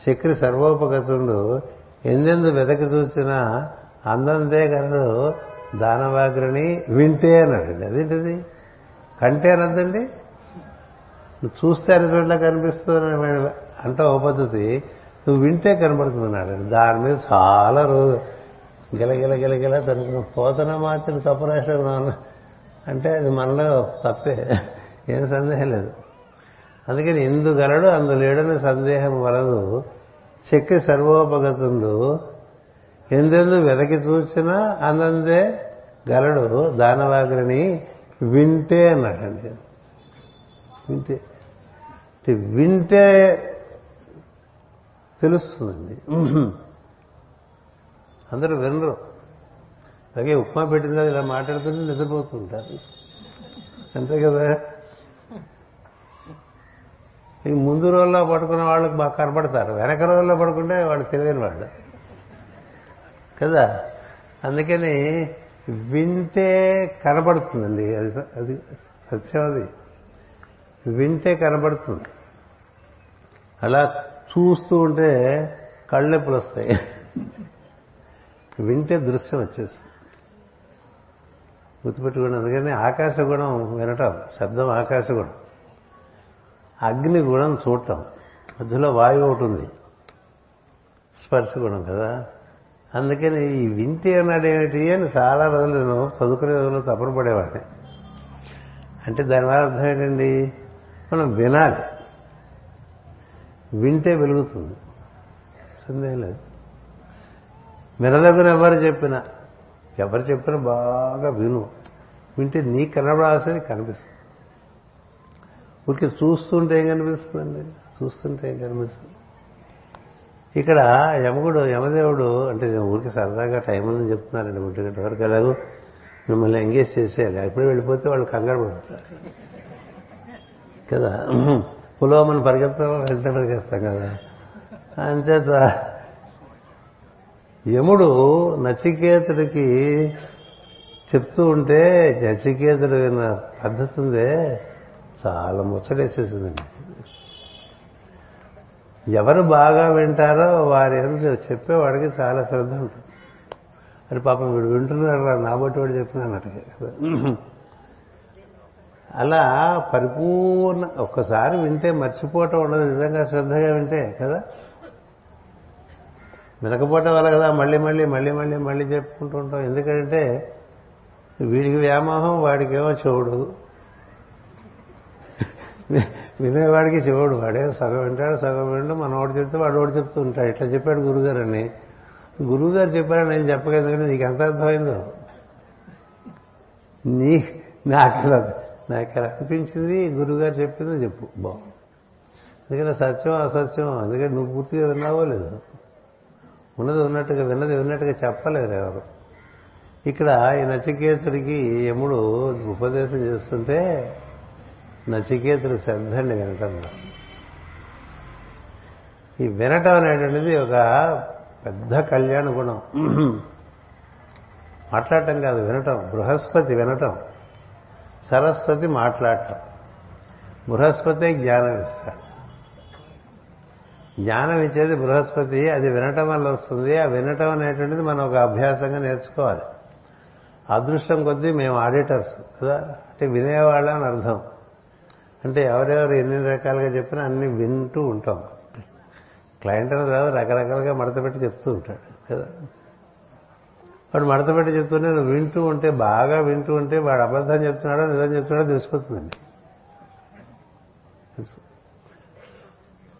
శక్తి సర్వోపగతుండు ఎందెందు వెతకి చూచినా అందందే గలడు దానవాగ్రిని వింటే అన్నాడండి. అదేంటిది? కంటే అనద్దండి, నువ్వు చూస్తే అనే చోట్ల కనిపిస్తుంది అంటే ఓ పద్ధతి, నువ్వు వింటే కనబడుతున్నాడు. దాని మీద చాలా రోజు గిలగిల గిలగిల తను పోతన మార్చిన తప్పు రాసిన అంటే అది మనలో తప్పే, ఏం సందేహం లేదు. అందుకని ఇందుగలడు అందు లేడని సందేహం వలదు, చెక్కి సర్వోపగతుండు ఎందెందు వెతకి చూచినా అందందే గలడు దానవాగ్రిని వింటే అన్నాడండి. వింటే వింటే తెలుస్తుందండి, అందరూ వినరు. అలాగే ఉప్మా పెట్టిందా ఇలా మాట్లాడుతుంటే నిద్రపోతుంటారు అంతే కదా. ఈ ముందు రోజుల్లో పడుకున్న వాళ్ళకి బాగా కనపడతారు, వెనక రోజుల్లో పడుకుంటే వాళ్ళు తెలియని వాళ్ళు కదా. అందుకని వింటే కనబడుతుందండి, అది అది సత్యం, అది వింటే కనబడుతుంది. అలా చూస్తూ ఉంటే కళ్ళెప్పులు వస్తాయి, వింటే దృశ్యం వచ్చేస్తుంది, గుర్తుపెట్టుకోండి. అందుకని ఆకాశగుణం వినటం, శబ్దం ఆకాశగుణం, అగ్నిగుణం చూడటం, మధ్యలో వాయువు ఒకటి ఉంది, స్పర్శగుణం కదా. అందుకని ఈ వింటే అన్నాడు ఏమిటి అని చాలా రోజులు నేను చదువుకునే రోజుల్లో తపన పడేవాడిని. అంటే దానివల్ల అర్థం ఏంటండి, మనం వినాలి, వింటే వెలుగుతుంది, సందేహం లేదు. వినదగిన ఎవరు చెప్పినా బాగా విను, వింటే నీకు కనబడాల్సింది కనిపిస్తుంది. ఊరికి చూస్తుంటే ఏం కనిపిస్తుందండి, చూస్తుంటే ఏం కనిపిస్తుంది. ఇక్కడ యమదేవుడు అంటే ఊరికి సరదాగా టైం ఉందని చెప్తున్నారండి, ఒంటి గంట వరకు ఎలాగో మిమ్మల్ని ఎంగేజ్ చేసేయాలి, అప్పుడే వెళ్ళిపోతే వాళ్ళు కంగారు పడుతారు కదా. పులోమని పరిగెత్తాం, వెంట పరిగెత్తాం కదా. అంచేత యముడు నచికేతుడికి చెప్తూ ఉంటే నచికేతుడు విన్న పద్ధతి ఉందే చాలా ముచ్చటేసేసిందండి. ఎవరు బాగా వింటారో వారి ఏదో చెప్పేవాడికి చాలా శ్రద్ధ ఉంటుంది. మరి పాపం వీడు వింటున్నారా నాబట్టి వాడు చెప్పినానట కదా. అలా పరిపూర్ణ ఒక్కసారి వింటే మర్చిపోవటం ఉండదు, నిజంగా శ్రద్ధగా వింటే కదా. వినకపోవటం వల్ల కదా మళ్ళీ మళ్ళీ మళ్ళీ మళ్ళీ మళ్ళీ చెప్పుకుంటూ ఉంటాం. ఎందుకంటే వీడికి వ్యామోహం, వాడికేమో చెవుడు, వినేవాడికి చెవుడు. వాడే సగం వింటాడు, సగం విండు, మన వాడు చెప్తే వాడు వాడు చెప్తూ ఉంటాడు. ఇట్లా చెప్పాడు గురువుగారని, గురువుగారు చెప్పారని నేను చెప్పగలిగిన నీకు ఎంత అర్థమైందో, నాకు ఇలా అనిపించింది గురువుగారు చెప్పిందో చెప్పు బాగుంది. ఎందుకంటే సత్యం అసత్యం, ఎందుకంటే నువ్వు పూర్తిగా విన్నావో లేదు, ఉన్నది ఉన్నట్టుగా విన్నది విన్నట్టుగా చెప్పలేదు ఎవరు. ఇక్కడ ఈ నచికేతుడికి యముడు ఉపదేశం చేస్తుంటే నచికేతుడు శ్రద్ధ అండి వినటంలో. ఈ వినటం అనేటువంటిది ఒక పెద్ద కళ్యాణ గుణం. మాట్లాడటం కాదు వినటం. బృహస్పతి వినటం, సరస్వతి మాట్లాడటం. బృహస్పతి జ్ఞానం ఇస్తాడు, జ్ఞానం ఇచ్చేది బృహస్పతి. అది వినటం వల్ల వస్తుంది. ఆ వినటం అనేటువంటిది మనం ఒక అభ్యాసంగా నేర్చుకోవాలి. అదృష్టం కొద్దీ మేము ఆడిటర్స్ కదా, అంటే వినేవాళ్ళం అని అర్థం. అంటే ఎవరెవరు ఎన్ని రకాలుగా చెప్పినా అన్ని వింటూ ఉంటాం. క్లయింట్ అనేది రకరకాలుగా మడతపెట్టి చెప్తూ ఉంటాడు కదా. వాడు మడతపెట్టి చెప్తుంటే నువ్వు వింటూ ఉంటే, బాగా వింటూ ఉంటే వాడు అబద్ధం చెప్తున్నాడో నిజం చెప్తున్నాడో తెలిసిపోతుందండి.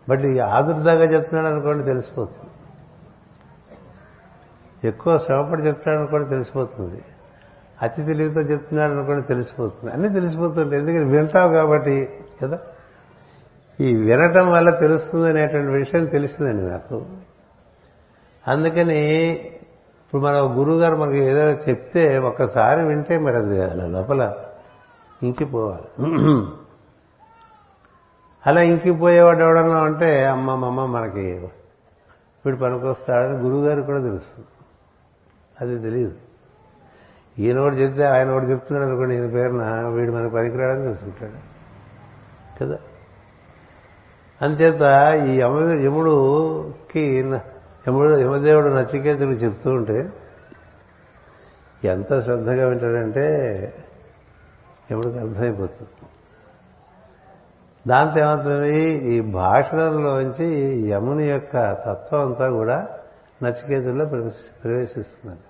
బట్ ఆదుర్దాగా చెప్తున్నాడు అనుకోండి తెలిసిపోతుంది, ఎక్కువ శ్రమపడి చెప్తున్నాడు అనుకోండి తెలిసిపోతుంది, అతి తెలివితో చెప్తున్నాడు అనుకోండి తెలిసిపోతుంది, అన్నీ తెలిసిపోతుంటాయి. ఎందుకంటే వింటావు కాబట్టి కదా. ఈ వినటం వల్ల తెలుస్తుంది అనేటువంటి విషయం తెలిసిందండి నాకు. అందుకని ఇప్పుడు మన గురువుగారు మనకి ఏదైనా చెప్తే ఒక్కసారి వింటే మరి అది లోపల ఇంకిపోవాలి. అలా ఇంకిపోయేవాడు ఎవడన్నా అంటే అమ్మమ్మ మనకి వీడు పనికొస్తాడని గురువుగారు కూడా తెలుస్తుంది. అది తెలియదు. ఈయన ఒకటి చెప్తే ఆయన ఒకటి చెప్తున్నాడు అనుకోండి, ఈయన పేరున వీడు మనకు పనికిరాడని తెలుసుకుంటాడు కదా. అంతేత ఈ యమదేవుడు నచికేతుడు చెప్తూ ఉంటే ఎంత శ్రద్ధగా వింటాడంటే యముడికి అర్థమైపోతుంది. దాంతో ఏమవుతుంది, ఈ భాషలోంచి యముని యొక్క తత్వం అంతా కూడా నచికేతుల్లో ప్రవేశిస్తుందండి.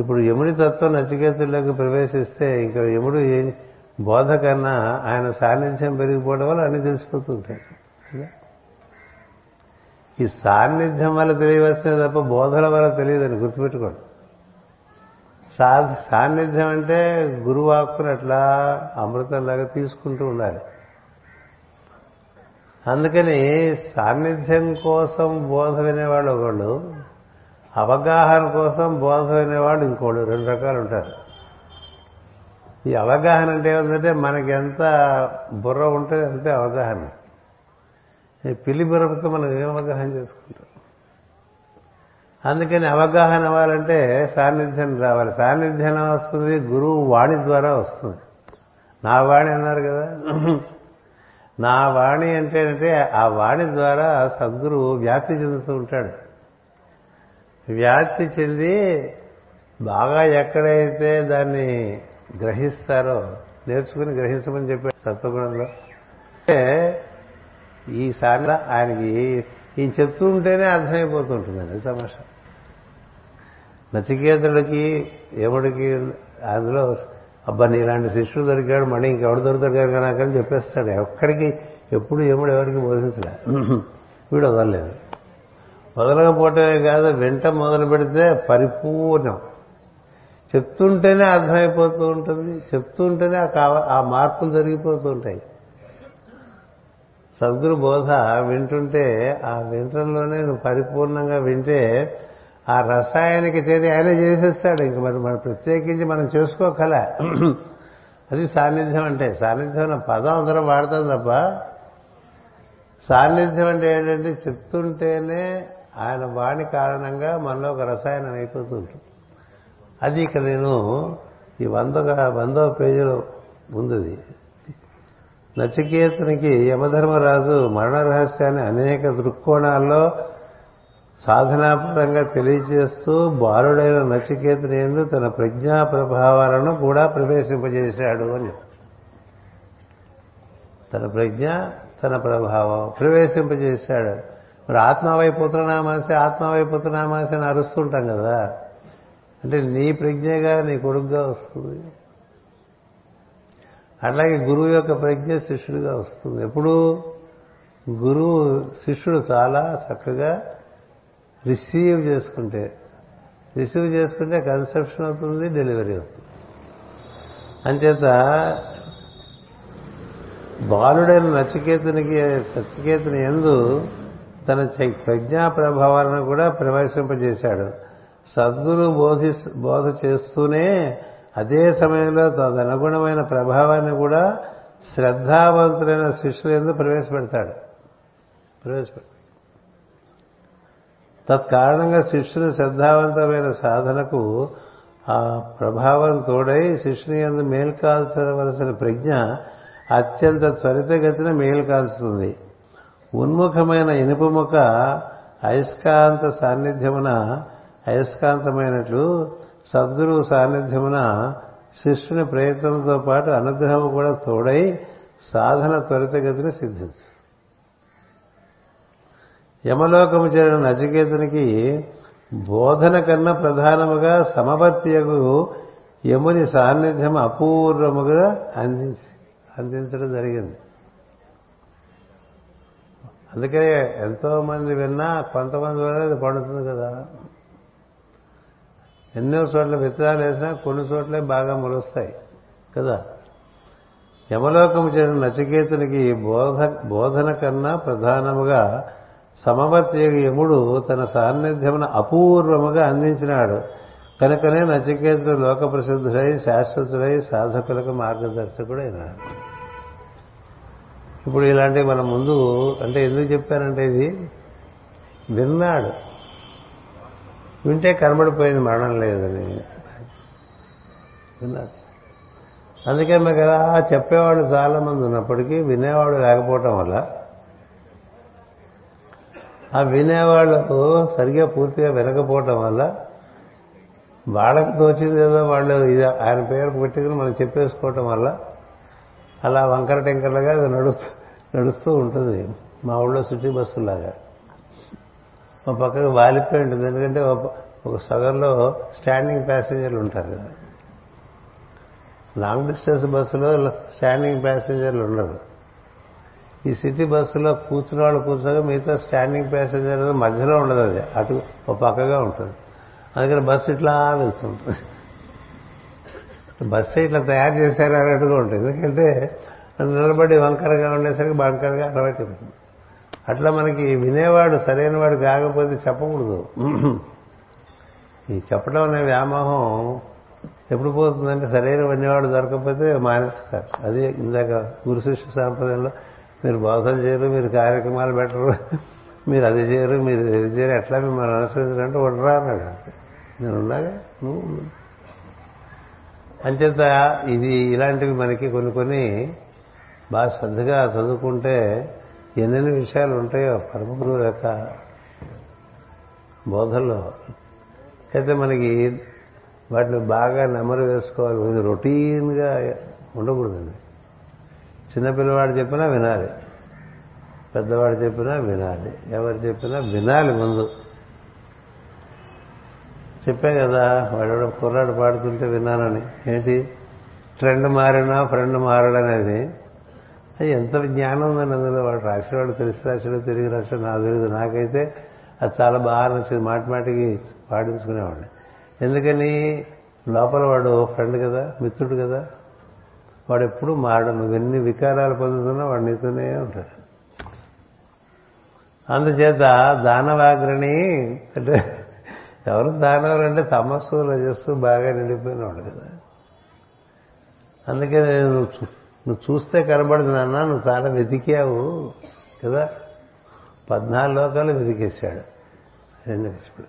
ఇప్పుడు యముడి తత్వం నచికేతుల్లోకి ప్రవేశిస్తే ఇంకా యముడు బోధ కన్నా ఆయన సాన్నిధ్యం పెరిగిపోవడం వల్ల అన్నీ తెలిసిపోతుంటాయి. ఈ సాన్నిధ్యం వల్ల తెలియవస్తే తప్ప బోధల వల్ల తెలియదని గుర్తుపెట్టుకోండి. సాన్నిధ్యం అంటే గురువాక్కును అట్లా అమృతంలాగా తీసుకుంటూ ఉండాలి. అందుకని సాన్నిధ్యం కోసం బోధ వినేవాళ్ళు ఒకళ్ళు, అవగాహన కోసం బోధ వినేవాళ్ళు ఇంకోళ్ళు, రెండు రకాలు ఉంటారు. ఈ అవగాహన అంటే ఏమిటంటే మనకి ఎంత బుర్ర ఉంటే అంతే అవగాహన. పిల్లి బుర్రతో మనం ఏం అవగాహన చేసుకుంటాం. అందుకని అవగాహన అవ్వాలంటే సాన్నిధ్యం రావాలి. సాన్నిధ్యం వస్తుంది గురువు వాణి ద్వారా వస్తుంది. నా వాణి అన్నారు కదా, నా వాణి అంటే ఆ వాణి ద్వారా సద్గురువు వ్యాప్తి చెందుతూ ఉంటాడు. వ్యాప్తి చెంది బాగా ఎక్కడైతే దాన్ని గ్రహిస్తారో నేర్చుకుని గ్రహించమని చెప్పాడు సత్వగుణంలో. అంటే ఈ సార్ల ఆయనకి ఈయన చెప్తూ ఉంటేనే అర్థమైపోతుంటుందండి. తమాషా నచికేతుడికి యముడికి అందులో అబ్బా నీలాంటి శిష్యుడు దొరికాడు మళ్ళీ ఇంకెవడు దొరుకుతాడు కనుకని చెప్పేస్తాడు. ఎక్కడికి ఎప్పుడు యముడు ఎవరికి బోధించలే, వీడు వదలలేదు. వదలకపోవటమే కాదు, వెంట మొదలు పెడితే పరిపూర్ణం చెప్తుంటేనే అర్థమైపోతూ ఉంటుంది. చెప్తుంటేనే ఆ మార్పులు జరిగిపోతూ ఉంటాయి. సద్గురు బోధ వింటుంటే ఆ వింటంలోనే నువ్వు పరిపూర్ణంగా వింటే ఆ రసాయనిక చేతి ఆయన చేసేస్తాడు. ఇంక మరి మనం ప్రత్యేకించి మనం చేసుకోగల. అది సాన్నిధ్యం అంటే. సాన్నిధ్యం అన్న పదం అందరం వాడతాం తప్ప సాన్నిధ్యం అంటే ఏంటంటే చెప్తుంటేనే ఆయన వాణి కారణంగా మనలో ఒక రసాయనం అయిపోతుంటుంది. అది ఇక్కడ నేను ఈ వందో పేజీలో ఉంది. నచికేతునికి యమధర్మరాజు మరణ రహస్యాన్ని అనేక దృక్కోణాల్లో సాధనాపరంగా తెలియజేస్తూ బాలుడైన నచికేతుని యందు తన ప్రజ్ఞా ప్రభావాలను కూడా ప్రవేశింపజేశాడు అని చెప్పారు. తన ప్రజ్ఞ తన ప్రభావం ప్రవేశింపజేశాడు. మరి ఆత్మవైపుత్రనామాసి ఆత్మవైపుత్రనామాసి అని అరుస్తుంటాం కదా, అంటే నీ ప్రజ్ఞగా నీ కొడుకుగా వస్తుంది. అట్లాగే గురువు యొక్క ప్రజ్ఞ శిష్యుడిగా వస్తుంది. ఎప్పుడు గురువు శిష్యుడు చాలా చక్కగా రిసీవ్ చేసుకుంటే కన్సెప్షన్ అవుతుంది, డెలివరీ అవుతుంది. అంచేత బాలుడైన నచికేతుని యందు తన ప్రజ్ఞా ప్రభావాలను కూడా ప్రవేశింపజేశాడు. సద్గురు బోధ చేస్తూనే అదే సమయంలో తదనుగుణమైన ప్రభావాన్ని కూడా శ్రద్ధావంతులైన శిష్యులందు ప్రవేశపెడతాడు. తత్కారణంగా శిష్యుని శ్రద్ధావంతమైన సాధనకు ఆ ప్రభావం తోడై శిష్యుని యందు మేల్కాల్చవలసిన ప్రజ్ఞ అత్యంత త్వరితగతిన మేల్కాల్చుతుంది. ఉన్ముఖమైన ఇనుపముక అయస్కాంత సాన్నిధ్యమున అయస్కాంతమైనట్లు సద్గురువు సాన్నిధ్యమున శిష్యుని ప్రయత్నంతో పాటు అనుగ్రహము కూడా తోడై సాధన త్వరితగతిని సిద్ధించు. యమలోకము చేరిన నచికేతునికి బోధన కన్నా ప్రధానముగా సమవర్తియగు యముని సాన్నిధ్యం అపూర్వముగా అందించడం జరిగింది. అందుకనే ఎంతో మంది విన్నా కొంతమంది వల్ల అది పండుతుంది కదా. ఎన్నో చోట్ల విత్తనాలు వేసినా కొన్ని చోట్లే బాగా మొలుస్తాయి కదా. యమలోకం చేరిన నచికేతునికి బోధన కన్నా ప్రధానముగా సమవర్తి యముడు తన సాన్నిధ్యమును అపూర్వముగా అందించినాడు. కనుకనే నచికేతుడు లోక ప్రసిద్ధుడై శాశ్వతుడై సాధకులకు మార్గదర్శకుడు అయినాడు. ఇప్పుడు ఇలాంటివి మన ముందు అంటే ఎందుకు చెప్పానంటే ఇది విన్నాడు, వింటే కనబడిపోయింది మరణం లేదని విన్నాడు. అందుకే మాకు ఎలా చెప్పేవాళ్ళు చాలామంది ఉన్నప్పటికీ వినేవాడు లేకపోవటం వల్ల ఆ వినేవాళ్ళు సరిగా పూర్తిగా వినకపోవటం వల్ల వాళ్ళకు తోచింది ఏదో వాళ్ళు ఇది ఆయన పేరు పెట్టుకుని మనం చెప్పేసుకోవటం వల్ల అలా వంకర టెంకర్లుగా అది నడుస్తూ ఉంటుంది. మా ఊళ్ళో సిటీ బస్సులాగా మా పక్కకు వాలిపోయి ఉంటుంది. ఎందుకంటే ఒక సగంలో స్టాండింగ్ ప్యాసింజర్లు ఉంటారు కదా. లాంగ్ డిస్టెన్స్ బస్సులో స్టాండింగ్ ప్యాసింజర్లు ఉండదు. ఈ సిటీ బస్సులో కూర్చున్న వాళ్ళు కూర్చోగా మిగతా స్టాండింగ్ ప్యాసింజర్ మధ్యలో ఉండదు, అది అటు ఒక పక్కగా ఉంటుంది. అందుకని బస్సు ఇట్లా వెళ్తుంటుంది. బస్సు ఇట్లా తయారు చేశారు అన్నట్టుగా ఉంటుంది. ఎందుకంటే నిలబడి వంకరగా ఉండేసరికి వంకరగా అలవాటు ఉంటుంది. అట్లా మనకి వినేవాడు సరైన వాడు కాకపోతే చెప్పకూడదు. ఈ చెప్పడం అనే వ్యామోహం ఎప్పుడు పోతుందంటే సరైన వినేవాడు దొరకకపోతే మానేస్తారు. అది ఇందాక గురు శిష్య సాంప్రదాయంలో మీరు బోధన చేయరు, మీరు కార్యక్రమాలు పెట్టరు, మీరు అది చేయరు, మీరు ఇది చేయరు, ఎట్లా మిమ్మల్ని అనుసరించాలంటే ఉండరా అన్నాడు. నేను ఉన్నాగా నువ్వు అంచేత ఇది ఇలాంటివి మనకి కొన్ని కొన్ని బాగా శ్రద్ధగా చదువుకుంటే ఎన్నెన్ని విషయాలు ఉంటాయో పరమ గురువు యొక్క బోధల్లో. అయితే మనకి వాటిని బాగా నెమరు వేసుకోవాలి. ఇది రొటీన్గా ఉండకూడదండి. చిన్నపిల్లవాడు చెప్పినా వినాలి, పెద్దవాడు చెప్పినా వినాలి, ఎవరు చెప్పినా వినాలి. ముందు చెప్పే కదా వాడెవడో కుర్రాడు పాడుతుంటే విన్నానని. ఏంటి ట్రెండ్ మారినా ఫ్రెండ్ మారడనేది అది ఎంత జ్ఞానం ఉందని. అందులో వాడు రాసేవాడు తెలిసి రాసాడో తిరిగి రాసాడు నాకు తెలియదు. నాకైతే అది చాలా బాగా నచ్చింది, మాటిమాటికి పాటించుకునేవాడిని. ఎందుకని లోపల వాడు ఫ్రెండ్ కదా, మిత్రుడు కదా, వాడు ఎప్పుడు మారడం. నువ్వు ఎన్ని వికారాలు పొందుతున్నా వాడు నీతోనే ఉంటాడు. అందుచేత దానవాగ్రణి అంటే ఎవరు దానవారు అంటే తమస్సు రజస్సు బాగా నిండిపోయినవాడు కదా. అందుకే నువ్వు చూస్తే కనబడదు నాన్న, నువ్వు చాలా వెతికావు కదా. 14 లోకాలు వెతికేశాడు హిరణ్యకశిపుడు.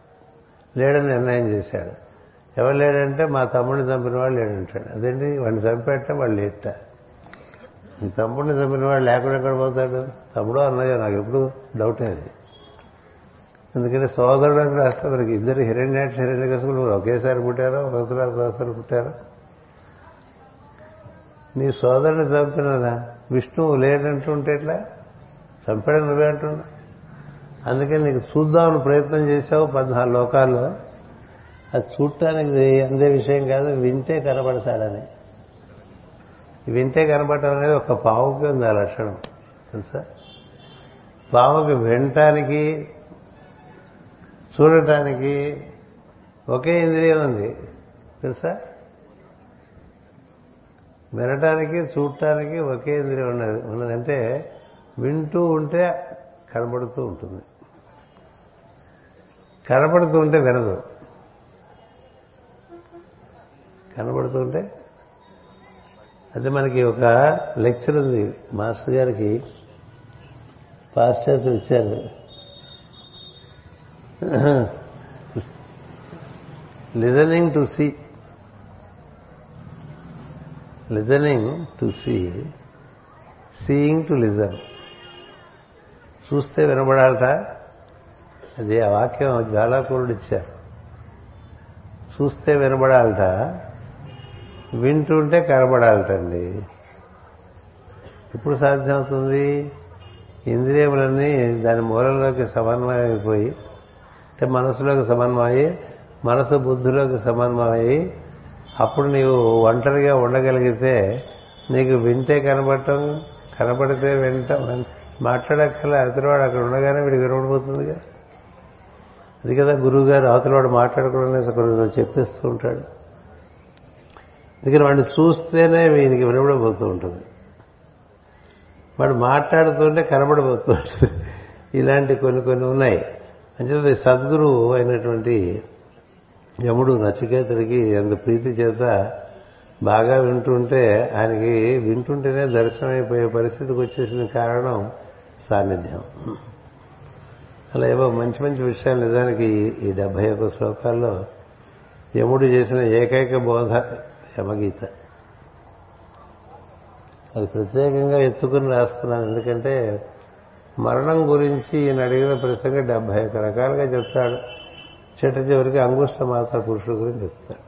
లేడని నిర్ణయం చేశాడు. ఎవరు లేడంటే మా తమ్ముడిని చంపిన వాడు లేడంటాడు. అదేంటి వాడిని చంపేట వాడు లేట. ఈ తమ్ముడిని చంపిన వాడు లేకుండా ఎక్కడ పోతాడు? తమ్ముడు అన్నయ్య నాకు ఎప్పుడు డౌట్ అది. ఎందుకంటే సోదరుడు అని రాస్తే మనకి ఇద్దరు హిరణ్యకశిపుడు ఒకేసారి పుట్టారా, ఒకసారి పుట్టారా? నీ సోదరుని చంపిన విష్ణువు లేడంటూ ఉంటే ఎట్లా? చంపాడు నువ్వే అంటున్నా. అందుకని నీకు చూద్దామని ప్రయత్నం చేశావు 14 లోకాల్లో. అది చూడటానికి అందే విషయం కాదు, వింటే కనబడతాడని. వింటే కనబడటం అనేది ఒక పావుకి ఉంది ఆ లక్షణం తెలుసా. పావుకి వినటానికి చూడటానికి ఒకే ఇంద్రియం ఉంది తెలుసా. వినటానికి చూడటానికి ఒకే ఇంద్రియం ఉన్నదంటే వింటూ ఉంటే కనబడుతూ ఉంటుంది, కనబడుతూ ఉంటే వినదు, కనబడుతూ ఉంటే. అయితే మనకి ఒక లెక్చర్ ఉంది మాస్టర్ గారికి, పాశ్చాత్యం ఇచ్చారు. Listening to see, seeing to listen. చూస్తే వినబడాలట, అది ఆ వాక్యం జ్వాలాకూరుడు ఇచ్చారు. చూస్తే వినబడాలట, వింటుంటే కనబడాలటండి. ఇప్పుడు సాధ్యమవుతుంది. ఇంద్రియములన్నీ దాని మూలంలోకి సమన్వయం అయిపోయి, అంటే మనసులోకి సమన్వయం, మనసు బుద్ధిలోకి సమన్వయం. అప్పుడు నీవు ఒంటరిగా ఉండగలిగితే నీకు వింటే కనబడటం, కనబడితే వినటం, మాట్లాడక్కల అవతలవాడు అక్కడ ఉండగానే వీడికి వినబడిపోతుందిగా. అది కదా గురువు గారు అవతలవాడు మాట్లాడకుండా చెప్పేస్తూ ఉంటాడు. అందుకని వాడిని చూస్తేనే వీనికి వినబడిపోతూ ఉంటుంది, వాడు మాట్లాడుతుంటే కనబడిపోతూ ఉంటుంది. ఇలాంటి కొన్ని కొన్ని ఉన్నాయి. అంచేత సద్గురువు అయినటువంటి యముడు నచికేతుడికి ఎంత ప్రీతి చేత బాగా వింటుంటే ఆయనకి వింటుంటేనే దర్శనం అయిపోయే పరిస్థితికి వచ్చేసిన కారణం సాన్నిధ్యం. అలా ఏవో మంచి మంచి విషయాలు నిజానికి ఈ 71 శ్లోకాల్లో యముడు చేసిన ఏకైక బోధ యమగీత. అది ప్రత్యేకంగా ఎత్తుకుని రాసుకున్నాను, ఎందుకంటే మరణం గురించి ఈయన అడిగిన ప్రసంగం 71 రకాలుగా చెప్తాడు. చెట్టు చివరికి అంగుష్ట మాత పురుషుడు గురించి చెప్తాడు.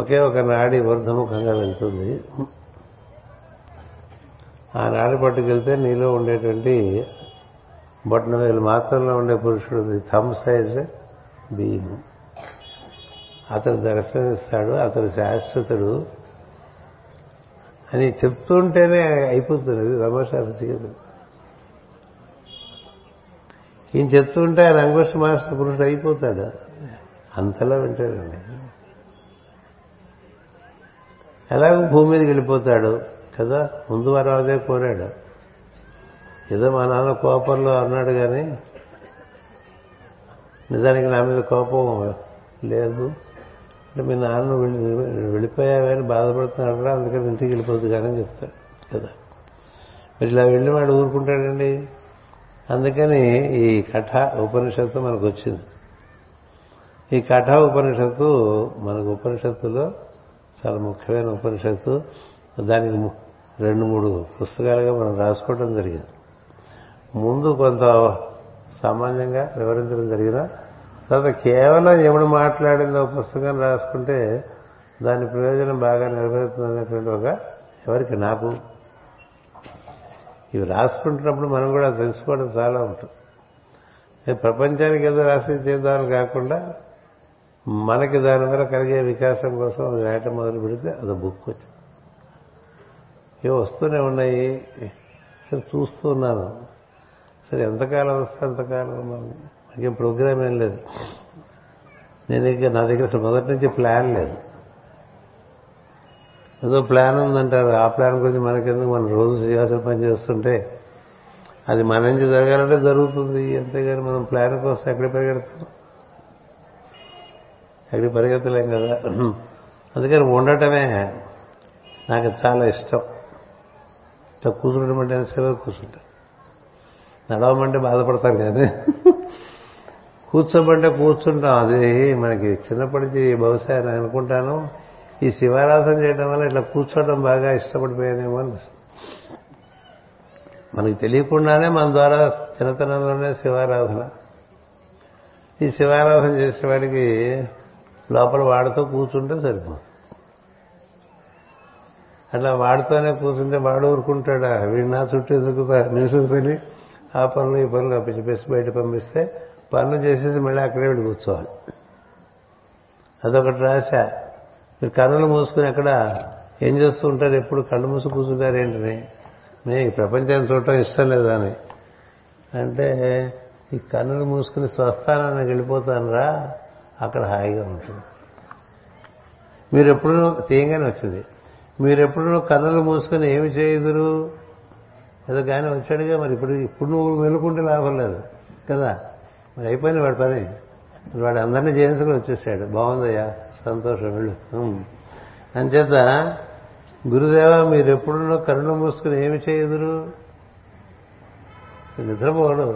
ఒకే ఒక నాడి ఊర్ధముఖంగా వెళ్తుంది, ఆ నాడి పట్టుకెళ్తే నీలో ఉండేటువంటి బొట్టనవేలు మాత్రంలో ఉండే పురుషుడు థమ్ సైజ్ బియ్యం అతను దర్శనమిస్తాడు, అతను శాశ్వతుడు అని చెప్తుంటేనే అయిపోతుంది. ఇది రమేశ్వరుడు ఈయన చెప్తుంటే ఆయన అంగుష్ట మాస్టర్ పురుషుడు అయిపోతాడు, అంతలా వింటాడండి. ఎలాగో భూమి మీదకి వెళ్ళిపోతాడు కదా, ముందు వారం అదే కోరాడు. ఏదో మా నాన్న కోపంలో అన్నాడు కానీ నిజానికి నా మీద కోపం లేదు అంటే మీ నాన్న వెళ్ళిపోయావని బాధపడుతున్నాడు కూడా, అందుకని ఇంటికి వెళ్ళిపోద్దు కానీ చెప్తాడు కదా. మీరు ఇలా వెళ్ళి వాడు ఊరుకుంటాడండి? అందుకని ఈ కఠ ఉపనిషత్తు మనకు వచ్చింది. ఈ కఠ ఉపనిషత్తు మనకు ఉపనిషత్తులో చాలా ముఖ్యమైన ఉపనిషత్తు. దానికి 2-3 పుస్తకాలుగా మనం రాసుకోవడం జరిగింది. ముందు కొంత సామాన్యంగా వివరించడం జరిగిన తర్వాత కేవలం ఎవడు మాట్లాడిందో పుస్తకం రాసుకుంటే దాని ప్రయోజనం బాగా నెరవేరుతుంది అనేటువంటి ఒక ఎవరికి నాకు ఇవి రాసుకుంటున్నప్పుడు మనం కూడా తెలుసుకోవడం చాలా ఉంటుంది. ప్రపంచానికి ఏదో రాసి చేద్దామని కాకుండా మనకి దానివల్ల కలిగే వికాసం కోసం అది రాయటం మొదలు పెడితే అది బుక్ వచ్చింది. ఇవి వస్తూనే ఉన్నాయి, సరే చూస్తూ ఉన్నాను. సరే ఎంతకాలం వస్తే అంతకాలం నాకేం ప్రోగ్రామ్ ఏం లేదు. నేను ఇక నా దగ్గర అసలు మొదటి నుంచి ప్లాన్ లేదు. ఏదో ప్లాన్ ఉందంటారు, ఆ ప్లాన్ గురించి మనకెందుకు? మనం రోజు చేయాల్సిన పని చేస్తుంటే అది మన నుంచి జరగాలంటే జరుగుతుంది, అంతేగాని మనం ప్లాన్ కోసం ఎక్కడ పరిగెడతాం? ఎక్కడికి పరిగెత్తలేం కదా. అందుకని ఉండటమే నాకు చాలా ఇష్టం. ఇట్లా కూర్చుండటం అంటే సరే కూర్చుంటా, నడవమంటే బాధపడతారు కానీ కూర్చోమంటే కూర్చుంటాం. అది మనకి చిన్నప్పటి నుంచి బహుశా నేను అనుకుంటాను ఈ శివారాధన చేయడం వల్ల ఇట్లా కూర్చోవడం బాగా ఇష్టపడిపోయానేమో అనిపిస్తుంది. మనకి తెలియకుండానే మన ద్వారా చిన్నతనంలోనే శివారాధన. ఈ శివారాధన చేసేవాడికి లోపల వాడితో కూర్చుంటే సరిపోతుంది. అట్లా వాడితోనే కూర్చుంటే వాడు ఊరుకుంటాడా? వీడు నా చుట్టూ ఎందుకు నివసించని ఆ పనులు ఈ పనులు అప్పించి బయట పంపిస్తే పనులు చేసేసి మళ్ళీ అక్కడే వీడు కూర్చోవాలి. అదొకటి రాశ. మీరు కన్నులు మూసుకుని అక్కడ ఏం చేస్తూ ఉంటారు? ఎప్పుడు కళ్ళు మూసు కూర్చుంటారు ఏంటని? నేను ప్రపంచాన్ని చూడటం ఇష్టం లేదని అంటే ఈ కన్నులు మూసుకుని స్వస్థానానికి వెళ్ళిపోతాను రా, అక్కడ హాయిగా ఉంటుంది. మీరెప్పుడు తీయంగానే వచ్చింది, మీరెప్పుడు కన్నులు మూసుకొని ఏమి చేయదురు ఏదో కానీ వచ్చాడుగా. మరి ఇప్పుడు నువ్వు వెనుకుంటే లాభం లేదు కదా, మరి అయిపోయింది వాడి పని. వాడు అందరినీ చేయించుకుని వచ్చేసాడు, బాగుందయ్యా సంతోషం వెళ్ళు అని చేత. గురుదేవా మీరెప్పుడునో కన్నులు మూసుకుని ఏమి చేయదురు, నిద్రపోవడం.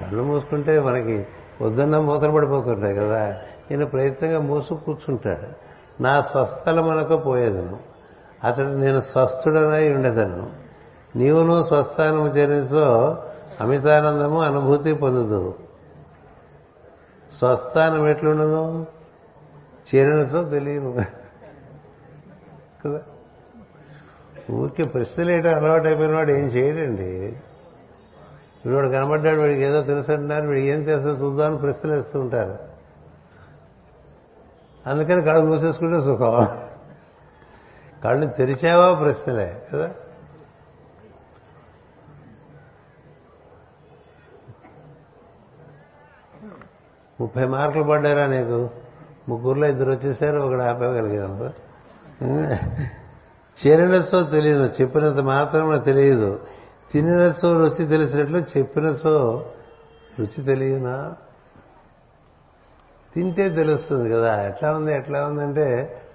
కళ్ళు మూసుకుంటే మనకి వద్దన్న మూతలు పడిపోతుంటాయి కదా. ఈయన ప్రయత్నంగా మూసు కూర్చుంటాడు. నా స్వస్థలం అనక పోయేదను, అతడు నేను స్వస్థుడనై ఉండేదను. నీవును స్వస్థానము చేరితో అమితానందము అనుభూతి పొందుదు. స్వస్థానం ఎట్లుండదు? చేరినతో తెలియను కదా. ఊరికి ప్రశ్నలు వేయడం అలవాటు అయిపోయిన వాడు ఏం చేయడండి. వీడు కనబడ్డాడు, వీడికి ఏదో తెలుసు అంటున్నారు, వీడు ఏం తెలుసో చూద్దామని ప్రశ్నలు వేస్తూ ఉంటారు. అందుకని కళ్ళు మూసేసుకుంటే సుఖం. కళ్ళు తెరిచావా ప్రశ్నలే కదా. ముప్పై మార్కులు పడ్డారా నీకు? ముగ్గురులో 2 వచ్చేసారు, ఒకడు ఆపగలిగాను. చేరినతో తెలియదు, చెప్పినంత మాత్రం తెలియదు. తినినచో రుచి తెలిసినట్లు చెప్పినచో రుచి తెలియనా తింటే తెలుస్తుంది కదా. ఎట్లా ఉంది ఎట్లా ఉందంటే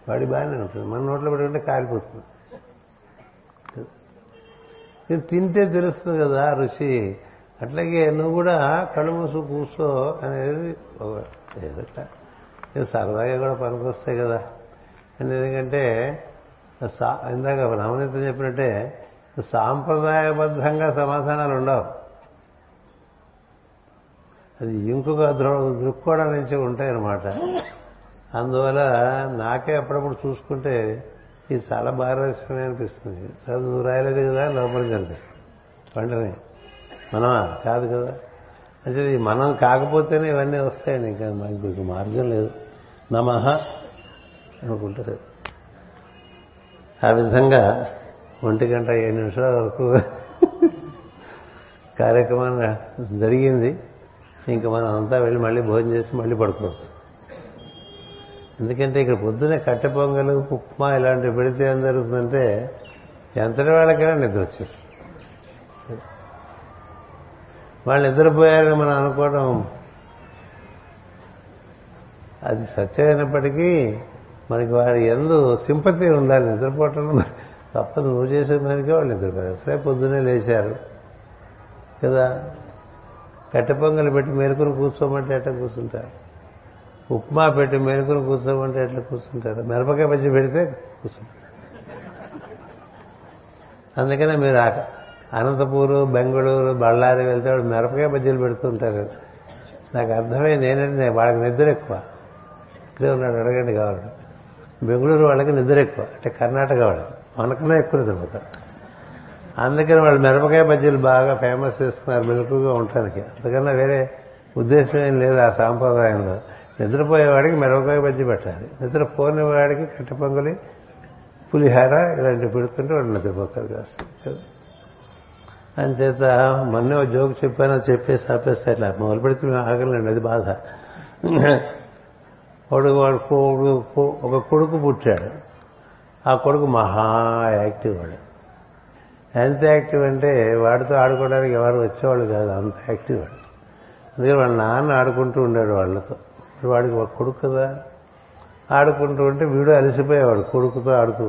వాడి బాగానే ఉంటుంది, మన నోట్లో పెట్టుకుంటే కాలిపోతుంది. తింటే తెలుస్తుంది కదా రుచి. అట్లాగే నువ్వు కూడా కళ్ళు మూసు కూర్చో అనేది సరదాగా కూడా పనికొస్తాయి కదా. అండ్ ఎందుకంటే ఇందాక నవనీత చెప్పినట్టే సాంప్రదాయబద్ధంగా సమాధానాలు ఉండవు, అది ఇంకొక దృక్కోణం నుంచి ఉంటాయన్నమాట. అందువల్ల నాకే అప్పుడప్పుడు చూసుకుంటే ఇది చాలా బాగా రాసినే అనిపిస్తుంది. నువ్వు రాయలేదు కదా లోపలికి అనిపిస్తుంది పంటని, మనం కాదు కదా. అంటే మనం కాకపోతేనే ఇవన్నీ వస్తాయండి, ఇంకా మనకు మార్గం లేదు. నమః అనుకుంటారు ఆ విధంగా 1 గంట 7 నిమిషాల వరకు కార్యక్రమం జరిగింది. ఇంకా మనం అంతా వెళ్ళి మళ్ళీ భోజనం చేసి మళ్ళీ పడుకోవచ్చు. ఎందుకంటే ఇక్కడ పొద్దునే కట్టె పొంగలు ఉప్మా ఇలాంటివి పెడితే ఏం జరుగుతుందంటే ఎంతటి వాళ్ళకైనా నిద్ర వచ్చేస్తుంది. వాళ్ళు నిద్రపోయారని మనం అనుకోవడం అది సత్యమైనప్పటికీ మనకి వాడి యందు సింపతి ఉండాలి. నిద్రపోవటం తప్ప నువ్వు చేసే దానికే వాళ్ళు నిద్రపోయారు, సరే పొద్దునే లేచారు కదా. కట్టె పొంగలు పెట్టి మెరుకుని కూర్చోమంటే ఎట్లా కూర్చుంటారు, ఉప్మా పెట్టి మెరుకుని కూర్చోమంటే ఎట్లా కూర్చుంటారు, మిరపకాయ బజ్జి పెడితే కూర్చుంటారు. అందుకనే మీరు అనంతపూరు బెంగళూరు బళ్ళారి వెళ్తే వాళ్ళు మిరపకాయ బజ్జీలు పెడుతుంటారు. నాకు అర్థమైంది ఏంటంటే వాళ్ళకి నిద్ర ఎక్కువ. ఇక్కడే ఉన్నాడు అడగండి కావాలి. బెంగళూరు వాళ్ళకి నిద్ర ఎక్కువ, అంటే కర్ణాటక వాళ్ళకి మనకన్నా ఎక్కువ నిద్రపోతారు. అందుకని వాళ్ళు మిరపకాయ బజ్జీలు బాగా ఫేమస్ చేస్తున్నారు మెలకుగా ఉండటానికి. అందుకన్నా వేరే ఉద్దేశం ఏం లేదు ఆ సాంప్రదాయంలో. నిద్రపోయేవాడికి మిరపకాయ బజ్జీ పెట్టాలి, నిద్రపోనివాడికి కట్టె పొంగలి పులిహార ఇలాంటివి పెడుతుంటే వాడు నిద్రపోతారు కాస్త కదా. అంచేత మొన్నే ఒక జోక్ చెప్పాను, చెప్పేసి ఆపేస్తా ఇట్లా మొదలు పెడితే మేము ఆగలండి, అది బాధ. ఒక కొడుకు పుట్టాడు. ఆ కొడుకు మహా యాక్టివ్ వాడు. ఎంత యాక్టివ్ అంటే వాడితో ఆడుకోవడానికి ఎవరు వచ్చేవాళ్ళు కాదు, అంత యాక్టివ్ వాడు. అందుకని వాళ్ళ నాన్న ఆడుకుంటూ ఉండాడు వాళ్ళతో. వాడికి ఒక కొడుకు కదా, ఆడుకుంటూ ఉంటే వీడు అలసిపోయేవాడు కొడుకుతో ఆడుతూ.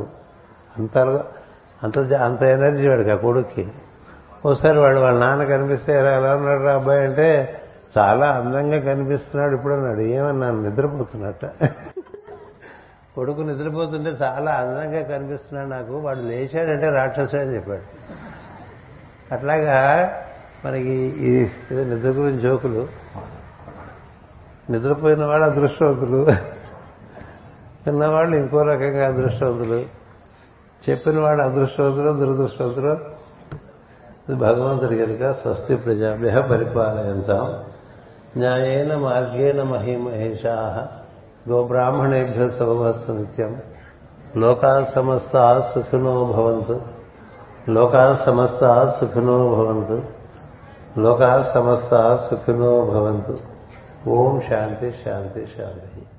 అంత ఎనర్జీ వాడికి ఆ కొడుక్కి. ఒకసారి వాళ్ళ నాన్న కనిపిస్తే ఎలా ఉన్నాడు రా అబ్బాయి అంటే చాలా అందంగా కనిపిస్తున్నాడు ఇప్పుడు అన్నాడు. ఏమన్నాను నిద్రపోతున్నట్ట. కొడుకు నిద్రపోతుంటే చాలా అందంగా కనిపిస్తున్నాడు నాకు, వాడు లేచాడంటే రాక్షసుడు అని చెప్పాడు. అట్లాగా మనకి ఇది నిద్ర గురించి జోకులు. నిద్రపోయిన వాళ్ళు అదృష్టవంతులు, తిన్నవాళ్ళు ఇంకో రకంగా అదృష్టవంతులు, చెప్పినవాడు అదృష్టవంతులు దురదృష్టవంతులు. ఇది భగవంతుడి కనుక స్వస్తి ప్రజాభ్యః పరిపాలయంతాం న్యాయేన మార్గేణ మహీమహేషాః గోబ్రాహ్మణేభ్యో సమస్తు నిత్యం లోకాః సమస్తాః సుఖినో భవంతు లోకాః సమస్తాః సుఖినో భవంతు లోకాః సమస్తాః సుఖినో భవంతు. ఓం శాంతి శాంతి శాంతి.